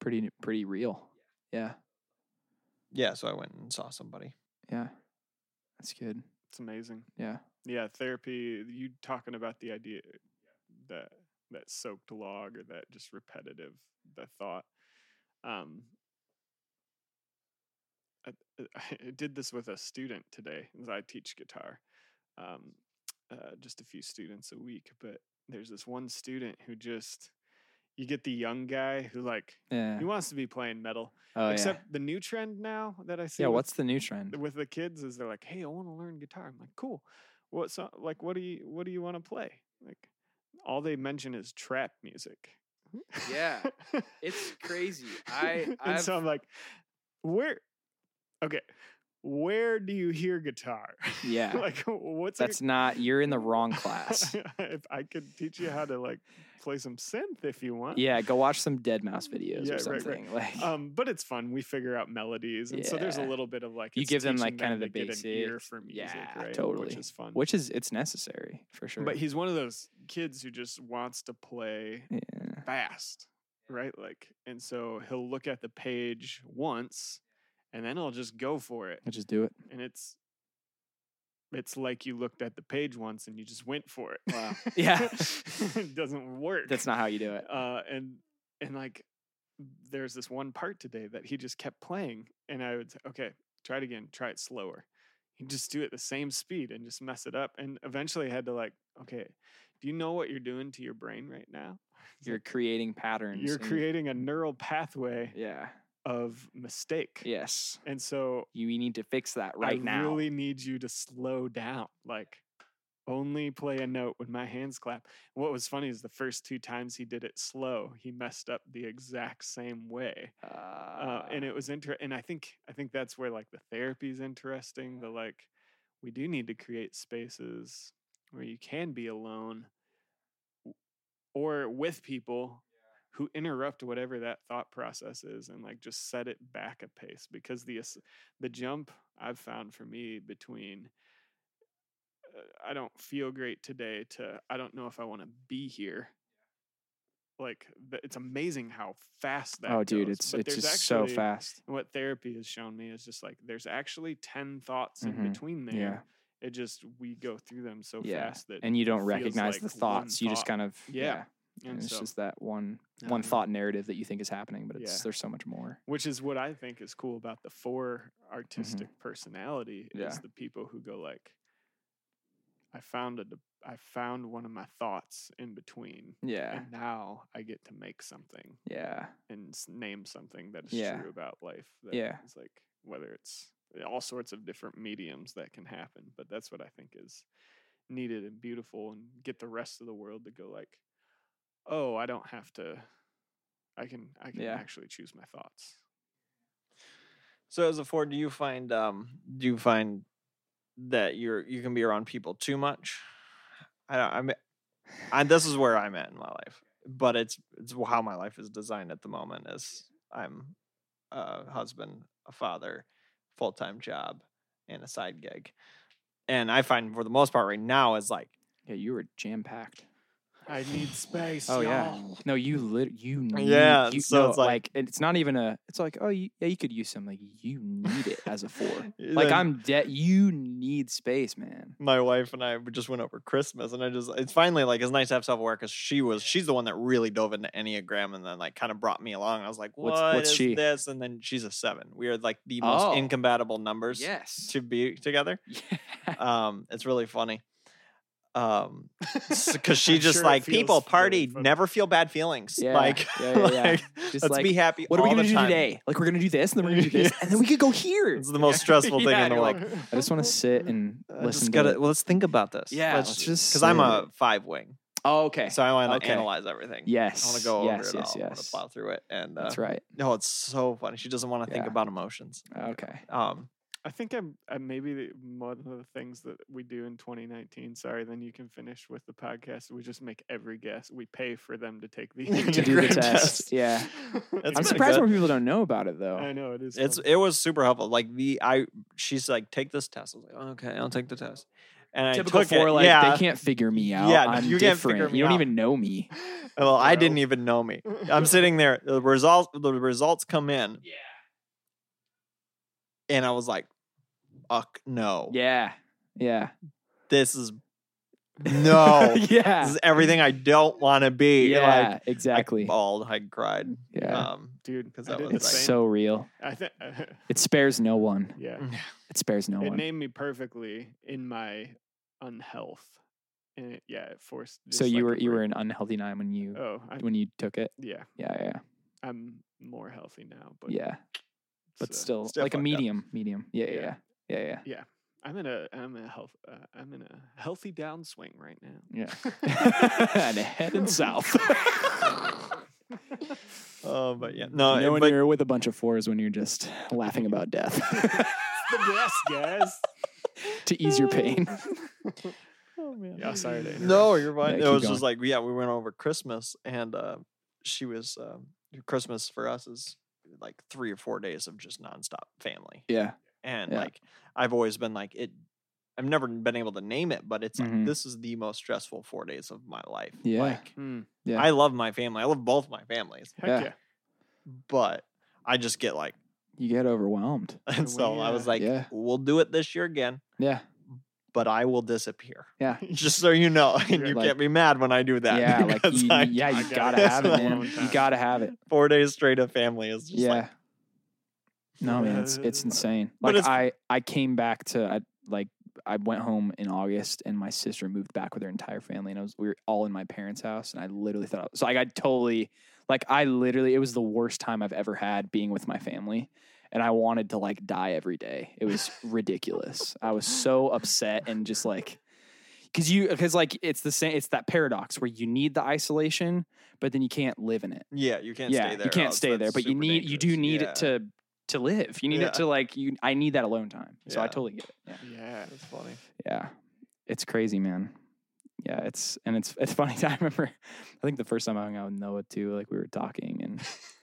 pretty real. Yeah. Yeah, so I went and saw somebody. Yeah, that's good. It's amazing. Yeah. Yeah, therapy. You talking about the idea that soaked log, or that just repetitive, the thought. I did this with a student today, because I teach guitar, just a few students a week. But there's this one student who just, you get the young guy who like, he wants to be playing metal. Except the new trend now that I see. Yeah, what's the new trend with the kids is they're like, "Hey, I want to learn guitar." I'm like, "Cool. What's like? What do you want to play?" Like, all they mention is trap music. Yeah, it's crazy. So I'm like, where? Okay, where do you hear guitar? Yeah. Like, what's that's not, you're in the wrong class. If I could teach you how to like play some synth if you want. Yeah. Go watch some Deadmau5 videos or something. Right. Like, but it's fun. We figure out melodies. And so there's a little bit of like, you give them like kind of the basic ear for music, right? Totally. Which is fun. Which is, it's necessary for sure. But he's one of those kids who just wants to play fast, right? Like, and so he'll look at the page once. And then I'll just go for it. I just do it. And it's like you looked at the page once and you just went for it. Wow. Yeah. It doesn't work. That's not how you do it. And like, there's this one part today that he just kept playing. And I would say, okay, try it again. Try it slower. You just do it the same speed and just mess it up. And eventually I had to like, okay, do you know what you're doing to your brain right now? You're like, creating patterns. You're creating a neural pathway. Yeah. Of mistake. Yes. And so you need to fix that right now. I really need you to slow down. Like, only play a note when my hands clap. And what was funny is the first two times he did it slow, he messed up the exact same way. And it was interesting. And I think that's where like the therapy is interesting. The like, we do need to create spaces where you can be alone or with people who interrupt whatever that thought process is and like just set it back a pace, because the jump I've found for me between I don't feel great today to I don't know if I want to be here. Like it's amazing how fast that goes. Dude, it's just actually, so fast. What therapy has shown me is just like there's actually 10 thoughts in between there. Yeah. It just we go through them so fast that and you don't recognize like the thoughts. You just kind of And it's so, just that one thought narrative that you think is happening, but it's there's so much more. Which is what I think is cool about the 4 artistic personality is the people who go like, I found one of my thoughts in between. Yeah. And now I get to make something. Yeah. And name something that is true about life. That it's like whether it's all sorts of different mediums that can happen, but that's what I think is needed and beautiful, and get the rest of the world to go like, oh, I don't have to, I can actually choose my thoughts. So as a 4, do you find that you can be around people too much? This is where I'm at in my life, but it's how my life is designed at the moment is I'm a husband, a father, full-time job, and a side gig. And I find for the most part right now is like, you were jam-packed. I need space. Oh y'all. Yeah, no, you need. Yeah, you, so no, it's like and it's not even a. It's like you could use some like you need it as a 4. Like I'm dead. You need space, man. My wife and I just went over Christmas, and it's finally like it's nice to have self-aware because she's the one that really dove into Enneagram and then like kind of brought me along. I was like, what's she? This? And then she's a 7. We are like the most incompatible numbers. Yes. To be together. Yeah. It's really funny. Because she just sure like people party really never feel bad feelings like just let's like, be happy what all are we gonna do time. Today like we're gonna do this and then we're gonna do this and then we could go here. It's the most stressful thing in the world. I just want to sit and listen just gotta, to let's think about this let's just because I'm a 5 wing so I want to analyze everything. I want to go over it all. I want to plow through it and that's right. No, it's so funny. She doesn't want to think about emotions. I think I'm maybe one of the things that we do in 2019. Sorry, then you can finish with the podcast. We just make every guest. We pay for them to take the to do the test. Yeah, I'm surprised more people don't know about it though. I know it is. It was super helpful. Like she's like, take this test. I was like, okay, I'll take the test. And typical I took 4, it. Like they can't figure me out. Yeah, I'm you different. Can't figure me you don't out. Even know me. Well, I didn't even know me. I'm sitting there. The results come in. Yeah. And I was like, "Fuck no!" Yeah. This is no. This is everything I don't want to be. Yeah, like, exactly. I bawled. I cried. Yeah, dude, because that was so real. It spares no one. Yeah, it spares no one. It named me perfectly in my unhealth, and it forced. So you were an unhealthy 9 when you when you took it. Yeah. I'm more healthy now, but But still, like a medium. Yeah. I'm in a healthy downswing right now. Yeah, and heading south. But yeah, no. You know when you're with a bunch of 4s, when you're just laughing about death. the best, guys. To ease your pain. Oh, man. Yeah, sorry to interrupt. No, you're fine. Yeah, it was going. Just like, yeah, we went over Christmas, and she was, Christmas for us is like 3 or 4 days of just nonstop family. Yeah. And like, I've always been like, it. I've never been able to name it, but it's like, this is the most stressful 4 days of my life. Yeah. Like, I love my family. I love both my families. Heck yeah. But I just get like, you get overwhelmed. And so I was like, we'll do it this year again. Yeah. But I will disappear. Yeah. Just so you know. And you like, can't be mad when I do that. Yeah. Like, you got to have it, man. You got to have it. 4 days straight of family is just like. No, man, it's insane. Like, I came back to, I went home in August, and my sister moved back with her entire family, and we were all in my parents' house, and I literally thought, so it was the worst time I've ever had being with my family, and I wanted to like die every day. It was ridiculous. I was so upset, and just like, because like it's the same, it's that paradox where you need the isolation, but then you can't live in it. Yeah, you can't stay there. You can't stay there, but you need, you do need it to live. You need it to like you. I need that alone time. So I totally get it. Yeah, it's funny. Yeah, it's crazy, man. Yeah, it's funny. I remember, I think the first time I hung out with Noah too. Like we were talking, and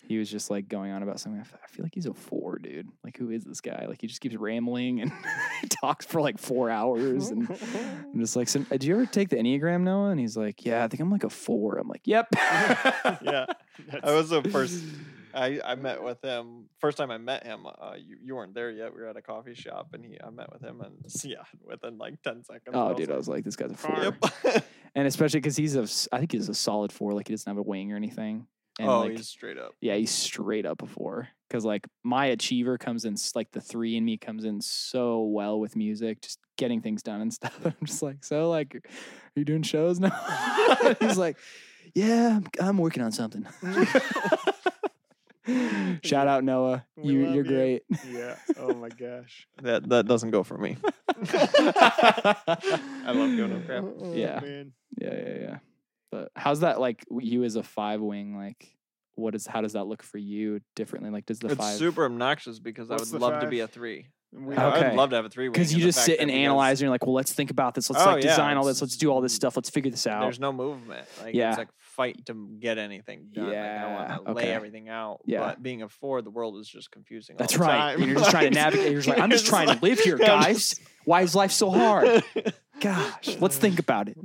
he was just like going on about something. I feel like he's a four, dude. Like who is this guy? Like he just keeps rambling and talks for like 4 hours. And I'm just like, so, do you ever take the Enneagram, Noah? And he's like, yeah, I think I'm like a four. I'm like, yep. Yeah, I was the first. I met with him first time I met him. You weren't there yet. We were at a coffee shop, and I met with him, and within like 10 seconds. Oh, dude, I was like, this guy's a four, and especially because I think he's a solid four. Like he doesn't have a wing or anything. And he's straight up. Yeah, he's straight up a four. Because like my achiever comes in, like the three in me comes in so well with music, just getting things done and stuff. I'm just like, so like, are you doing shows now? He's like, yeah, I'm working on something. Shout out Noah, you're great. Yeah. Oh my gosh. That doesn't go for me. I love going on crap. Oh, yeah. Man. Yeah. But how's that like you as a five wing? Like, how does that look for you differently? Like, does the five? It's super obnoxious because I would love to be a three. I'd love to have a three wing because you just sit and analyze, and you're like, well, let's think about this. Let's design all this. Let's do all this stuff. Let's figure this out. There's no movement. Like it's like fight to get anything done. Yeah, like, I want to lay everything out. Yeah. But being a four, the world is just confusing. That's right. And you're just trying to navigate. You're just like, I'm just trying to live here, guys. Why is life so hard? Gosh, let's think about it.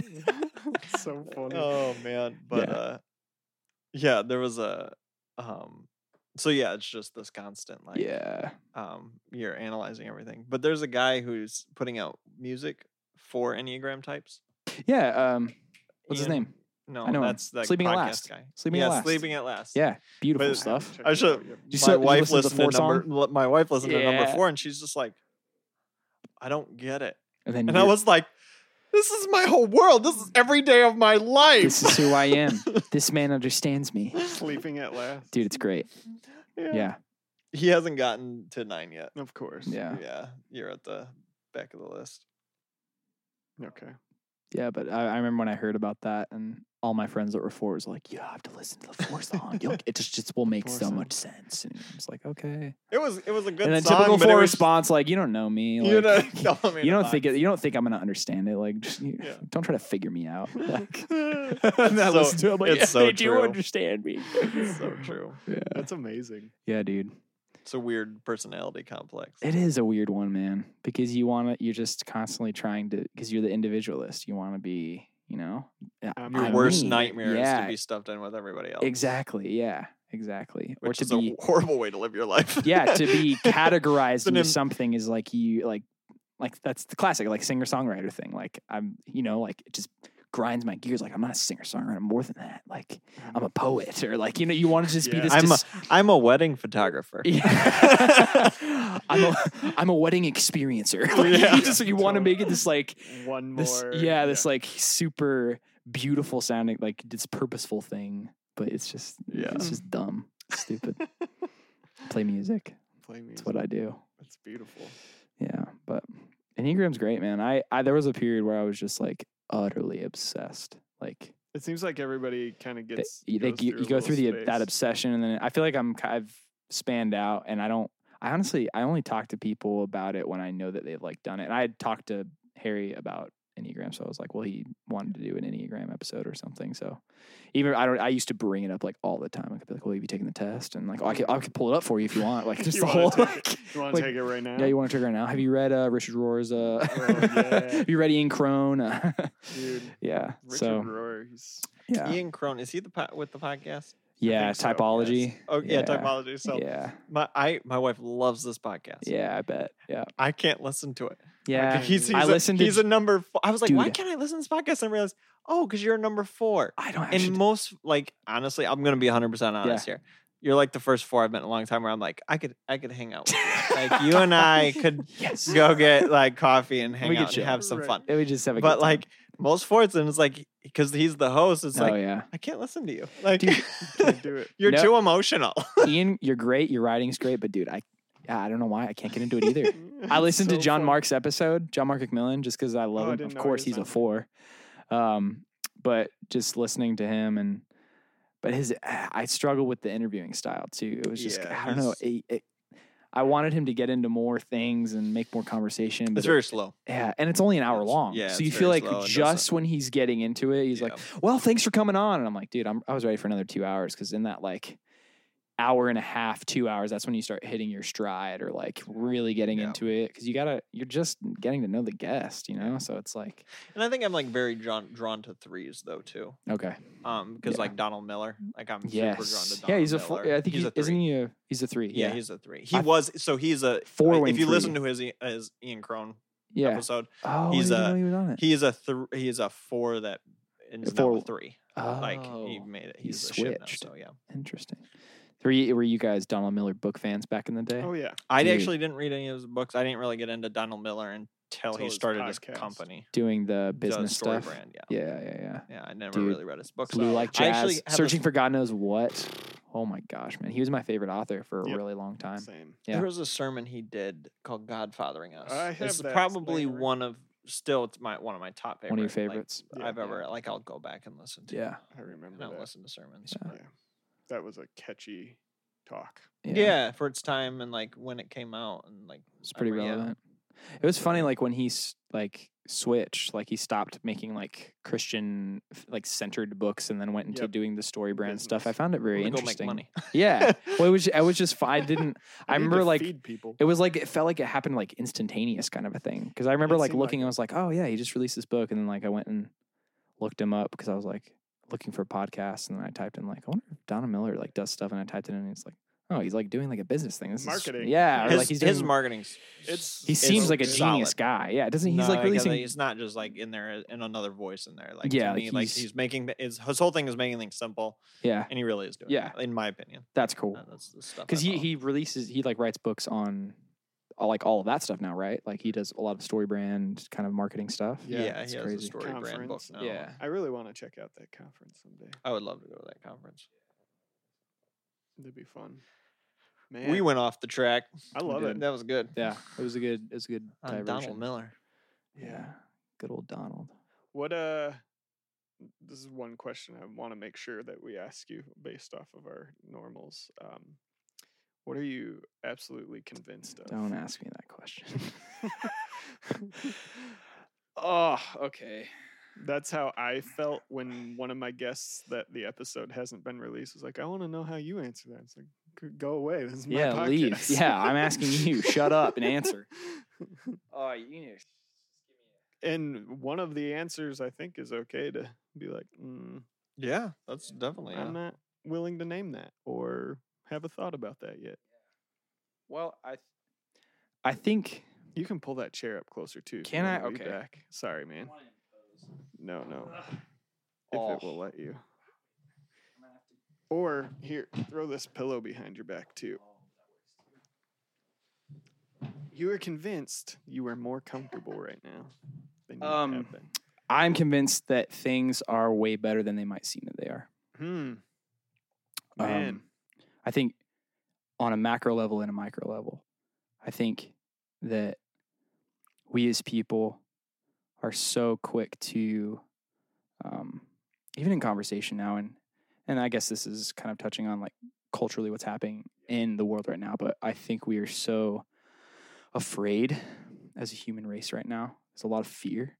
That's so funny. Oh man, but there was a So yeah, it's just this constant like you're analyzing everything. But there's a guy who's putting out music for Enneagram types. Yeah, what's his name? No, that's the Sleeping at Last guy. Sleeping at Last. Yeah, beautiful stuff. I should. My wife listened to number four, and she's just like, I don't get it. And I was like, this is my whole world. This is every day of my life. This is who I am. This man understands me. Sleeping at Last. Dude, it's great. Yeah. He hasn't gotten to 9 yet. Of course. Yeah. You're at the back of the list. Okay. Yeah, but I remember when I heard about that, and all my friends that were fours were like, you have to listen to the four song. It just will make so much sense. And I was like, okay. It was a good song. And then typical four response, like, you don't know me. Like, you don't think I'm gonna understand it. Like, don't try to figure me out. Like, and I listen to it, I'm like, they do understand me. It's so true. Yeah. That's amazing. Yeah, dude. It's a weird personality complex. It is a weird one, man, because you're just constantly trying to, because you're the individualist. You want to be, your worst nightmare is to be stuffed in with everybody else. Exactly. Yeah, exactly. Which is a horrible way to live your life. Yeah. To be categorized into something is like you, like that's the classic, like singer-songwriter thing. Like I'm, like it just grinds my gears. Like I'm not a singer-songwriter, I'm more than that. Like I'm a poet, or like you want to just be this. I'm a wedding photographer. Yeah. I'm a wedding experiencer. Like, you want to make it this like one more. This like super beautiful sounding, like this purposeful thing, but it's just it's just dumb, stupid. Play music. That's what I do. It's beautiful. Yeah, but Enneagram's great, man. I there was a period where I was just like utterly obsessed. Like it seems like everybody kind of gets you go through that obsession, and then I feel like I've spanned out, and I don't. I only talk to people about it when I know that they've like done it. And I had talked to Harry about Enneagram, so I was like, well, he wanted to do an Enneagram episode or something. So even I used to bring it up like all the time. I could be like, well, have you taken the test? And like, oh, I could pull it up for you if you want. Like, just the whole you want to take it right now? Yeah, you want to take it right now? Have you read Richard Rohr's? Have you read Ian Crone? Dude, yeah. Richard Rohr. Yeah. Ian Crone, is he with the podcast? Yeah, Typology. Yes. Oh, yeah, Typology. So yeah, my wife loves this podcast. Yeah, I bet. Yeah, I can't listen to it. Yeah, like, he's a number four. I was like, dude, why can't I listen to this podcast? And I realized, oh, because you're a number four. I don't. And most, like, honestly, I'm gonna be 100% honest here. You're like the first four I've met in a long time where I'm like, I could hang out with you. Like, you and I could go get like coffee and hang out and have some fun. We just have a good time. Like most fours, and it's like, because he's the host, it's I can't listen to you. Like, dude, can't do it. You're too emotional. Ian, you're great. Your writing's great. But dude, I don't know why I can't get into it either. I listened to John Mark's episode, John Mark McMillan, just because I love him. Of course, he's a four. But just listening to him But I struggle with the interviewing style too. It was just, I don't know. I wanted him to get into more things and make more conversation. But it's very slow. Yeah, and it's only an hour long. Yeah, so you feel like just when he's getting into it, he's like, well, thanks for coming on. And I'm like, dude, I was ready for another 2 hours, because in that like hour and a half, 2 hours, that's when you start hitting your stride or like really getting into it, because you're just getting to know the guest, you know. So it's like, and I think I'm like very drawn to threes though too. Okay. Because like Donald Miller, like I'm super drawn to Donald Miller. He's a four. I think he's a three. Yeah, he's a three. He's a four. If you listen to his Ian Crone episode, he's a four that ends up with three. Oh, like he made it. He's switched. Now, so interesting. Were you guys Donald Miller book fans back in the day? Oh, yeah. I actually didn't read any of his books. I didn't really get into Donald Miller until he started his company. Doing the business stuff? Brand, yeah. Yeah, I never really read his books. Blue Like Jazz, Searching for God Knows What. Oh, my gosh, man. He was my favorite author for a really long time. Same. Yeah. There was a sermon he did called Godfathering Us. It's probably one of my top favorites. One of your favorites. Like, I've ever, like, I'll go back and listen to. Yeah. I remember that. And I'll listen to sermons. Yeah. That was a catchy talk. Yeah, for its time and like when it came out and like it's pretty relevant. It was funny, like when he like switched, like he stopped making like Christian like centered books and then went into doing the story brand stuff. I found it very interesting. Go make money. Yeah, well, I remember like it was like it felt like it happened like instantaneous kind of a thing, because I remember like looking, I was like, oh yeah, he just released this book, and then like I went and looked him up because I was like looking for podcasts, and then I typed in like, I wonder if Donna Miller like does stuff, and I typed it in and it's like, oh, he's like doing like a business thing. This marketing. Or like he's doing his marketing. He seems like a genius guy. Yeah. He's like releasing. He's not just like in there and another voice in there. Like, to me, like he's making his whole thing is making things simple. Yeah. And he really is doing that, in my opinion. That's cool. That's the stuff. Cause he like writes books on like all of that stuff now, right? Like he does a lot of story brand kind of marketing stuff. Yeah, he has a story brand book now. Yeah, I really want to check out that conference someday. I would love to go to that conference. That'd be fun. Man, we went off the track. I love it. That was good. Yeah, it was a good diversion. Donald Miller. Yeah, good old Donald. What? This is one question I want to make sure that we ask you based off of our normals. What are you absolutely convinced of? Don't ask me that question. Oh, okay. That's how I felt when one of my guests that the episode hasn't been released was like, I want to know how you answer that. It's like, go away. This is my podcast. Leave. Yeah, I'm asking you. Shut up and answer. Oh, you need to. And one of the answers I think is okay to be like, yeah, that's definitely. I'm not willing to name that or have a thought about that yet. Well, I think you can pull that chair up closer too. Can I? Okay. Back. Sorry, man. No. If it will let you. Or here, throw this pillow behind your back too. You are convinced you are more comfortable right now than you have been. I'm convinced that things are way better than they might seem that they are. Man. I think on a macro level and a micro level, I think that we as people are so quick to, even in conversation now, and I guess this is kind of touching on like culturally what's happening in the world right now, but I think we are so afraid as a human race right now. There's a lot of fear.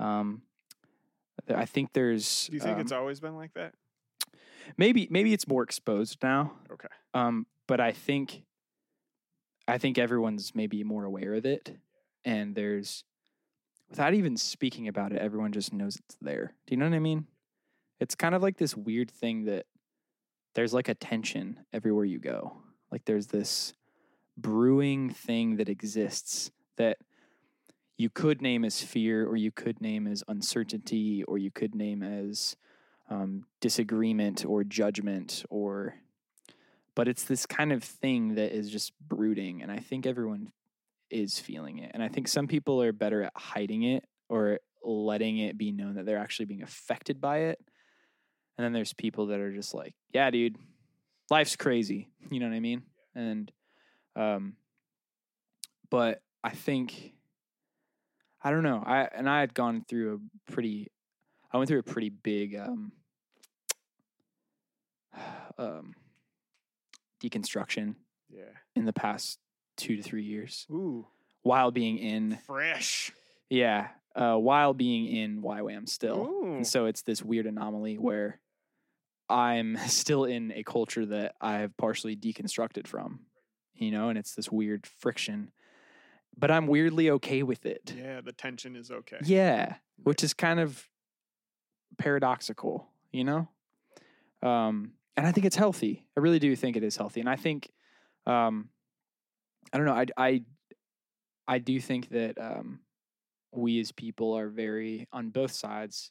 I think there's... Do you think it's always been like that? Maybe it's more exposed now. Okay. But I think everyone's maybe more aware of it, and there's, without even speaking about it, everyone just knows it's there. Do you know what I mean? It's kind of like this weird thing that there's like a tension everywhere you go. Like there's this brewing thing that exists that you could name as fear, or you could name as uncertainty, or you could name as disagreement or judgment, or, but it's this kind of thing that is just brooding. And I think everyone is feeling it. And I think some people are better at hiding it or letting it be known that they're actually being affected by it. And then there's people that are just like, yeah, dude, life's crazy. You know what I mean? And, but I think, I don't know. I had gone through a pretty big deconstruction in the past 2 to 3 years. Ooh. While being in YWAM still. Ooh. And so it's this weird anomaly where I'm still in a culture that I have partially deconstructed from, you know, and it's this weird friction. But I'm weirdly okay with it. Yeah, the tension is okay. Yeah, right. Which is kind of paradoxical, you know? And I think it's healthy. I really do think it is healthy. And I think, I don't know, I do think that we as people are very, on both sides,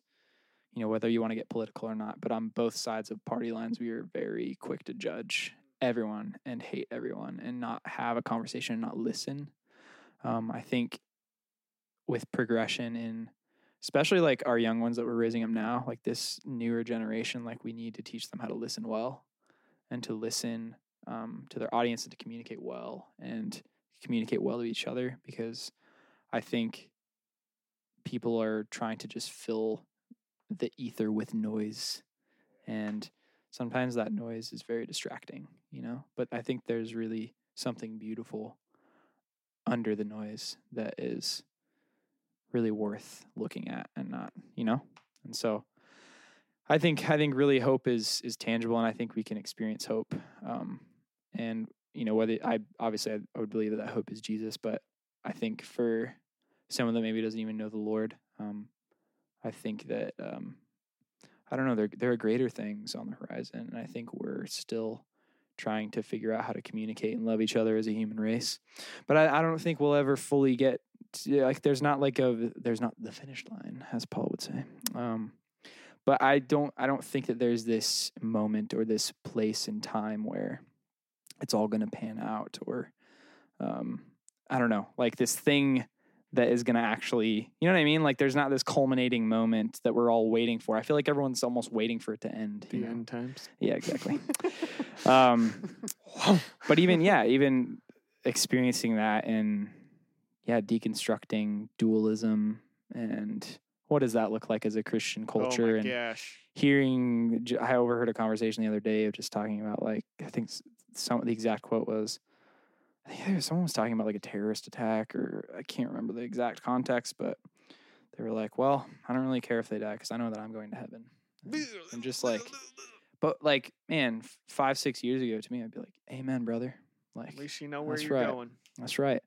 you know, whether you want to get political or not, but on both sides of party lines, we are very quick to judge everyone and hate everyone and not have a conversation and not listen. I think with progression in, especially like our young ones that we're raising up now, like this newer generation, like we need to teach them how to listen well and to listen to their audience and to communicate well to each other, because I think people are trying to just fill the ether with noise, and sometimes that noise is very distracting, you know, but I think there's really something beautiful under the noise that is really worth looking at and not, you know? And so I think really hope is tangible, and I think we can experience hope. And you know, whether I would believe that hope is Jesus, but I think for someone that maybe doesn't even know the Lord, I think that, I don't know, there are greater things on the horizon. And I think we're still trying to figure out how to communicate and love each other as a human race. But I don't think we'll ever fully get, like, there's not the finish line, as Paul would say. But I don't think that there's this moment or this place in time where it's all going to pan out, or, I don't know, like this thing that is going to actually, you know what I mean? Like there's not this culminating moment that we're all waiting for. I feel like everyone's almost waiting for it to end. The end times. Yeah, exactly. But even experiencing that and, deconstructing dualism and what does that look like as a Christian culture? Oh my gosh. I overheard a conversation the other day of just talking about, like, I think the exact quote was, I think someone was talking about like a terrorist attack, or I can't remember the exact context, but they were like, well, I don't really care if they die because I know that I'm going to heaven. And just like, but like, man, 5-6 years ago to me, I'd be like, amen, brother. Like, at least you know where you're going. That's right.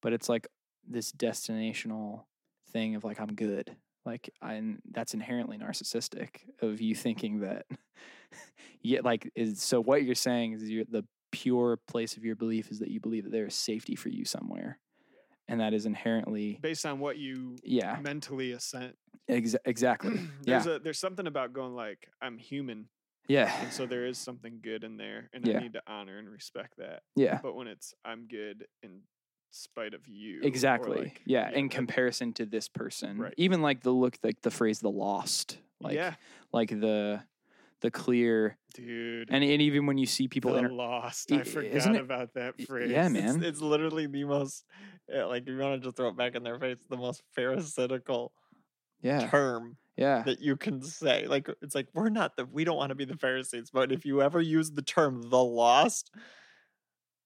But it's like this destinational thing of like, I'm good. Like, that's inherently narcissistic of you thinking that, so what you're saying is the pure place of your belief is that you believe that there is safety for you somewhere. And that is inherently based on what you mentally assent. Exactly. There's something about going like, I'm human. Yeah. And so there is something good in there, and I need to honor and respect that. Yeah. But when it's, I'm good and spite of you, exactly, like, in comparison to this person, right. Even like the look, like the phrase "the lost," like like the clear dude, and even when you see people lost, I forgot about that phrase. Yeah, man, it's literally the most, like, you want to just throw it back in their face, the most pharisaical term that you can say. Like, it's like, we're not the, we don't want to be the Pharisees, but if you ever use the term the lost,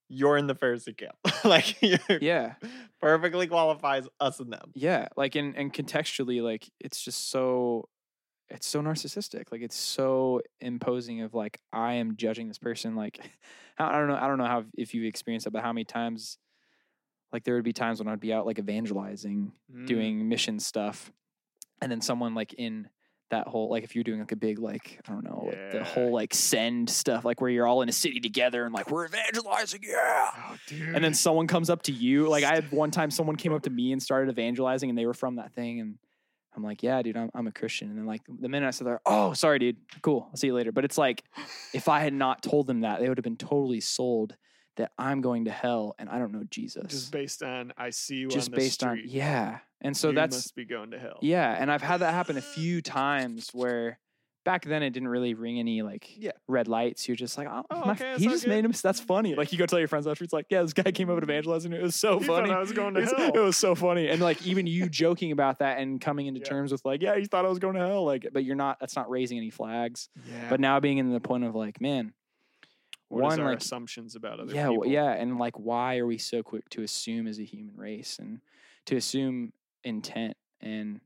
you're in the Pharisee camp. Like, perfectly qualifies us and them. Yeah. Like, and contextually, like, it's just so, it's so narcissistic. Like, it's so imposing of, like, I am judging this person. Like, I don't know how, if you've experienced it, but how many times, like, there would be times when I'd be out, like, evangelizing, doing mission stuff. And then someone, like, in that whole, like, if you're doing, like, a big, like, I don't know, like, the whole, like, send stuff, like, where you're all in a city together and, like, we're evangelizing, Oh, dude. And then someone comes up to you. Like, I had one time someone came up to me and started evangelizing, and they were from that thing, and I'm like, yeah, dude, I'm a Christian. And then, like, the minute I said that, oh, sorry, dude. Cool. I'll see you later. But it's like, if I had not told them that, they would have been totally sold that I'm going to hell and I don't know Jesus. Just based on, I see you just on the street. Just based on, And so you must be going to hell. Yeah. And I've had that happen a few times where back then it didn't really ring any, like, red lights. You're just like, okay, he just made him. That's funny. Like, you go tell your friends after, it's like, yeah, this guy came up and evangelized, and it was so funny. Thought I was going to hell. It was so funny. And, like, even you joking about that and coming into terms with, like, yeah, you thought I was going to hell. Like, but you're not, that's not raising any flags. Yeah. But now being in the point of, like, man, what is our, like, assumptions about other people? Yeah. And, like, why are we so quick to assume as a human race and to assume intent? And,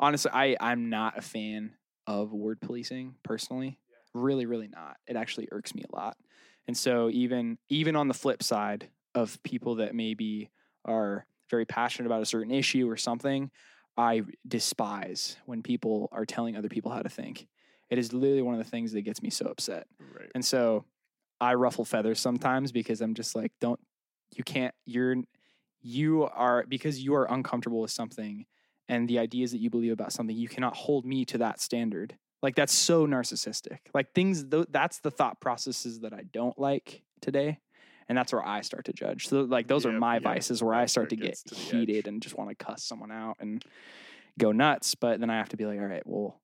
honestly, I'm not a fan of word policing personally. Really, really not. It actually irks me a lot. And so even on the flip side of people that maybe are very passionate about a certain issue or something, I despise when people are telling other people how to think. It is literally one of the things that gets me so upset. Right. And so I ruffle feathers sometimes because I'm just like, because you are uncomfortable with something and the ideas that you believe about something, you cannot hold me to that standard. Like, that's so narcissistic. Like, that's the thought processes that I don't like today. And that's where I start to judge. So, like, those are my vices where I start to get heated and just want to cuss someone out and go nuts. But then I have to be like, all right, well,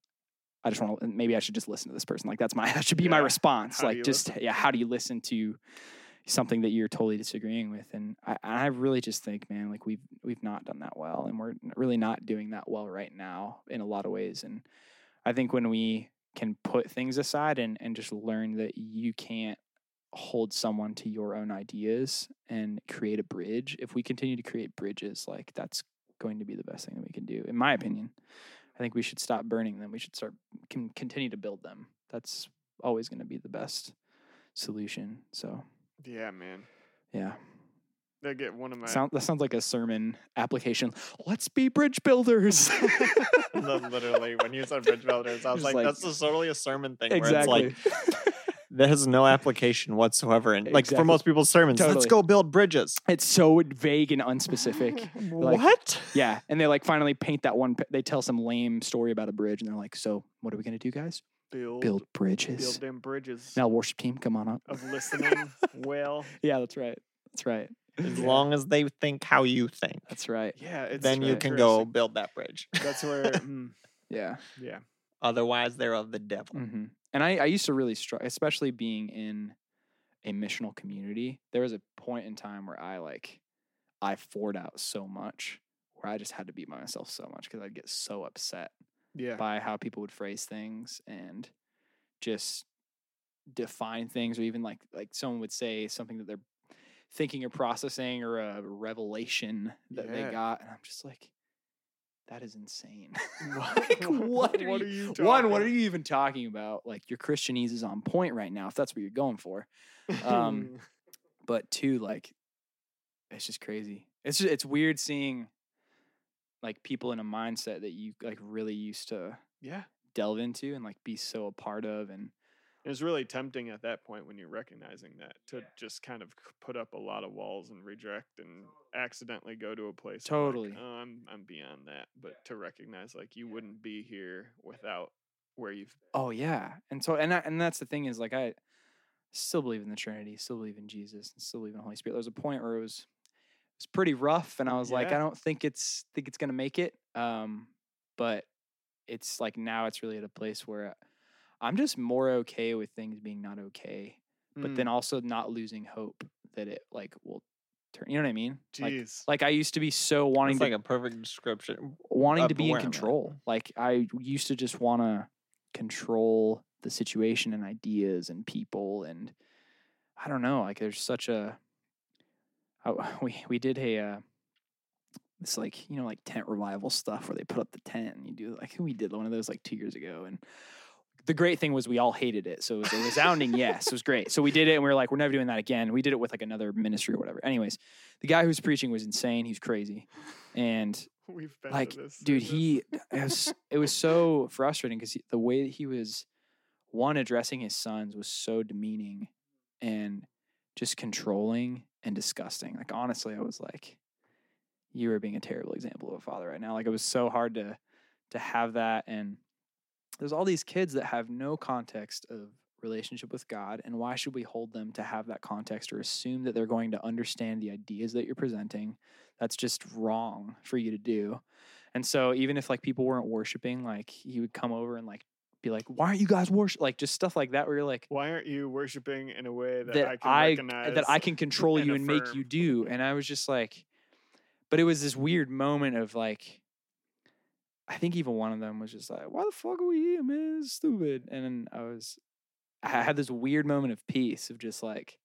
I just want to, maybe I should just listen to this person. Like, that should be my response. How, like, just, listen? How do you listen to something that you're totally disagreeing with? And I really just think, man, like, we've not done that well, and we're really not doing that well right now in a lot of ways. And I think when we can put things aside and just learn that you can't hold someone to your own ideas and create a bridge, if we continue to create bridges, like, that's going to be the best thing that we can do, in my opinion. I think we should stop burning them. We should continue to build them. That's always going to be the best solution. So yeah, man. Yeah. I get one of my... That sounds like a sermon application. Let's be bridge builders. Literally, when you said bridge builders, I was like, that's totally a sermon thing. Exactly. Where it's like, that has no application whatsoever. And like for most people's sermons, let's go build bridges. It's so vague and unspecific. Like, what? Yeah. And they like finally paint that one. They tell some lame story about a bridge and they're like, so what are we going to do, guys? Build bridges. Build them bridges. Now, worship team, come on up. Of listening well. Yeah, that's right. That's right. As long as they think how you think. That's right. Yeah. Then you can go build that bridge. That's where... Yeah. Yeah. Otherwise, they're of the devil. Mm-hmm. And I used to really struggle, especially being in a missional community. There was a point in time where I poured out so much where I just had to beat myself so much because I'd get so upset. Yeah. By how people would phrase things and just define things, or even like someone would say something that they're thinking or processing, or a revelation that they got, and I'm just like, that is insane. Like, what are you even talking about? Like, your Christianese is on point right now, if that's what you're going for. But two, like, it's just crazy. It's weird seeing, like, people in a mindset that you like really used to delve into and like be so a part of. And it was really tempting at that point when you're recognizing that to just kind of put up a lot of walls and reject and accidentally go to a place. Totally. Like, oh, I'm beyond that. But to recognize like you wouldn't be here without where you've been. Oh yeah. And so, and that's the thing is like, I still believe in the Trinity, still believe in Jesus, and still believe in the Holy Spirit. There was a point where it's pretty rough, and I was like, I don't think it's gonna make it. But it's like now it's really at a place where I'm just more okay with things being not okay, but then also not losing hope that it like will turn. You know what I mean? Jeez. Like I used to be so wanting to, like a perfect description. Wanting to be in control. Like I used to just want to control the situation and ideas and people, and I don't know. Like there's such a we did a this like, you know, like tent revival stuff where they put up the tent and you do, like, we did one of those like 2 years ago, and the great thing was we all hated it. So it was a resounding yes. It was great. So we did it and we were like, we're never doing that again. We did it with like another ministry or whatever. Anyways, the guy who's preaching was insane. He's crazy. And we've been like, this, dude, it was so frustrating because the way that he was addressing his sons was so demeaning and just controlling and disgusting. Like, honestly, I was like, you are being a terrible example of a father right now. Like, it was so hard to have that. And there's all these kids that have no context of relationship with God, and why should we hold them to have that context or assume that they're going to understand the ideas that you're presenting? That's just wrong for you to do. And so even if, like, people weren't worshiping, like, he would come over and, like, be like, why aren't you guys worship? Like, just stuff like that where you're like, why aren't you worshiping in a way that I can recognize, that I can control and you affirm, and make you do? And I was just like, but it was this weird moment of, like, I think even one of them was just like, why the fuck are we here, man? It's stupid. And then I had this weird moment of peace of just like,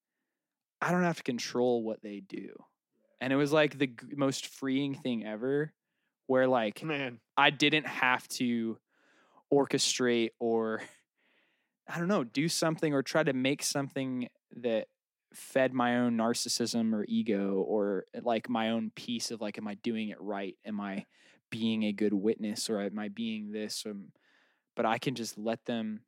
I don't have to control what they do. And it was like the most freeing thing ever, where, like, man, I didn't have to orchestrate or, I don't know, do something or try to make something that fed my own narcissism or ego or, like, my own piece of, like, am I doing it right? Am I being a good witness, or am I being this? But I can just let them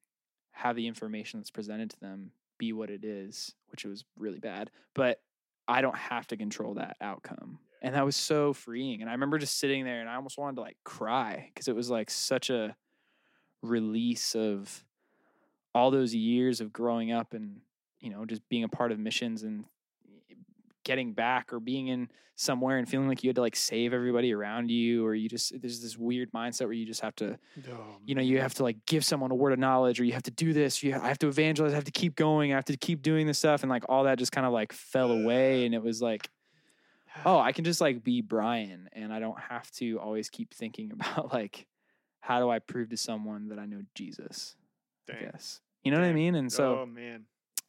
have the information that's presented to them be what it is, which was really bad, but I don't have to control that outcome. And that was so freeing. And I remember just sitting there and I almost wanted to, like, cry, because it was like such a release of all those years of growing up and, you know, just being a part of missions and getting back or being in somewhere and feeling like you had to, like, save everybody around you, or you just, there's this weird mindset where you just have to, you know, you have to, like, give someone a word of knowledge, or you have to do this, I have to evangelize, I have to keep going, I have to keep doing this stuff. And, like, all that just kind of, like, fell away. And it was like, oh, I can just, like, be Brian, and I don't have to always keep thinking about, like, how do I prove to someone that I know Jesus? Yes. You know what I mean? And so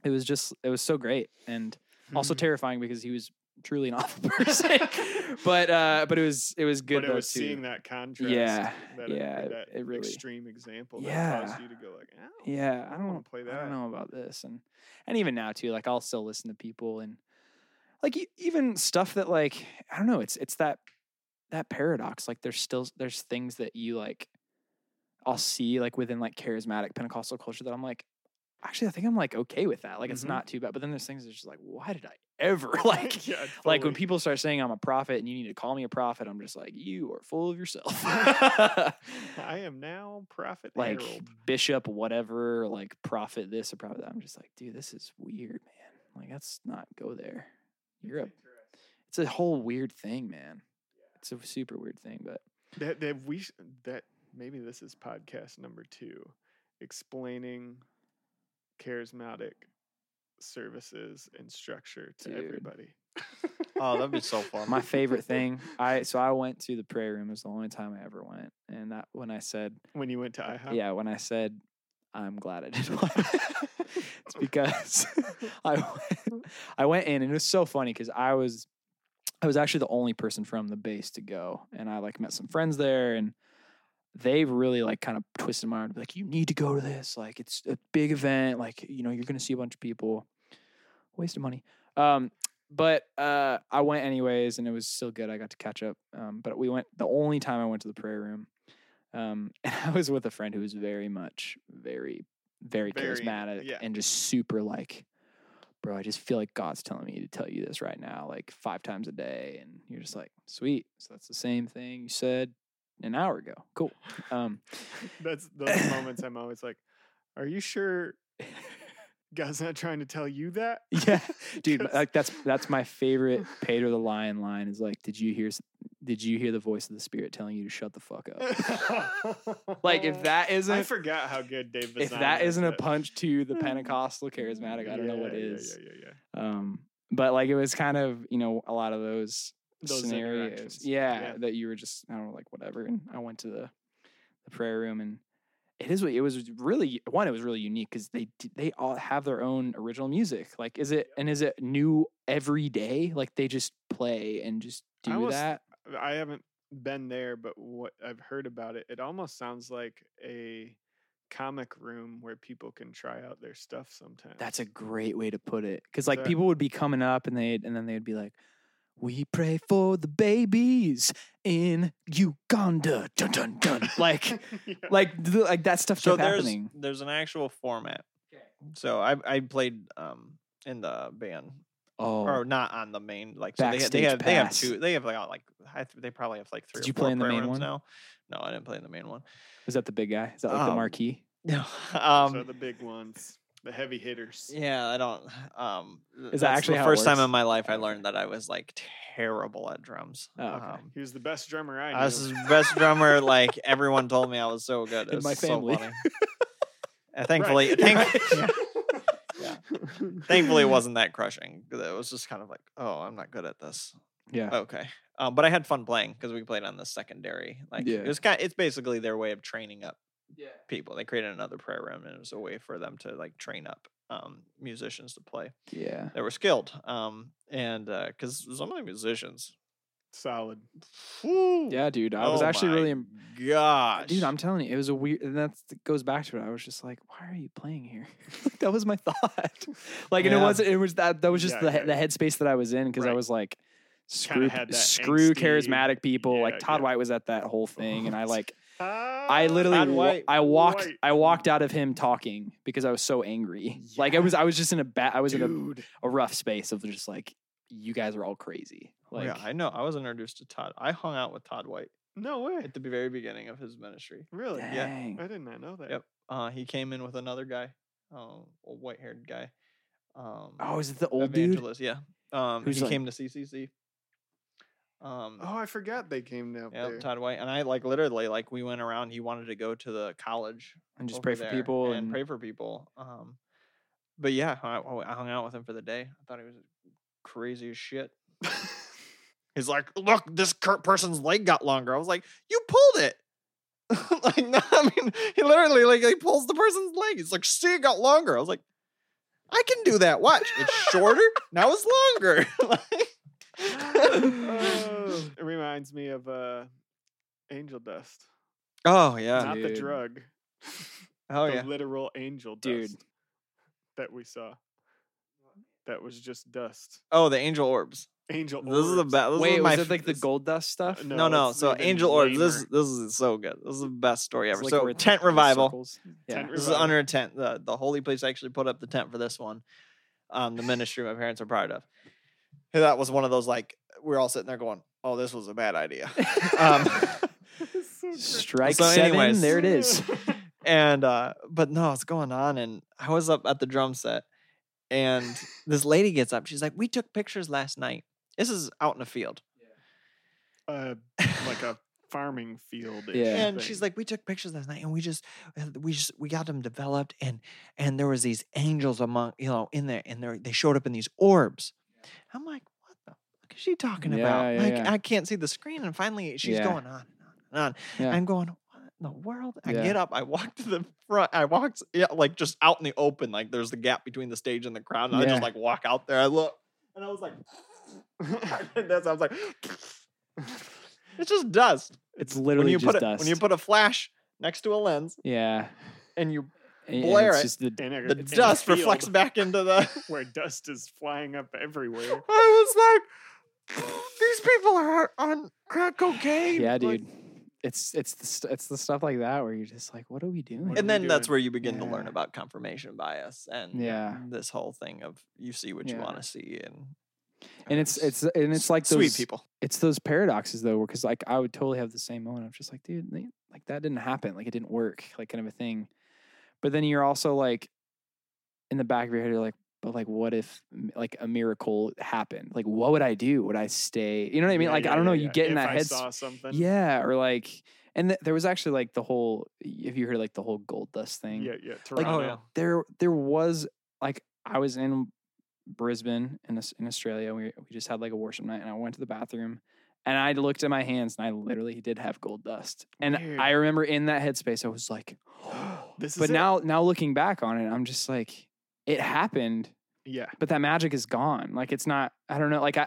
it was so great. And also terrifying, because he was truly an awful person, but it was good. But it was too. Seeing that contrast, that really, extreme example that caused you to go like, oh, yeah, I don't want to play that. I don't know about this, and even now too, like, I'll still listen to people, and, like, even stuff that, like, I don't know, it's that paradox. Like, there's things that you, like, I'll see, like, within, like, charismatic Pentecostal culture that I'm like, actually, I think I'm, like, okay with that. Like, it's not too bad. But then there's things that's just like, why did I ever? Like, yeah, totally. Like, when people start saying I'm a prophet and you need to call me a prophet, I'm just like, you are full of yourself. I am now prophet, like, Harold. Bishop, whatever, like, prophet this or prophet that. I'm just like, dude, this is weird, man. Like, that's not go there. It's a whole weird thing, man. It's a super weird thing, but that maybe this is podcast number 2, explaining charismatic services and structure to everybody. Oh, that'd be so fun. My favorite thing. I went to the prayer room. It was the only time I ever went. And that when you went to IHOP? Yeah, when I said, I'm glad I did one. It's because I went in, and it was so funny because I was actually the only person from the base to go. And I, like, met some friends there, and they really, like, kind of twisted my arm to be like, you need to go to this. Like, it's a big event. Like, you know, you're going to see a bunch of people. Waste of money. But I went anyways, and it was still good. I got to catch up. But we went, the only time I went to the prayer room. And I was with a friend who was very, very charismatic and just super, like, bro, I just feel like God's telling me to tell you this right now, like, 5 times a day. And you're just like, sweet. So that's the same thing you said an hour ago. Cool. That's those moments I'm always like, are you sure God's not trying to tell you that? Yeah, dude. Like, that's my favorite Peter the Lion line is like, did you hear the voice of the Spirit telling you to shut the fuck up? Like, if that isn't, I forgot how good Dave Bazan is. If that isn't a punch to the Pentecostal charismatic, I don't know what is. Yeah. But like it was kind of, you know, a lot of those scenarios. Yeah, that you were just, I don't know, like whatever. And I went to the prayer room, and it was really unique because they all have their own original music. Like, is it new every day? Like they just play and just do that. I haven't been there, but what I've heard about it, it almost sounds like a comic room where people can try out their stuff sometimes. That's a great way to put it, because like people would be coming up and then they'd be like, we pray for the babies in Uganda, dun dun dun. Like yeah. like that stuff kept happening. There's an actual format. Okay. So I played in the band. Oh, or not on the main, like so they have like three. Did you play in the main one? No, I didn't play in the main one. Is that the big guy? Is that like the marquee? No, those are the big ones, the heavy hitters. Yeah, I don't. Is that actually the first time in my life I learned that I was like terrible at drums? Oh, okay. He was the best drummer I knew. I was the best drummer. Like everyone told me I was so good. It was my family. So funny. Thankfully. Yeah. Thankfully, it wasn't that crushing. It was just kind of like, oh, I'm not good at this. Yeah. Okay. But I had fun playing because we played on the secondary. Like, yeah. It was it's basically their way of training up people. They created another prayer room, and it was a way for them to like train up musicians to play. Yeah. They were skilled. And because some of the musicians, solid. Woo. Yeah, dude. I was actually really. Gosh. Dude, I'm telling you, it was a weird. And that goes back to it. I was just like, why are you playing here? That was my thought. Like, and it was just the headspace that I was in, because I was like, screw charismatic people. Yeah, like Todd White was at that whole thing, and I walked out of him talking because I was so angry. Yeah. Like I was just in a rough space of just like, you guys are all crazy. Like, yeah, I know. I was introduced to Todd. I hung out with Todd White. No way. At the very beginning of his ministry. Really? Dang. Yeah. I did not know that. Yep. He came in with another guy, a white-haired guy. Is it the old evangelist? Dude? Yeah. Who's he came to CCC. I forgot they came up there. Todd White. And I like literally like we went around. He wanted to go to the college and just pray for people and pray for people. But yeah, I hung out with him for the day. I thought he was crazy as shit. He's like, look, this person's leg got longer. I was like, you pulled it. Like, no, I mean, he literally like he pulls the person's leg. He's like, see, it got longer. I was like, I can do that. Watch, it's shorter. Now it's longer. Like, it reminds me of angel dust. Oh yeah, not dude. The drug. Oh the yeah, literal angel dude. Dust that we saw. That was just dust. Oh, the angel orbs. This is the best. Wait, was it like the gold dust stuff? No. So angel orbs. This is so good. This is the best story ever. Like so tent revival. Yeah. This is under a tent. The holy place actually put up the tent for this one. The ministry my parents are proud of. And that was one of those like we're all sitting there going, "Oh, this was a bad idea." Strike so 7. Anyways, there it is. And but no, it's going on. And I was up at the drum set. And this lady gets up. She's like, we took pictures last night. This is out in a field. Yeah. Like a farming field. Yeah. And she's like, we took pictures last night, and we got them developed. And there was these angels among, you know, in there. And they showed up in these orbs. Yeah. I'm like, what the fuck is she talking about? Yeah, like, yeah. I can't see the screen. And finally, she's going on and on and on. Yeah. I'm going, the world. I get up, I walk to the front, like just out in the open, like there's the gap between the stage and the crowd, and I just like walk out there, I look, and I was like, I was like, it's just dust. It's literally dust. When you put a flash next to a lens, and you blare it, the dust reflects back into the... where dust is flying up everywhere. I was like, these people are on crack cocaine. Yeah, dude. Like, It's the stuff like that where you're just like, what are we doing? And then that's where you begin to learn about confirmation bias and this whole thing of you see what you want to see and it's like those sweet people. It's those paradoxes though, because like I would totally have the same moment. I'm just like, dude, like that didn't happen, like it didn't work, like kind of a thing. But then you're also like in the back of your head, you're like, but like, what if like a miracle happened? Like, what would I do? Would I stay? You know what I mean? I don't know. You get in that head. Saw something. Yeah. Or like, and there was actually like the whole, if you heard like the whole gold dust thing. Yeah. Toronto. Like, there was like, I was in Brisbane in Australia. We just had like a worship night, and I went to the bathroom and I looked at my hands, and I literally did have gold dust. And weird. I remember in that headspace, I was like, oh, this is but it. now looking back on it, I'm just like, it happened. Yeah. But that magic is gone. Like, it's not, I don't know. Like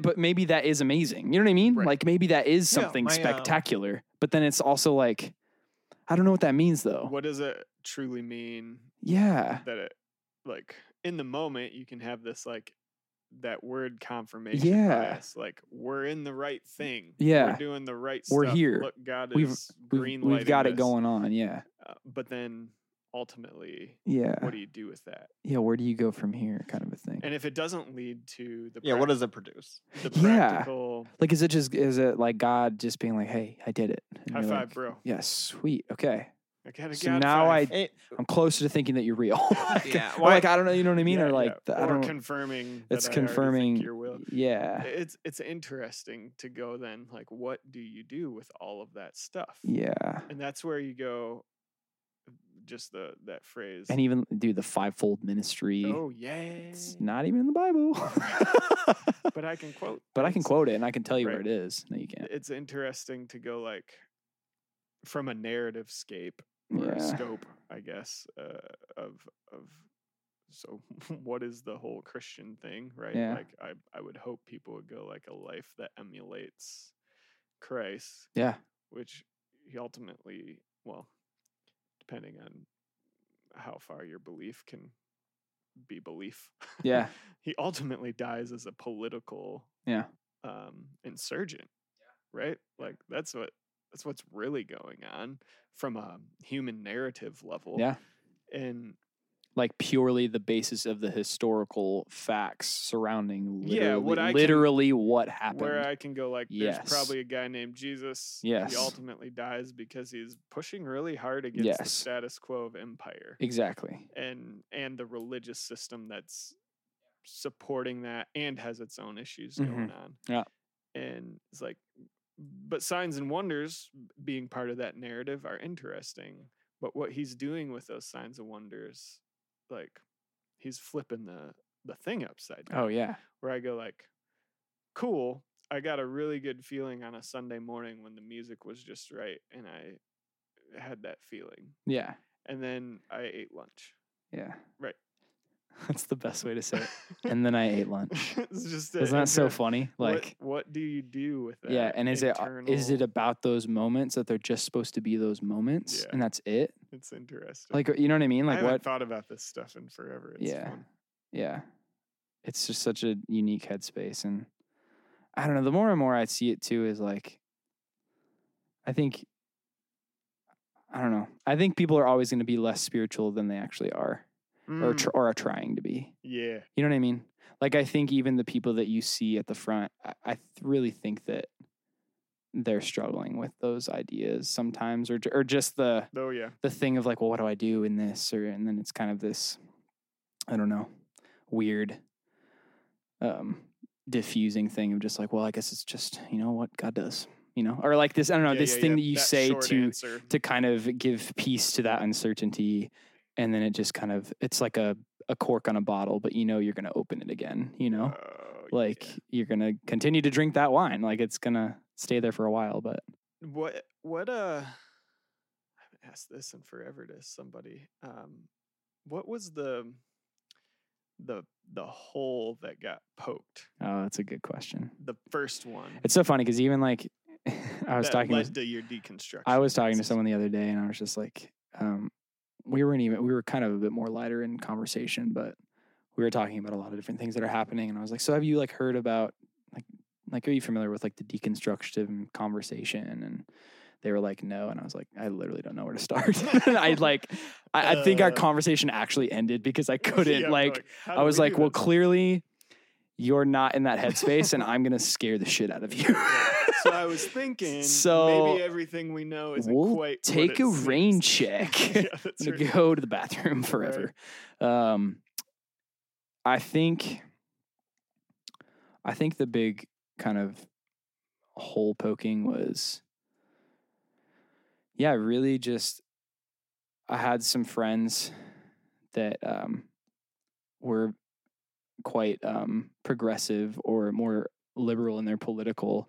but maybe that is amazing. You know what I mean? Right. Like, maybe that is something spectacular, but then it's also like, I don't know what that means though. What does it truly mean? Yeah. That it, like, in the moment you can have this, like, that word confirmation bias. Like, we're in the right thing. Yeah. We're doing the right stuff. We're here. Look, God is green lighting. We've got it going on. Yeah. But then ultimately, what do you do with that? Yeah. Where do you go from here? Kind of a thing. And if it doesn't lead to the, what does it produce? The practical. Yeah. Like, is it like God just being like, hey, I did it. And high five, like, bro. Yeah. Sweet. Okay. So now I'm closer to thinking that you're real. Well, like, I don't know, you know what I mean? Yeah, or like, I don't, confirming. It's confirming your will. Yeah. It's interesting to go then, like, what do you do with all of that stuff? Yeah. And that's where you go, just that phrase. And even do the fivefold ministry. Oh yeah. It's not even in the Bible. But I can quote. But I can quote it, and I can tell you where it is. No, you can't. It's interesting to go, like, from a narrative scape or a scope, I guess, of so what is the whole Christian thing, right? Yeah. Like, I would hope people would go, like, a life that emulates Christ. Yeah. Which he ultimately, well, depending on how far your belief can be belief. Yeah. He ultimately dies as a political insurgent. Yeah. Right? Like, that's what's really going on from a human narrative level. Yeah. And like, purely the basis of the historical facts surrounding what happened. Where I can go, like, there's probably a guy named Jesus. Yes. He ultimately dies because he's pushing really hard against the status quo of empire. Exactly. And the religious system that's supporting that and has its own issues going on. Yeah. And it's like, but signs and wonders being part of that narrative are interesting. But what he's doing with those signs and wonders, like, he's flipping the thing upside down. Oh, yeah. Where I go, like, cool. I got a really good feeling on a Sunday morning when the music was just right, and I had that feeling. Yeah. And then I ate lunch. Yeah. Right. That's the best way to say it. And then I ate lunch. Isn't that so funny? Like, what do you do with that? Yeah, and is it about those moments that they're just supposed to be those moments, and that's it? It's interesting. Like, you know what I mean? Like, I haven't thought about this stuff in forever. It's fun. Yeah. It's just such a unique headspace, and I don't know. The more and more I see it too, is like, I think people are always going to be less spiritual than they actually are. Or are trying to be. Yeah. You know what I mean? Like, I think even the people that you see at the front, I really think that they're struggling with those ideas sometimes, or just the thing of, like, well, what do I do in this? And then it's kind of this, I don't know, weird diffusing thing of just like, well, I guess it's just, you know, what God does. You know, or like this, I don't know, this thing that you say to kind of give peace to that uncertainty. And then it just kind of, it's like a cork on a bottle, but you know you're going to open it again, you know? You're going to continue to drink that wine. Like, it's going to stay there for a while, but... What I haven't asked this in forever to somebody. What was the hole that got poked? Oh, that's a good question. The first one. It's so funny because even, like, I was talking to your deconstruction. I was talking to someone the other day, and I was just like... we were kind of a bit more lighter in conversation, but we were talking about a lot of different things that are happening. And I was like, so have you, like, heard about, like, are you familiar with, like, the deconstructive conversation? And they were like, no. And I was like, I literally don't know where to start. And I think our conversation actually ended because I couldn't I was like, well, clearly you're not in that headspace, and I'm going to scare the shit out of you. So I was thinking, maybe everything we know isn't quite. Take a rain check and go to the bathroom forever. Right. I think the big kind of hole poking was, really just, I had some friends that were quite progressive or more liberal in their political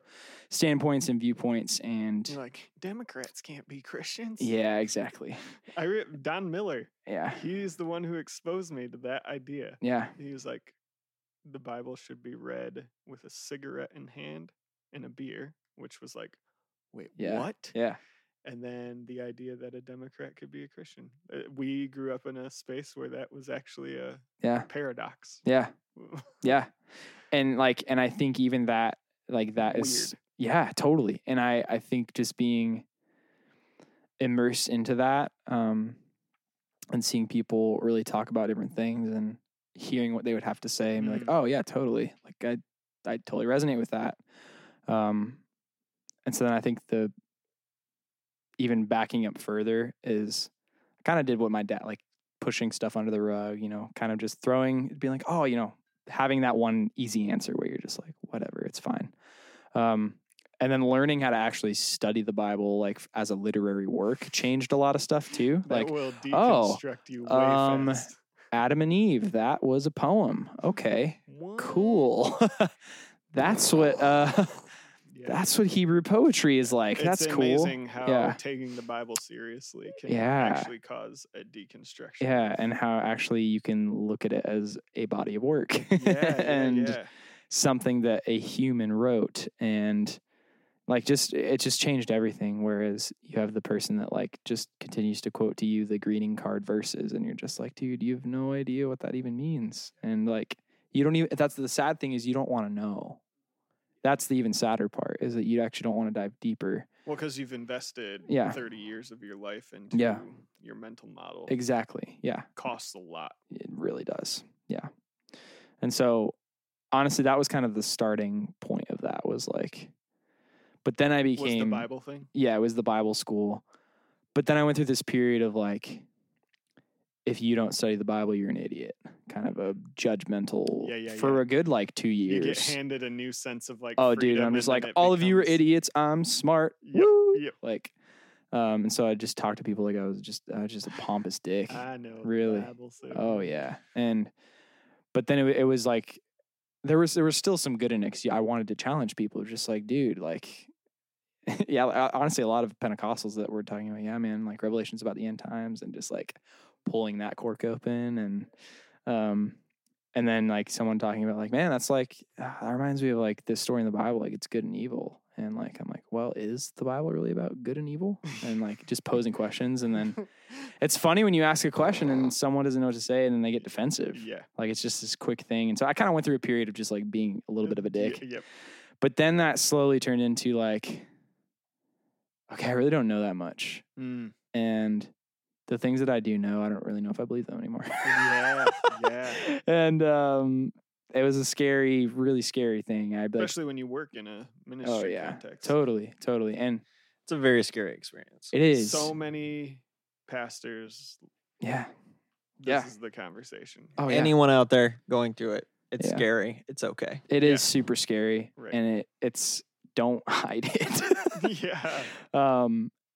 standpoints and viewpoints. And you're like, Democrats can't be Christians. Yeah, exactly. Don Miller. Yeah. He's the one who exposed me to that idea. Yeah. He was like, the Bible should be read with a cigarette in hand and a beer, which was like, wait, yeah. What? Yeah. And then the idea that a Democrat could be a Christian. We grew up in a space where that was actually a paradox. Yeah. Yeah. And I think even that, like that is, weird. Yeah, totally. And I think just being immersed into that, and seeing people really talk about different things and hearing what they would have to say and be like, oh yeah, totally. Like I totally resonate with that. And so then I think the, even backing up further is I kind of did what my dad, like pushing stuff under the rug, you know, kind of just throwing, being like, oh, you know, having that one easy answer where you're just like, whatever, it's fine. And then learning how to actually study the Bible, like as a literary work, changed a lot of stuff too. That like, will deconstruct you way fast. Adam and Eve, that was a poem. Okay, what? Cool. That's what, yeah. That's what Hebrew poetry is like. It's that's cool. It's amazing how taking the Bible seriously can actually cause a deconstruction. Yeah, and how actually you can look at it as a body of work and something that a human wrote. And like just it just changed everything. Whereas you have the person that like just continues to quote to you the greeting card verses and you're just like, dude, you have no idea what that even means. And like you don't even that's the sad thing is you don't want to know. That's the even sadder part is that you actually don't want to dive deeper. Well, because you've invested 30 years of your life into your mental model. Exactly. Yeah. Costs a lot. It really does. Yeah. And so honestly, that was kind of the starting point of that was like, but then I became. Was the Bible thing? Yeah, it was the Bible school. But then I went through this period of like, if you don't study the Bible, you're an idiot. Kind of a judgmental a good like 2 years. You get handed a new sense of like, oh, dude, I'm just like, all of you are idiots. I'm smart. Yep, yep. Like, and so I just talked to people like I was just a pompous dick. I know, really. The Bible, so. Oh yeah, and but then it was like there was still some good in it. 'Cause I wanted to challenge people, just like, dude, like. Yeah, honestly, a lot of Pentecostals that we're talking about, yeah, man, like Revelation's about the end times and just like pulling that cork open and then like someone talking about like, man, that's like, that reminds me of like this story in the Bible, like it's good and evil. And like, I'm like, well, is the Bible really about good and evil? And like just posing questions. And then it's funny when you ask a question and someone doesn't know what to say and then they get defensive. Yeah. Like it's just this quick thing. And so I kind of went through a period of just like being a little bit of a dick. Yep. But then that slowly turned into like, okay, I really don't know that much. Mm. And the things that I do know, I don't really know if I believe them anymore. Yeah. And it was a scary, really scary thing. Especially when you work in a ministry context. Totally. And it's a very scary experience. It is. So many pastors. Yeah. This is the conversation. Oh, yeah. Anyone out there going through it, it's scary. It's okay. It is super scary. Right. And it's don't hide it. Yeah.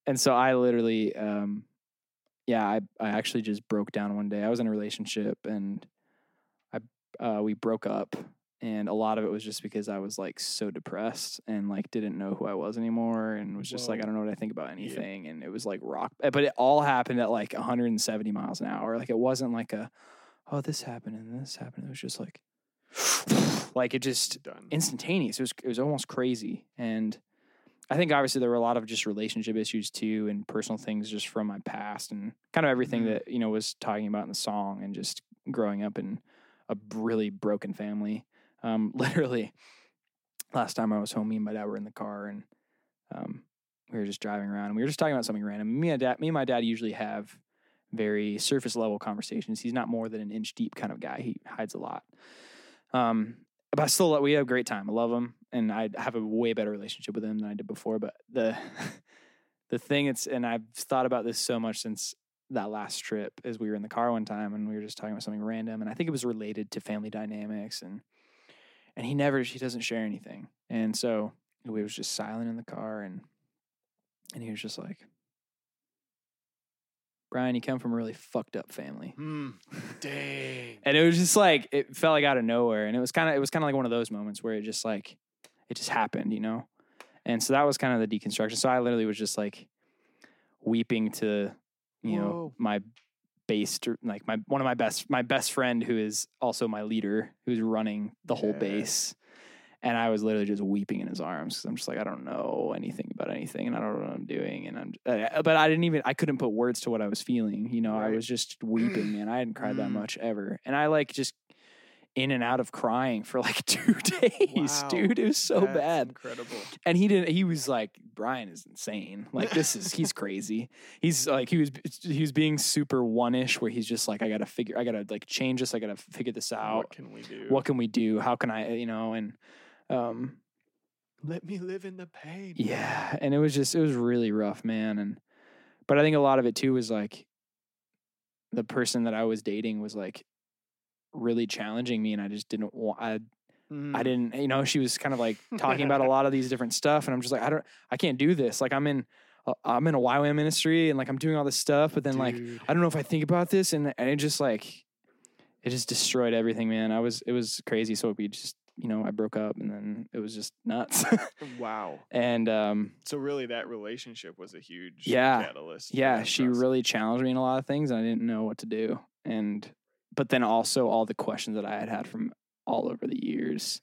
And so I literally, I actually just broke down one day. I was in a relationship and we broke up, and a lot of it was just because I was like so depressed and like didn't know who I was anymore and was just like, I don't know what I think about anything. Yeah. And it was like rock, but it all happened at like 170 miles an hour. Like it wasn't like this happened and this happened. It was just like, like it just done. Instantaneous. It was almost crazy. And I think obviously there were a lot of just relationship issues too, and personal things just from my past and kind of everything that, you know, was talking about in the song and just growing up in a really broken family. Literally last time I was home, me and my dad were in the car and, we were just driving around and we were just talking about something random. Me and my dad usually have very surface level conversations. He's not more than an inch deep kind of guy. He hides a lot. But I still, we have a great time. I love him. And I have a way better relationship with him than I did before. But the thing and I've thought about this so much since that last trip is we were in the car one time and we were just talking about something random. And I think it was related to family dynamics and he doesn't share anything. And so we was just silent in the car and he was just like, Brian, you come from a really fucked up family. Dang. And it was just like, it felt like out of nowhere. And it was kind of like one of those moments where it just happened, you know? And so that was kind of the deconstruction. So I literally was just like weeping to, you know, my base, like my best friend who is also my leader, who's running the whole base. And I was literally just weeping in his arms because I'm just like, I don't know anything about anything, and I don't know what I'm doing, but I couldn't put words to what I was feeling, you know. Right. I was just weeping, man. I hadn't cried that much ever, and I like just in and out of crying for like 2 days, dude. It was so bad, incredible. And he was like, Brian is insane. Like he's crazy. He's like he was being super one-ish, where he's just like, I gotta figure this out. What can we do? How can I? You know, and. Let me live in the pain. Yeah. And it was really rough, man. But I think a lot of it too was like the person that I was dating was like really challenging me, and I just didn't want, I didn't, you know, she was kind of like talking about a lot of these different stuff, and I'm just like, I can't do this. Like I'm in a YWAM ministry, and like I'm doing all this stuff, but then like, I don't know if I think about this, and it just like, it just destroyed everything, man. It was crazy. So we just, you know, I broke up, and then it was just nuts. Wow. And so really that relationship was a huge catalyst. Yeah, she really challenged me in a lot of things, and I didn't know what to do. But then also all the questions that I had from all over the years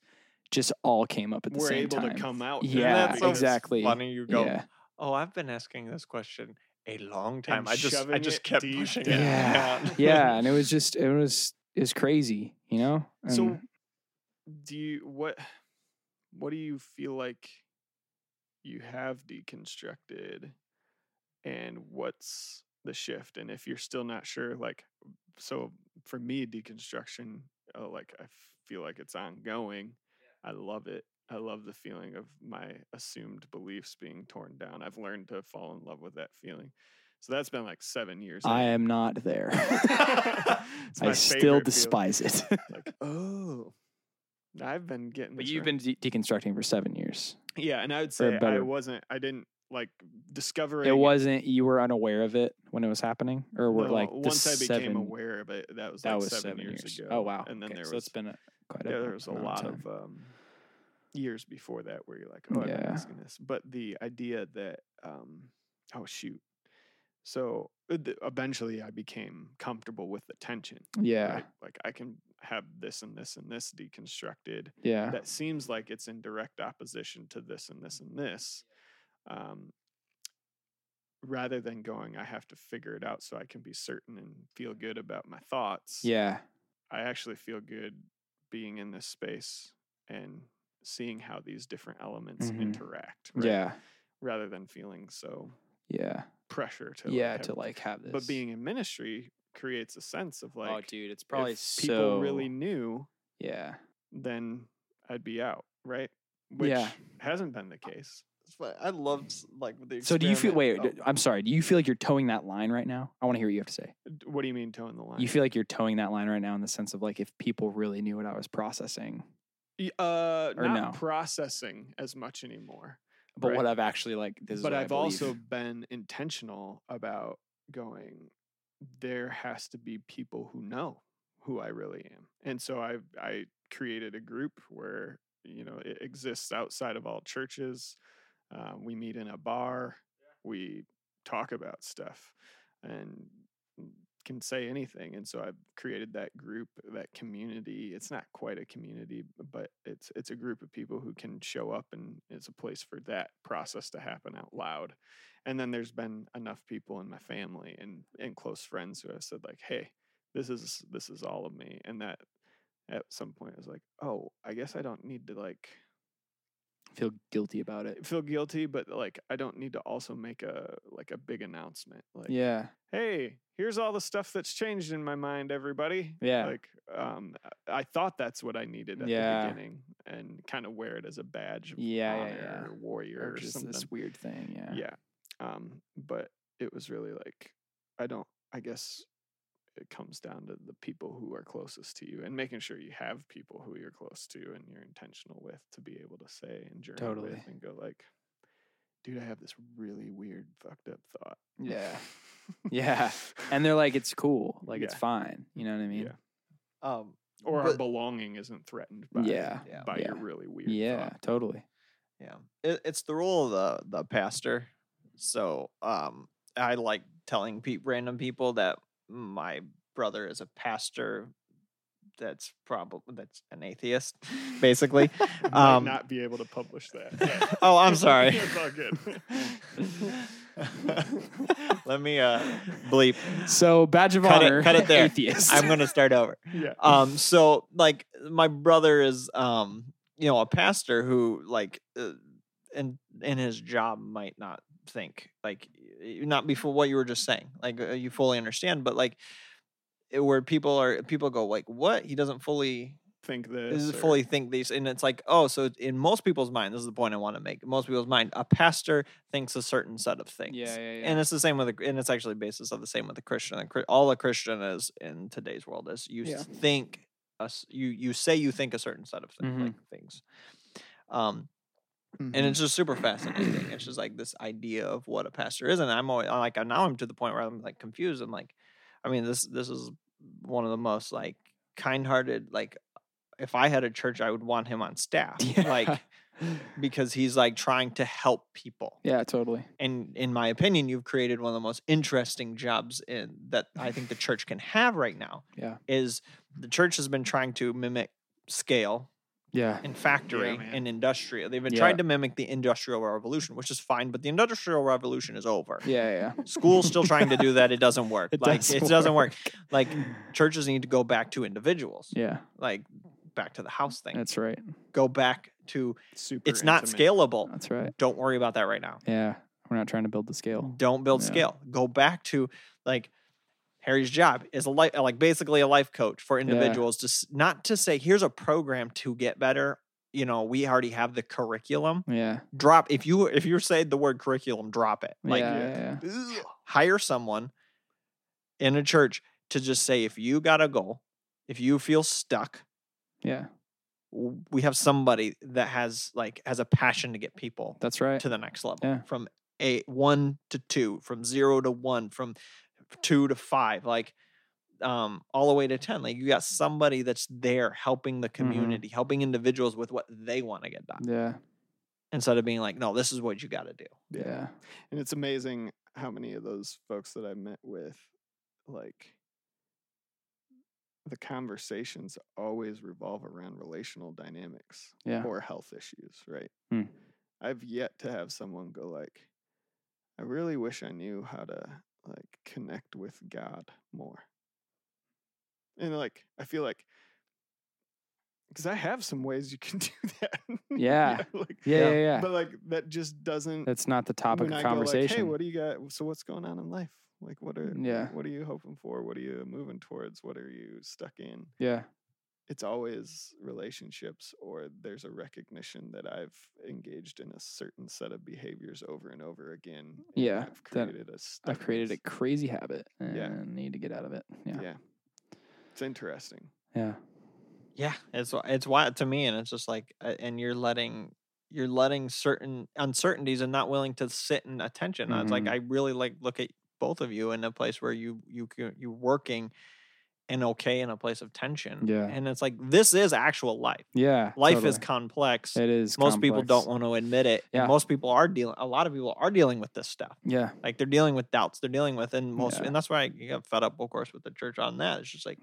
just all came up at the same time. We're able to come out. Yeah, exactly. Funny you go, oh, I've been asking this question a long time. And I just kept pushing it. Yeah, yeah. And it was crazy, you know? And so... What do you feel like you have deconstructed, and what's the shift? And if you're still not sure, like, so for me, deconstruction, like I feel like it's ongoing. Yeah. I love it. I love the feeling of my assumed beliefs being torn down. I've learned to fall in love with that feeling. So that's been like 7 years. I am not there. I still despise it. Like, oh. I've been getting... But you've been deconstructing for 7 years. Yeah, and I would say I didn't discover it. You were unaware of it when it was happening? Once I became aware of it, that was seven years ago. Oh, wow. And then there was a lot of years before that where you're like, oh, I've been asking this. But the idea that, So eventually I became comfortable with the tension. Yeah. Right? Like I can... have this and this and this deconstructed. Yeah. That seems like it's in direct opposition to this and this and this. Rather than going, I have to figure it out so I can be certain and feel good about my thoughts. Yeah. I actually feel good being in this space and seeing how these different elements interact. Right? Yeah. Rather than feeling so pressure to have this. But being in ministry creates a sense of like, oh dude, it's probably if people really knew, then I'd be out, right? Which hasn't been the case. I loved like the experiment. So do you feel I'm sorry, do you feel like you're towing that line right now? I want to hear what you have to say. What do you mean towing the line? You feel like you're towing that line right now in the sense of like if people really knew what I was processing. Processing as much anymore. But right? What I've actually like this is. But I've also been intentional about going, there has to be people who know who I really am. And so I created a group where, you know, it exists outside of all churches. We meet in a bar. We talk about stuff and can say anything. And so I've created that group, that community. It's not quite a community, but it's a group of people who can show up, and it's a place for that process to happen out loud. And then there's been enough people in my family and close friends who have said like, hey, this is all of me. And that at some point I was like, oh, I guess I don't need to like feel guilty about it. Feel guilty, but like I don't need to also make a big announcement. Like, hey, here's all the stuff that's changed in my mind, everybody. Yeah. Like I thought that's what I needed at the beginning, and kind of wear it as a badge of honor or warrior or just something. This weird thing. Yeah. Yeah. But it was really like, I guess it comes down to the people who are closest to you and making sure you have people who you're close to and you're intentional with to be able to say and journey with and go like, dude, I have this really weird fucked up thought. Yeah. Yeah. And they're like, it's cool. Like, yeah. It's fine. You know what I mean? Yeah. Or our belonging isn't threatened by, by your really weird thought. Totally. Yeah. It's the role of the pastor. So I like telling random people that my brother is a pastor that's an atheist, basically. I might not be able to publish that. Oh, I'm sorry. It's all good. Let me bleep. So badge of honor. Cut it there. Atheist. I'm gonna start over. Yeah. So like my brother is a pastor who like in his job might not think like not before what you were just saying. Like you fully understand, but like where people go like what he doesn't fully think this. Fully think these, and it's like so in most people's mind, this is the point I want to make. In most people's mind, a pastor thinks a certain set of things. Yeah. And it's the same with and it's actually basis of the same with the Christian. All a Christian is in today's world is you think you say you think a certain set of things, mm-hmm. like things. Mm-hmm. And it's just super fascinating. It's just like this idea of what a pastor is, and I'm always like now I'm to the point where I'm like confused. I'm like, I mean this is one of the most like kind-hearted like. If I had a church, I would want him on staff, like because he's like trying to help people. Yeah, totally. And in my opinion, you've created one of the most interesting jobs in that I think the church can have right now. Yeah, is the church has been trying to mimic scale. Yeah, and factory and industrial. They've been trying to mimic the Industrial Revolution, which is fine, but the Industrial Revolution is over. Yeah. School's still trying to do that. It doesn't work. It doesn't work. Like churches need to go back to individuals. Yeah, like. Back to the house thing. That's right. Go back to it's not scalable. That's right. Don't worry about that right now. Yeah. We're not trying to build the scale. Don't build scale. Go back to like Harry's job is basically a life coach for individuals to not to say here's a program to get better. You know, we already have the curriculum. Yeah. Drop if you say the word curriculum, drop it. Like hire someone in a church to just say if you got a goal, if you feel stuck. Yeah. We have somebody that has a passion to get people that's right. to the next level. Yeah. From 1 to 2, from 0 to 1, from 2 to 5, like all the way to 10. Like you got somebody that's there helping the community, mm-hmm. helping individuals with what they want to get done. Yeah. Instead of being like, no, this is what you got to do. Yeah. And it's amazing how many of those folks that I met with, like, the conversations always revolve around relational dynamics or health issues, right? Mm. I've yet to have someone go like, I really wish I knew how to like connect with God more. And like, I feel like, because I have some ways you can do that. Yeah. But like, that just doesn't. That's not the topic of conversation. Like, hey, what do you got? So what's going on in life? Like, what are you hoping for? What are you moving towards? What are you stuck in? Yeah. It's always relationships, or there's a recognition that I've engaged in a certain set of behaviors over and over again. And I've created a crazy habit and need to get out of it. Yeah. It's interesting. Yeah. Yeah. It's wild to me. And it's just like, and you're letting certain uncertainties and not willing to sit in attention. Mm-hmm. It's like, I really like look at both of you in a place where you're working in a place of tension. Yeah. And it's like, this is actual life. Yeah. Life totally. Is complex. It is. Most people don't want to admit it. Yeah. Most people a lot of people are dealing with this stuff. Yeah. Like they're dealing with doubts. They're dealing with, and that's why I got fed up, of course, with the church on that. It's just like,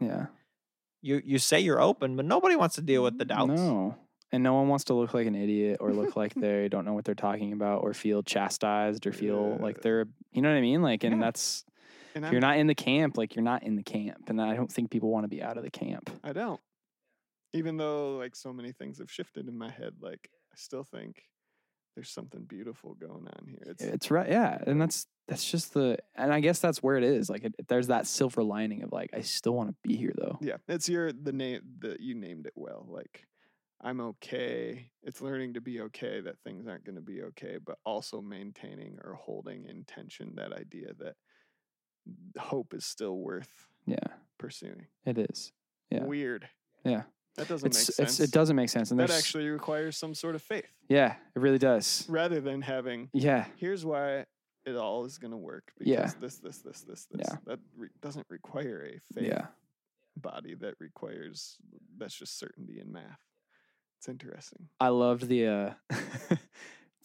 you say you're open, but nobody wants to deal with the doubts. No. And no one wants to look like an idiot or look like they don't know what they're talking about or feel chastised or feel like they're, you know what I mean? Like, and that's, and if you're not in the camp, like you're not in the camp. And I don't think people want to be out of the camp. I don't. Even though like so many things have shifted in my head, like I still think there's something beautiful going on here. It's right. Yeah. And that's just and I guess that's where it is. Like there's that silver lining of like, I still want to be here though. Yeah. It's the name that you named it. Well, like, I'm okay. It's learning to be okay that things aren't going to be okay, but also maintaining or holding in tension that idea that hope is still worth pursuing. It is. Yeah. Weird. Yeah. That doesn't make sense. It doesn't make sense. And that actually requires some sort of faith. Yeah, it really does. Rather than having, here's why it all is going to work. Because this. Yeah. That doesn't require a faith body. That requires, that's just certainty in math. It's interesting. I loved the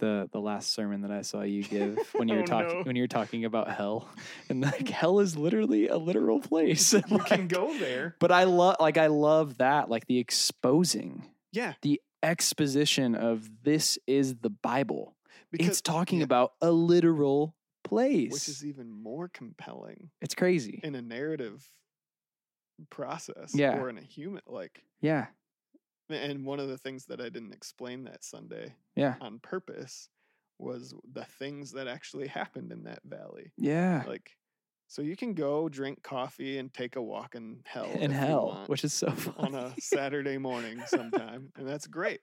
last sermon that I saw you give when you were when you were talking about hell, and like hell is literally a literal place. You can go there. But I love that, like the exposing. Yeah. The exposition of this is the Bible. Because, it's talking about a literal place, which is even more compelling. It's crazy. In a narrative process or in a human And one of the things that I didn't explain that Sunday on purpose was the things that actually happened in that valley. Yeah. Like, so you can go drink coffee and take a walk in hell. Which is so fun. On a Saturday morning sometime. And that's great.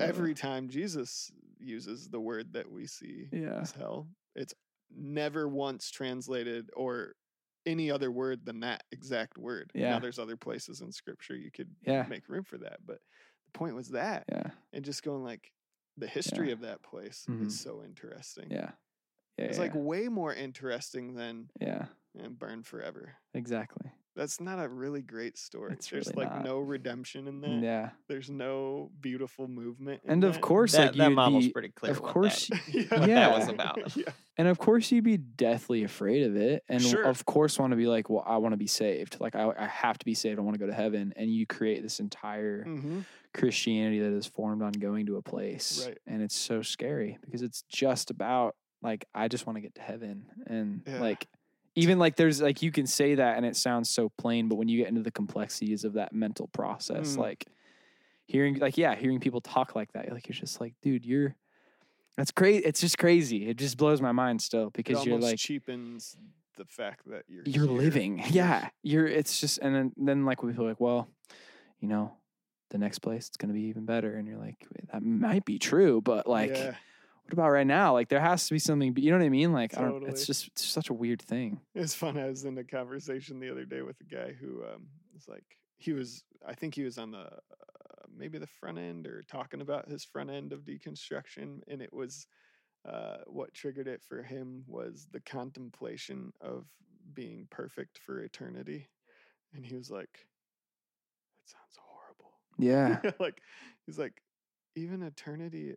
Every time Jesus uses the word that we see as hell, it's never once translated or any other word than that exact word. Yeah. Now there's other places in scripture you could make room for that. But the point was that, and just going like the history of that place is so interesting. Yeah. It's like way more interesting than and burn forever. Exactly. That's not a really great story. It's there's really like no redemption in that. Yeah. There's no beautiful movement. In and of that. Course, that, like, that model's pretty clear. Of course, what that was about. Yeah. And of course, you'd be deathly afraid of it. And of course, want to be like, well, I want to be saved. Like, I have to be saved. I want to go to heaven. And you create this entire Christianity that is formed on going to a place. Right. And it's so scary because it's just about like, I just want to get to heaven. And like, even like there's like you can say that and it sounds so plain, but when you get into the complexities of that mental process, like hearing people talk like that, you're just like, dude, that's crazy. It's just crazy. It just blows my mind still because it almost cheapens the fact that you're living. Yeah, it's just and then like we feel like, well, you know, the next place it's gonna be even better, and you're like, that might be true, but like. Yeah. What about right now? Like there has to be something, but you know what I mean? Like I don't, it's such a weird thing. It's fun. I was in a conversation the other day with a guy who was like, I think he was on the, maybe the front end or talking about his front end of deconstruction. And it was what triggered it for him was the contemplation of being perfect for eternity. And he was like, that sounds horrible. Yeah. Like, he's like, even eternity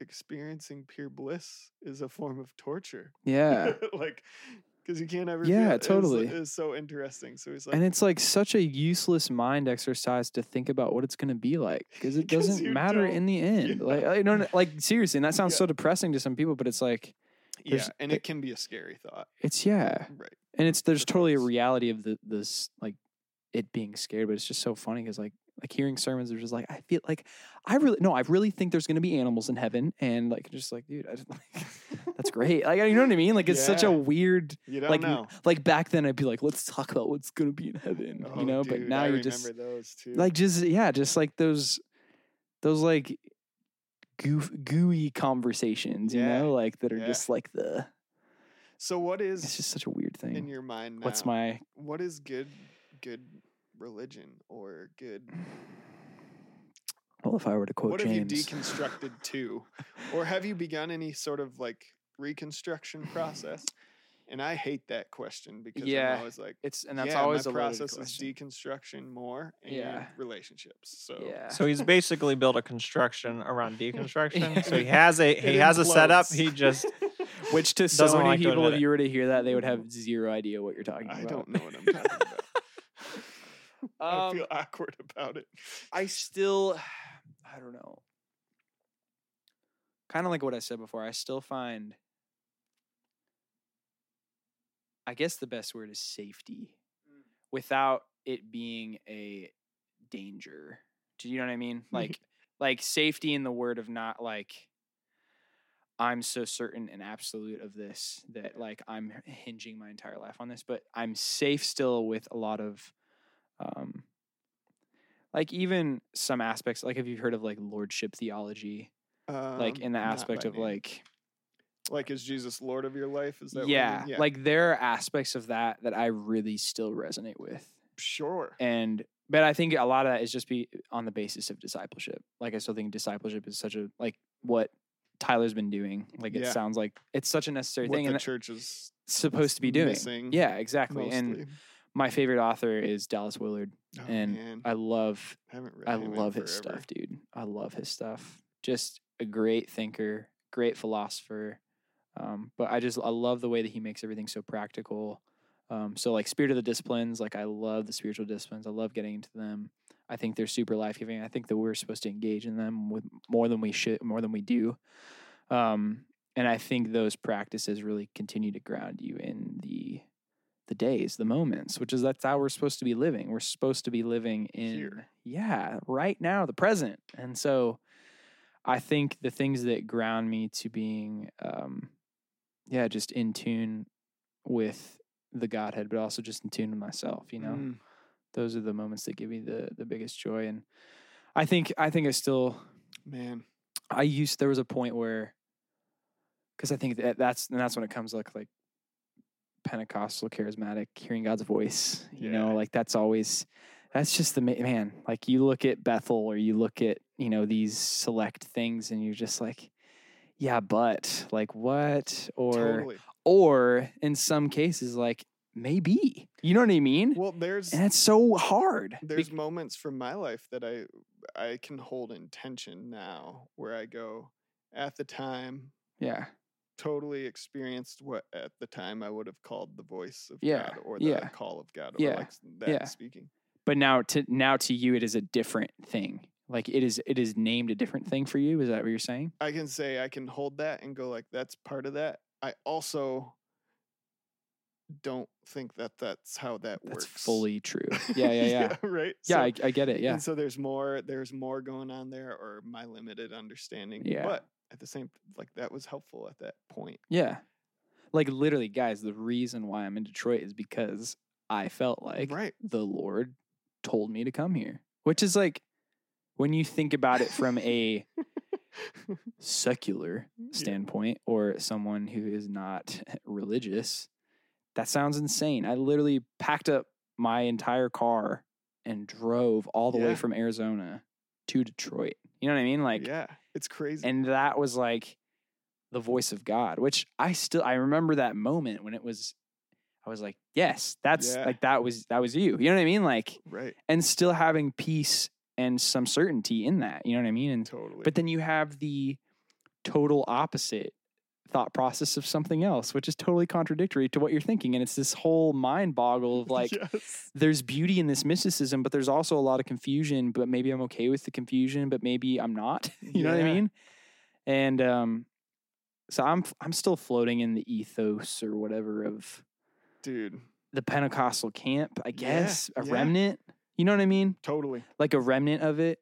experiencing pure bliss is a form of torture. Yeah. Like, because you can't ever feel it. Totally. It's so interesting. So he's like, and it's like such a useless mind exercise to think about what it's going to be like because it doesn't matter in the end. Yeah. Like, you know, like seriously, and that sounds so depressing to some people, but it's like, and it can be a scary thought. It's right, and it's there's totally a reality of this like it being scared, but it's just so funny because like hearing sermons, they're just like, I feel like I really think there's going to be animals in heaven. And like, just like, dude, that's great. Like, you know what I mean? Like, it's such a weird, you don't know. Like back then I'd be like, let's talk about what's going to be in heaven, you know? Dude, but now you're just those too. Like, just like those like gooey conversations, you know, like that are just like the, so what is, it's just such a weird thing in your mind now. What is good religion or good? Well, if I were to quote what James, have you deconstructed to, or have you begun any sort of like reconstruction process? And I hate that question because I'm always like, that's always my process is deconstruction more and relationships. So he's basically built a construction around deconstruction. So he has a setup. He just. Which to so many people, if you were to hear that, they would have zero idea what you're talking about. I don't know what I'm talking about. I feel awkward about it. I don't know. Kind of like what I said before, I still find, I guess the best word is safety without it being a danger. Do you know what I mean? Like safety in the word of not like, I'm so certain and absolute of this that like I'm hinging my entire life on this, but I'm safe still with a lot of, like even some aspects, like if you've heard of like lordship theology, like in the aspect of like is Jesus Lord of your life? Is that what you mean? Like there are aspects of that I really still resonate with, Sure. But I think a lot of that is just be on the basis of discipleship. Like, I still think discipleship is such a, like, what Tyler's been doing. Like, it sounds like it's such a necessary thing. And the church is supposed to be doing. Yeah, exactly. Mostly. And my favorite author is Dallas Willard. Oh, and man. I love his stuff, dude. I love his stuff. Just a great thinker, great philosopher. But I love the way that he makes everything so practical. So like Spirit of the Disciplines, like I love the spiritual disciplines. I love getting into them. I think they're super life-giving. I think that we're supposed to engage in them with more than we do. And I think those practices really continue to ground you in the days, the moments, that's how we're supposed to be living. We're supposed to be living in here. Yeah, right now, the present. And so I think the things that ground me to being, just in tune with the Godhead, but also just in tune with myself, you know, those are the moments that give me the biggest joy. And I think I still, man, there was a point where, cause I think that's when it comes like Pentecostal charismatic, hearing God's voice, you know, like that's just the man, like you look at Bethel or you look at, you know, these select things and you're just like, yeah, but like what, or, totally. Or in some cases, like maybe, you know what I mean? Well, and it's so hard. There's moments from my life that I can hold in tension now where I go at the time. Yeah. Totally experienced what at the time I would have called the voice of God or the call of God. Or like that speaking. But now to you, it is a different thing. Like it is named a different thing for you. Is that what you're saying? I can say I can hold that and go like, that's part of that. I also don't think that's how that works. That's fully true. Yeah. Yeah, right? Yeah, so, I get it, yeah. And so there's more going on there, or my limited understanding. Yeah. But at the same, like, that was helpful at that point. Yeah. Like, literally, guys, the reason why I'm in Detroit is because I felt like the Lord told me to come here. Which is, like, when you think about it from a... secular standpoint or someone who is not religious, that sounds insane. I literally packed up my entire car and drove all the way from Arizona to Detroit. You know what I mean? Like, yeah, it's crazy. And that was like the voice of God, which I remember that moment when it was, I was like, yes, that's like, that was you. You know what I mean? Like, right. And still having peace and some certainty in that, you know what I mean? And totally. But then you have the total opposite thought process of something else, which is totally contradictory to what you're thinking. And it's this whole mind boggle of like, there's beauty in this mysticism, but there's also a lot of confusion, but maybe I'm okay with the confusion, but maybe I'm not, you know what I mean? And, so I'm still floating in the ethos or whatever of the Pentecostal camp, I guess, remnant. You know what I mean? Totally. Like a remnant of it.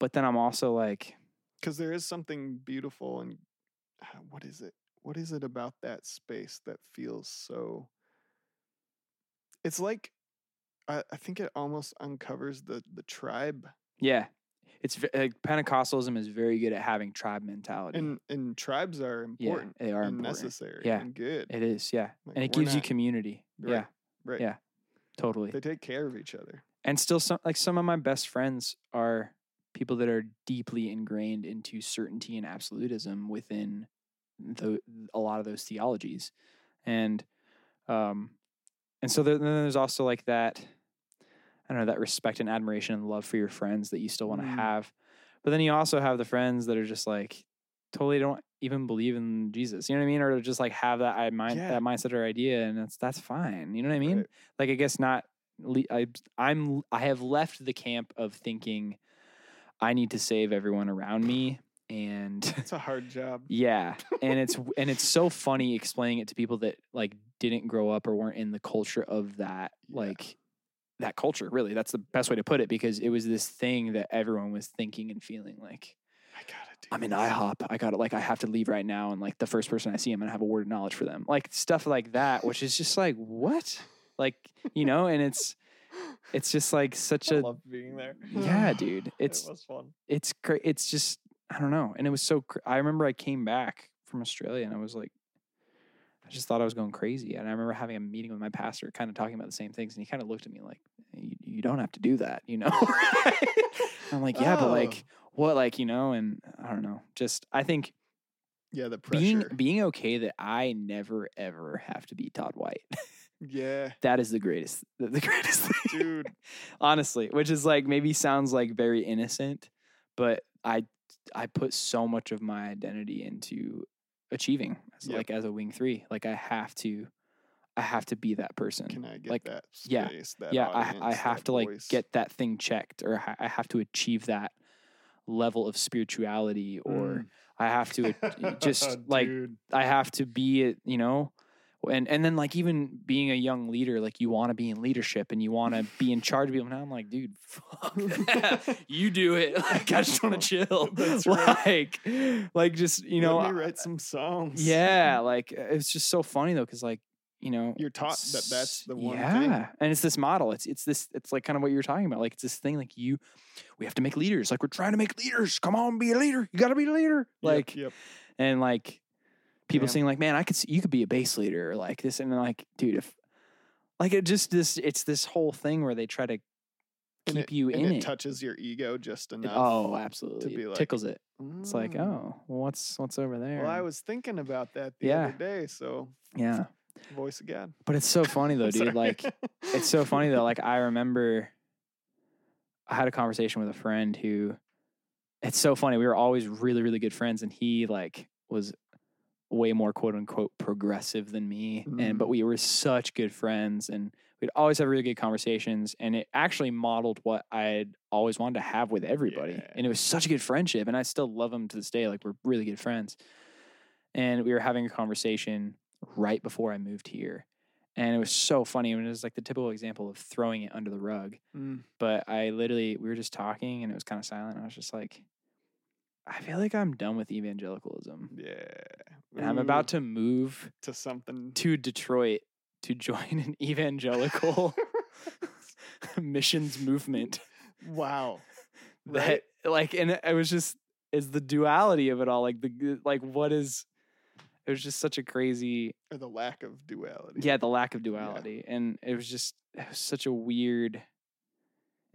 But then I'm also like... Because there is something beautiful and... What is it? What is it about that space that feels so... It's like... I think it almost uncovers the tribe. Yeah. It's like Pentecostalism is very good at having tribe mentality. And tribes are important. Yeah, they are important. Necessary. Yeah. And good. It is, yeah. Like, and it gives you community. Right. Yeah. Right. Yeah. Totally. They take care of each other. And still some of my best friends are people that are deeply ingrained into certainty and absolutism within a lot of those theologies. And so then there's also like that, I don't know, that respect and admiration and love for your friends that you still want to have. But then you also have the friends that are just like totally don't even believe in Jesus, you know what I mean? Or just like have that mindset or idea, and that's fine. You know what I mean? Right. Like, I guess not, I have left the camp of thinking I need to save everyone around me. And it's a hard job. Yeah. And it's so funny explaining it to people that like didn't grow up or weren't in the culture of that, like that culture, really. That's the best way to put it, because it was this thing that everyone was thinking and feeling like, I got it. I'm in IHOP. I got it. Like, I have to leave right now. And like the first person I see, I'm going to have a word of knowledge for them. Like stuff like that, which is just like, what? Like, you know, and it's just like such I love being there. Yeah, dude. It was fun. It's just, I don't know. And it was I remember I came back from Australia and I was like, I just thought I was going crazy. And I remember having a meeting with my pastor, kind of talking about the same things. And he kind of looked at me like, you don't have to do that, you know? I'm like, yeah, but like what, like, you know, and I don't know, just, I think, yeah, the pressure being okay that I never, ever have to be Todd White. Yeah. That is the greatest thing, dude. Honestly, which is like, maybe sounds like very innocent, but I put so much of my identity into achieving as, yep, like as a wing three, like I have to be that person. Can I get like, that space, yeah, that yeah, audience, I have to voice, like get that thing checked, or I have to achieve that level of spirituality, or I have to just like, I have to be, you know, and then like even being a young leader, like you want to be in leadership and you want to be in charge of people. Now I'm like, dude, fuck that. You do it. Like, I just want to chill. That's right. Like just, you know, let me write some songs. Yeah. Like, it's just so funny though. 'Cause like, you know, you're taught that's the one thing. Yeah. And it's this model. It's like kind of what you're talking about. Like, it's this thing, like we have to make leaders. Like, we're trying to make leaders. Come on, be a leader. You gotta be a leader. Like, yep. And like, people saying like, man, you could be a bass leader or like this. And they're like, dude, if like, it's this whole thing where they try to keep you in it. It touches your ego just enough. Oh, absolutely. To be like, tickles it. It's like, oh, well, what's over there? Well, I was thinking about that the other day. So yeah. Voice again. But it's so funny though, dude. Like, it's so funny though. Like, I remember I had a conversation with a friend who, it's so funny. We were always really, really good friends. And he like was way more quote unquote progressive than me. But we were such good friends and we'd always have really good conversations, and it actually modeled what I had always wanted to have with everybody. Yeah. And it was such a good friendship, and I still love him to this day. Like, we're really good friends. And we were having a conversation right before I moved here. And it was so funny. I mean, it was like the typical example of throwing it under the rug. But we were just talking and it was kind of silent. And I was just like, I feel like I'm done with evangelicalism. Yeah. Ooh. And I'm about to move to something, to Detroit, to join an evangelical missions movement. Wow. Right? That, like, and it was just, it's the duality of it all. Like, it was just such a crazy. Or the lack of duality. Yeah, the lack of duality. Yeah. And it was such a weird.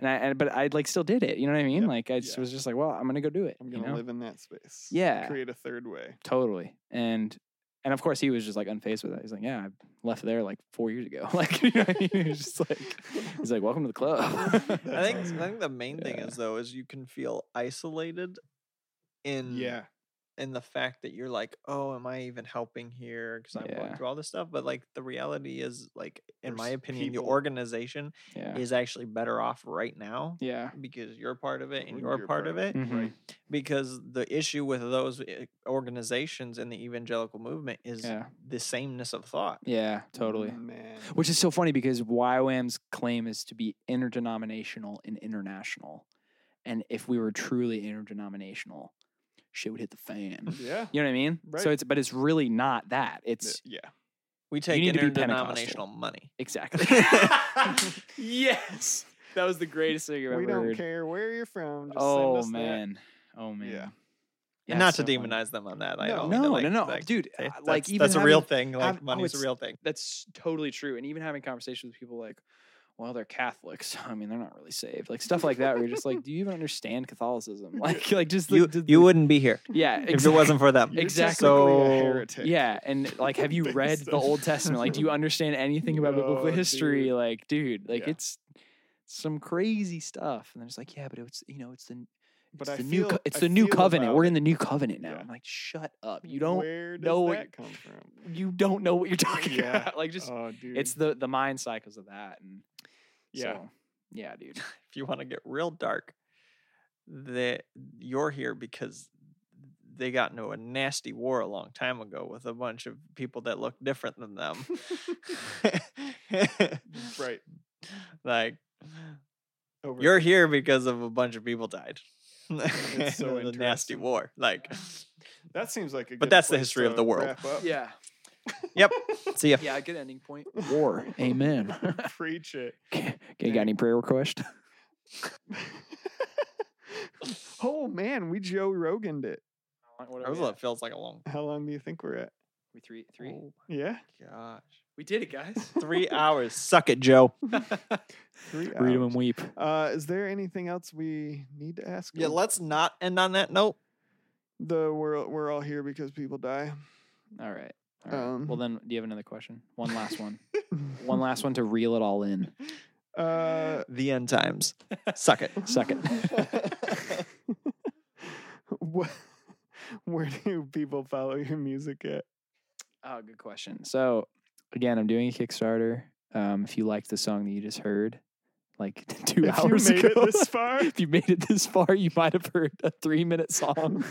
But I like still did it. You know what I mean? Yep. Like, I just was just like, well, I'm going to go do it. I'm going to live in that space. Yeah. Create a third way. Totally. And of course he was just like unfazed with that. He's like, yeah, I left there like 4 years ago. Like, you know what I mean? He was just like, he's like, welcome to the club. I think the main thing is though, is you can feel isolated in the fact that you're like, oh, am I even helping here? Because I'm going through all this stuff. But like, the reality is, like, in my opinion, the organization is actually better off right now. Yeah. Because you're part of it and you're part of it. Mm-hmm. Right. Because the issue with those organizations in the evangelical movement is the sameness of thought. Yeah, totally. Man. Which is so funny because YWAM's claim is to be interdenominational and international. And if we were truly interdenominational, shit would hit the fan. Yeah. You know what I mean? Right. So but it's really not that. It's we take interdenominational money. Exactly. Yes. That was the greatest thing I've ever heard. We don't care where you're from. Just send us that. Oh man. Yeah. And not to demonize them on that. Dude, that's a real thing. Like, money's a real thing. That's totally true. And even having conversations with people like, well, they're Catholics. I mean, they're not really saved. Like, stuff like that where you're just like, do you even understand Catholicism? Like just you wouldn't be here. Yeah. Exactly. If it wasn't for them. Exactly. So, a heretic. Yeah. And like, have you read the Old Testament? Like, do you understand anything about biblical history? Dude. Like, dude, like it's some crazy stuff. And they're just like, yeah, but it's, you know, it's the new covenant. We're in the new covenant now. Yeah. I'm like, shut up. You don't know where that come from? You don't know what you're talking about. Like, just it's the mind cycles of that. And so, yeah, dude. If you want to get real dark, you're here because they got into a nasty war a long time ago with a bunch of people that look different than them. Right. Like, you're here because of a bunch of people died. It's so the nasty war. Like, that seems like a good But that's the history of the world. Yeah. Yep. See ya. Yeah, good ending point. War. Amen. Preach it. You got any prayer request? Oh man, we Joe Rogan'd it. That feels like a long. How long do you think we're at? We three. Oh yeah. Gosh. We did it, guys. 3 hours. Suck it, Joe. 3 hours. Read them and weep. Is there anything else we need to ask? Yeah, let's not end on that note. We're all here because people die. All right. All right. Well, then, do you have another question? One last one. One last one to reel it all in. The end times. Suck it. Suck it. Where do people follow your music at? Oh, good question. So, again, I'm doing a Kickstarter. If you liked the song that you just heard, like 2 hours ago. If you made it this far, you might have heard a 3-minute song.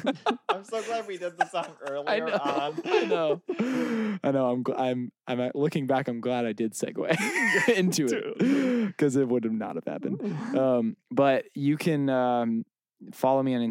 I'm so glad we did the song earlier on. I know. I'm looking back, I'm glad I did segue into it, because it would have not have happened. But you can follow me on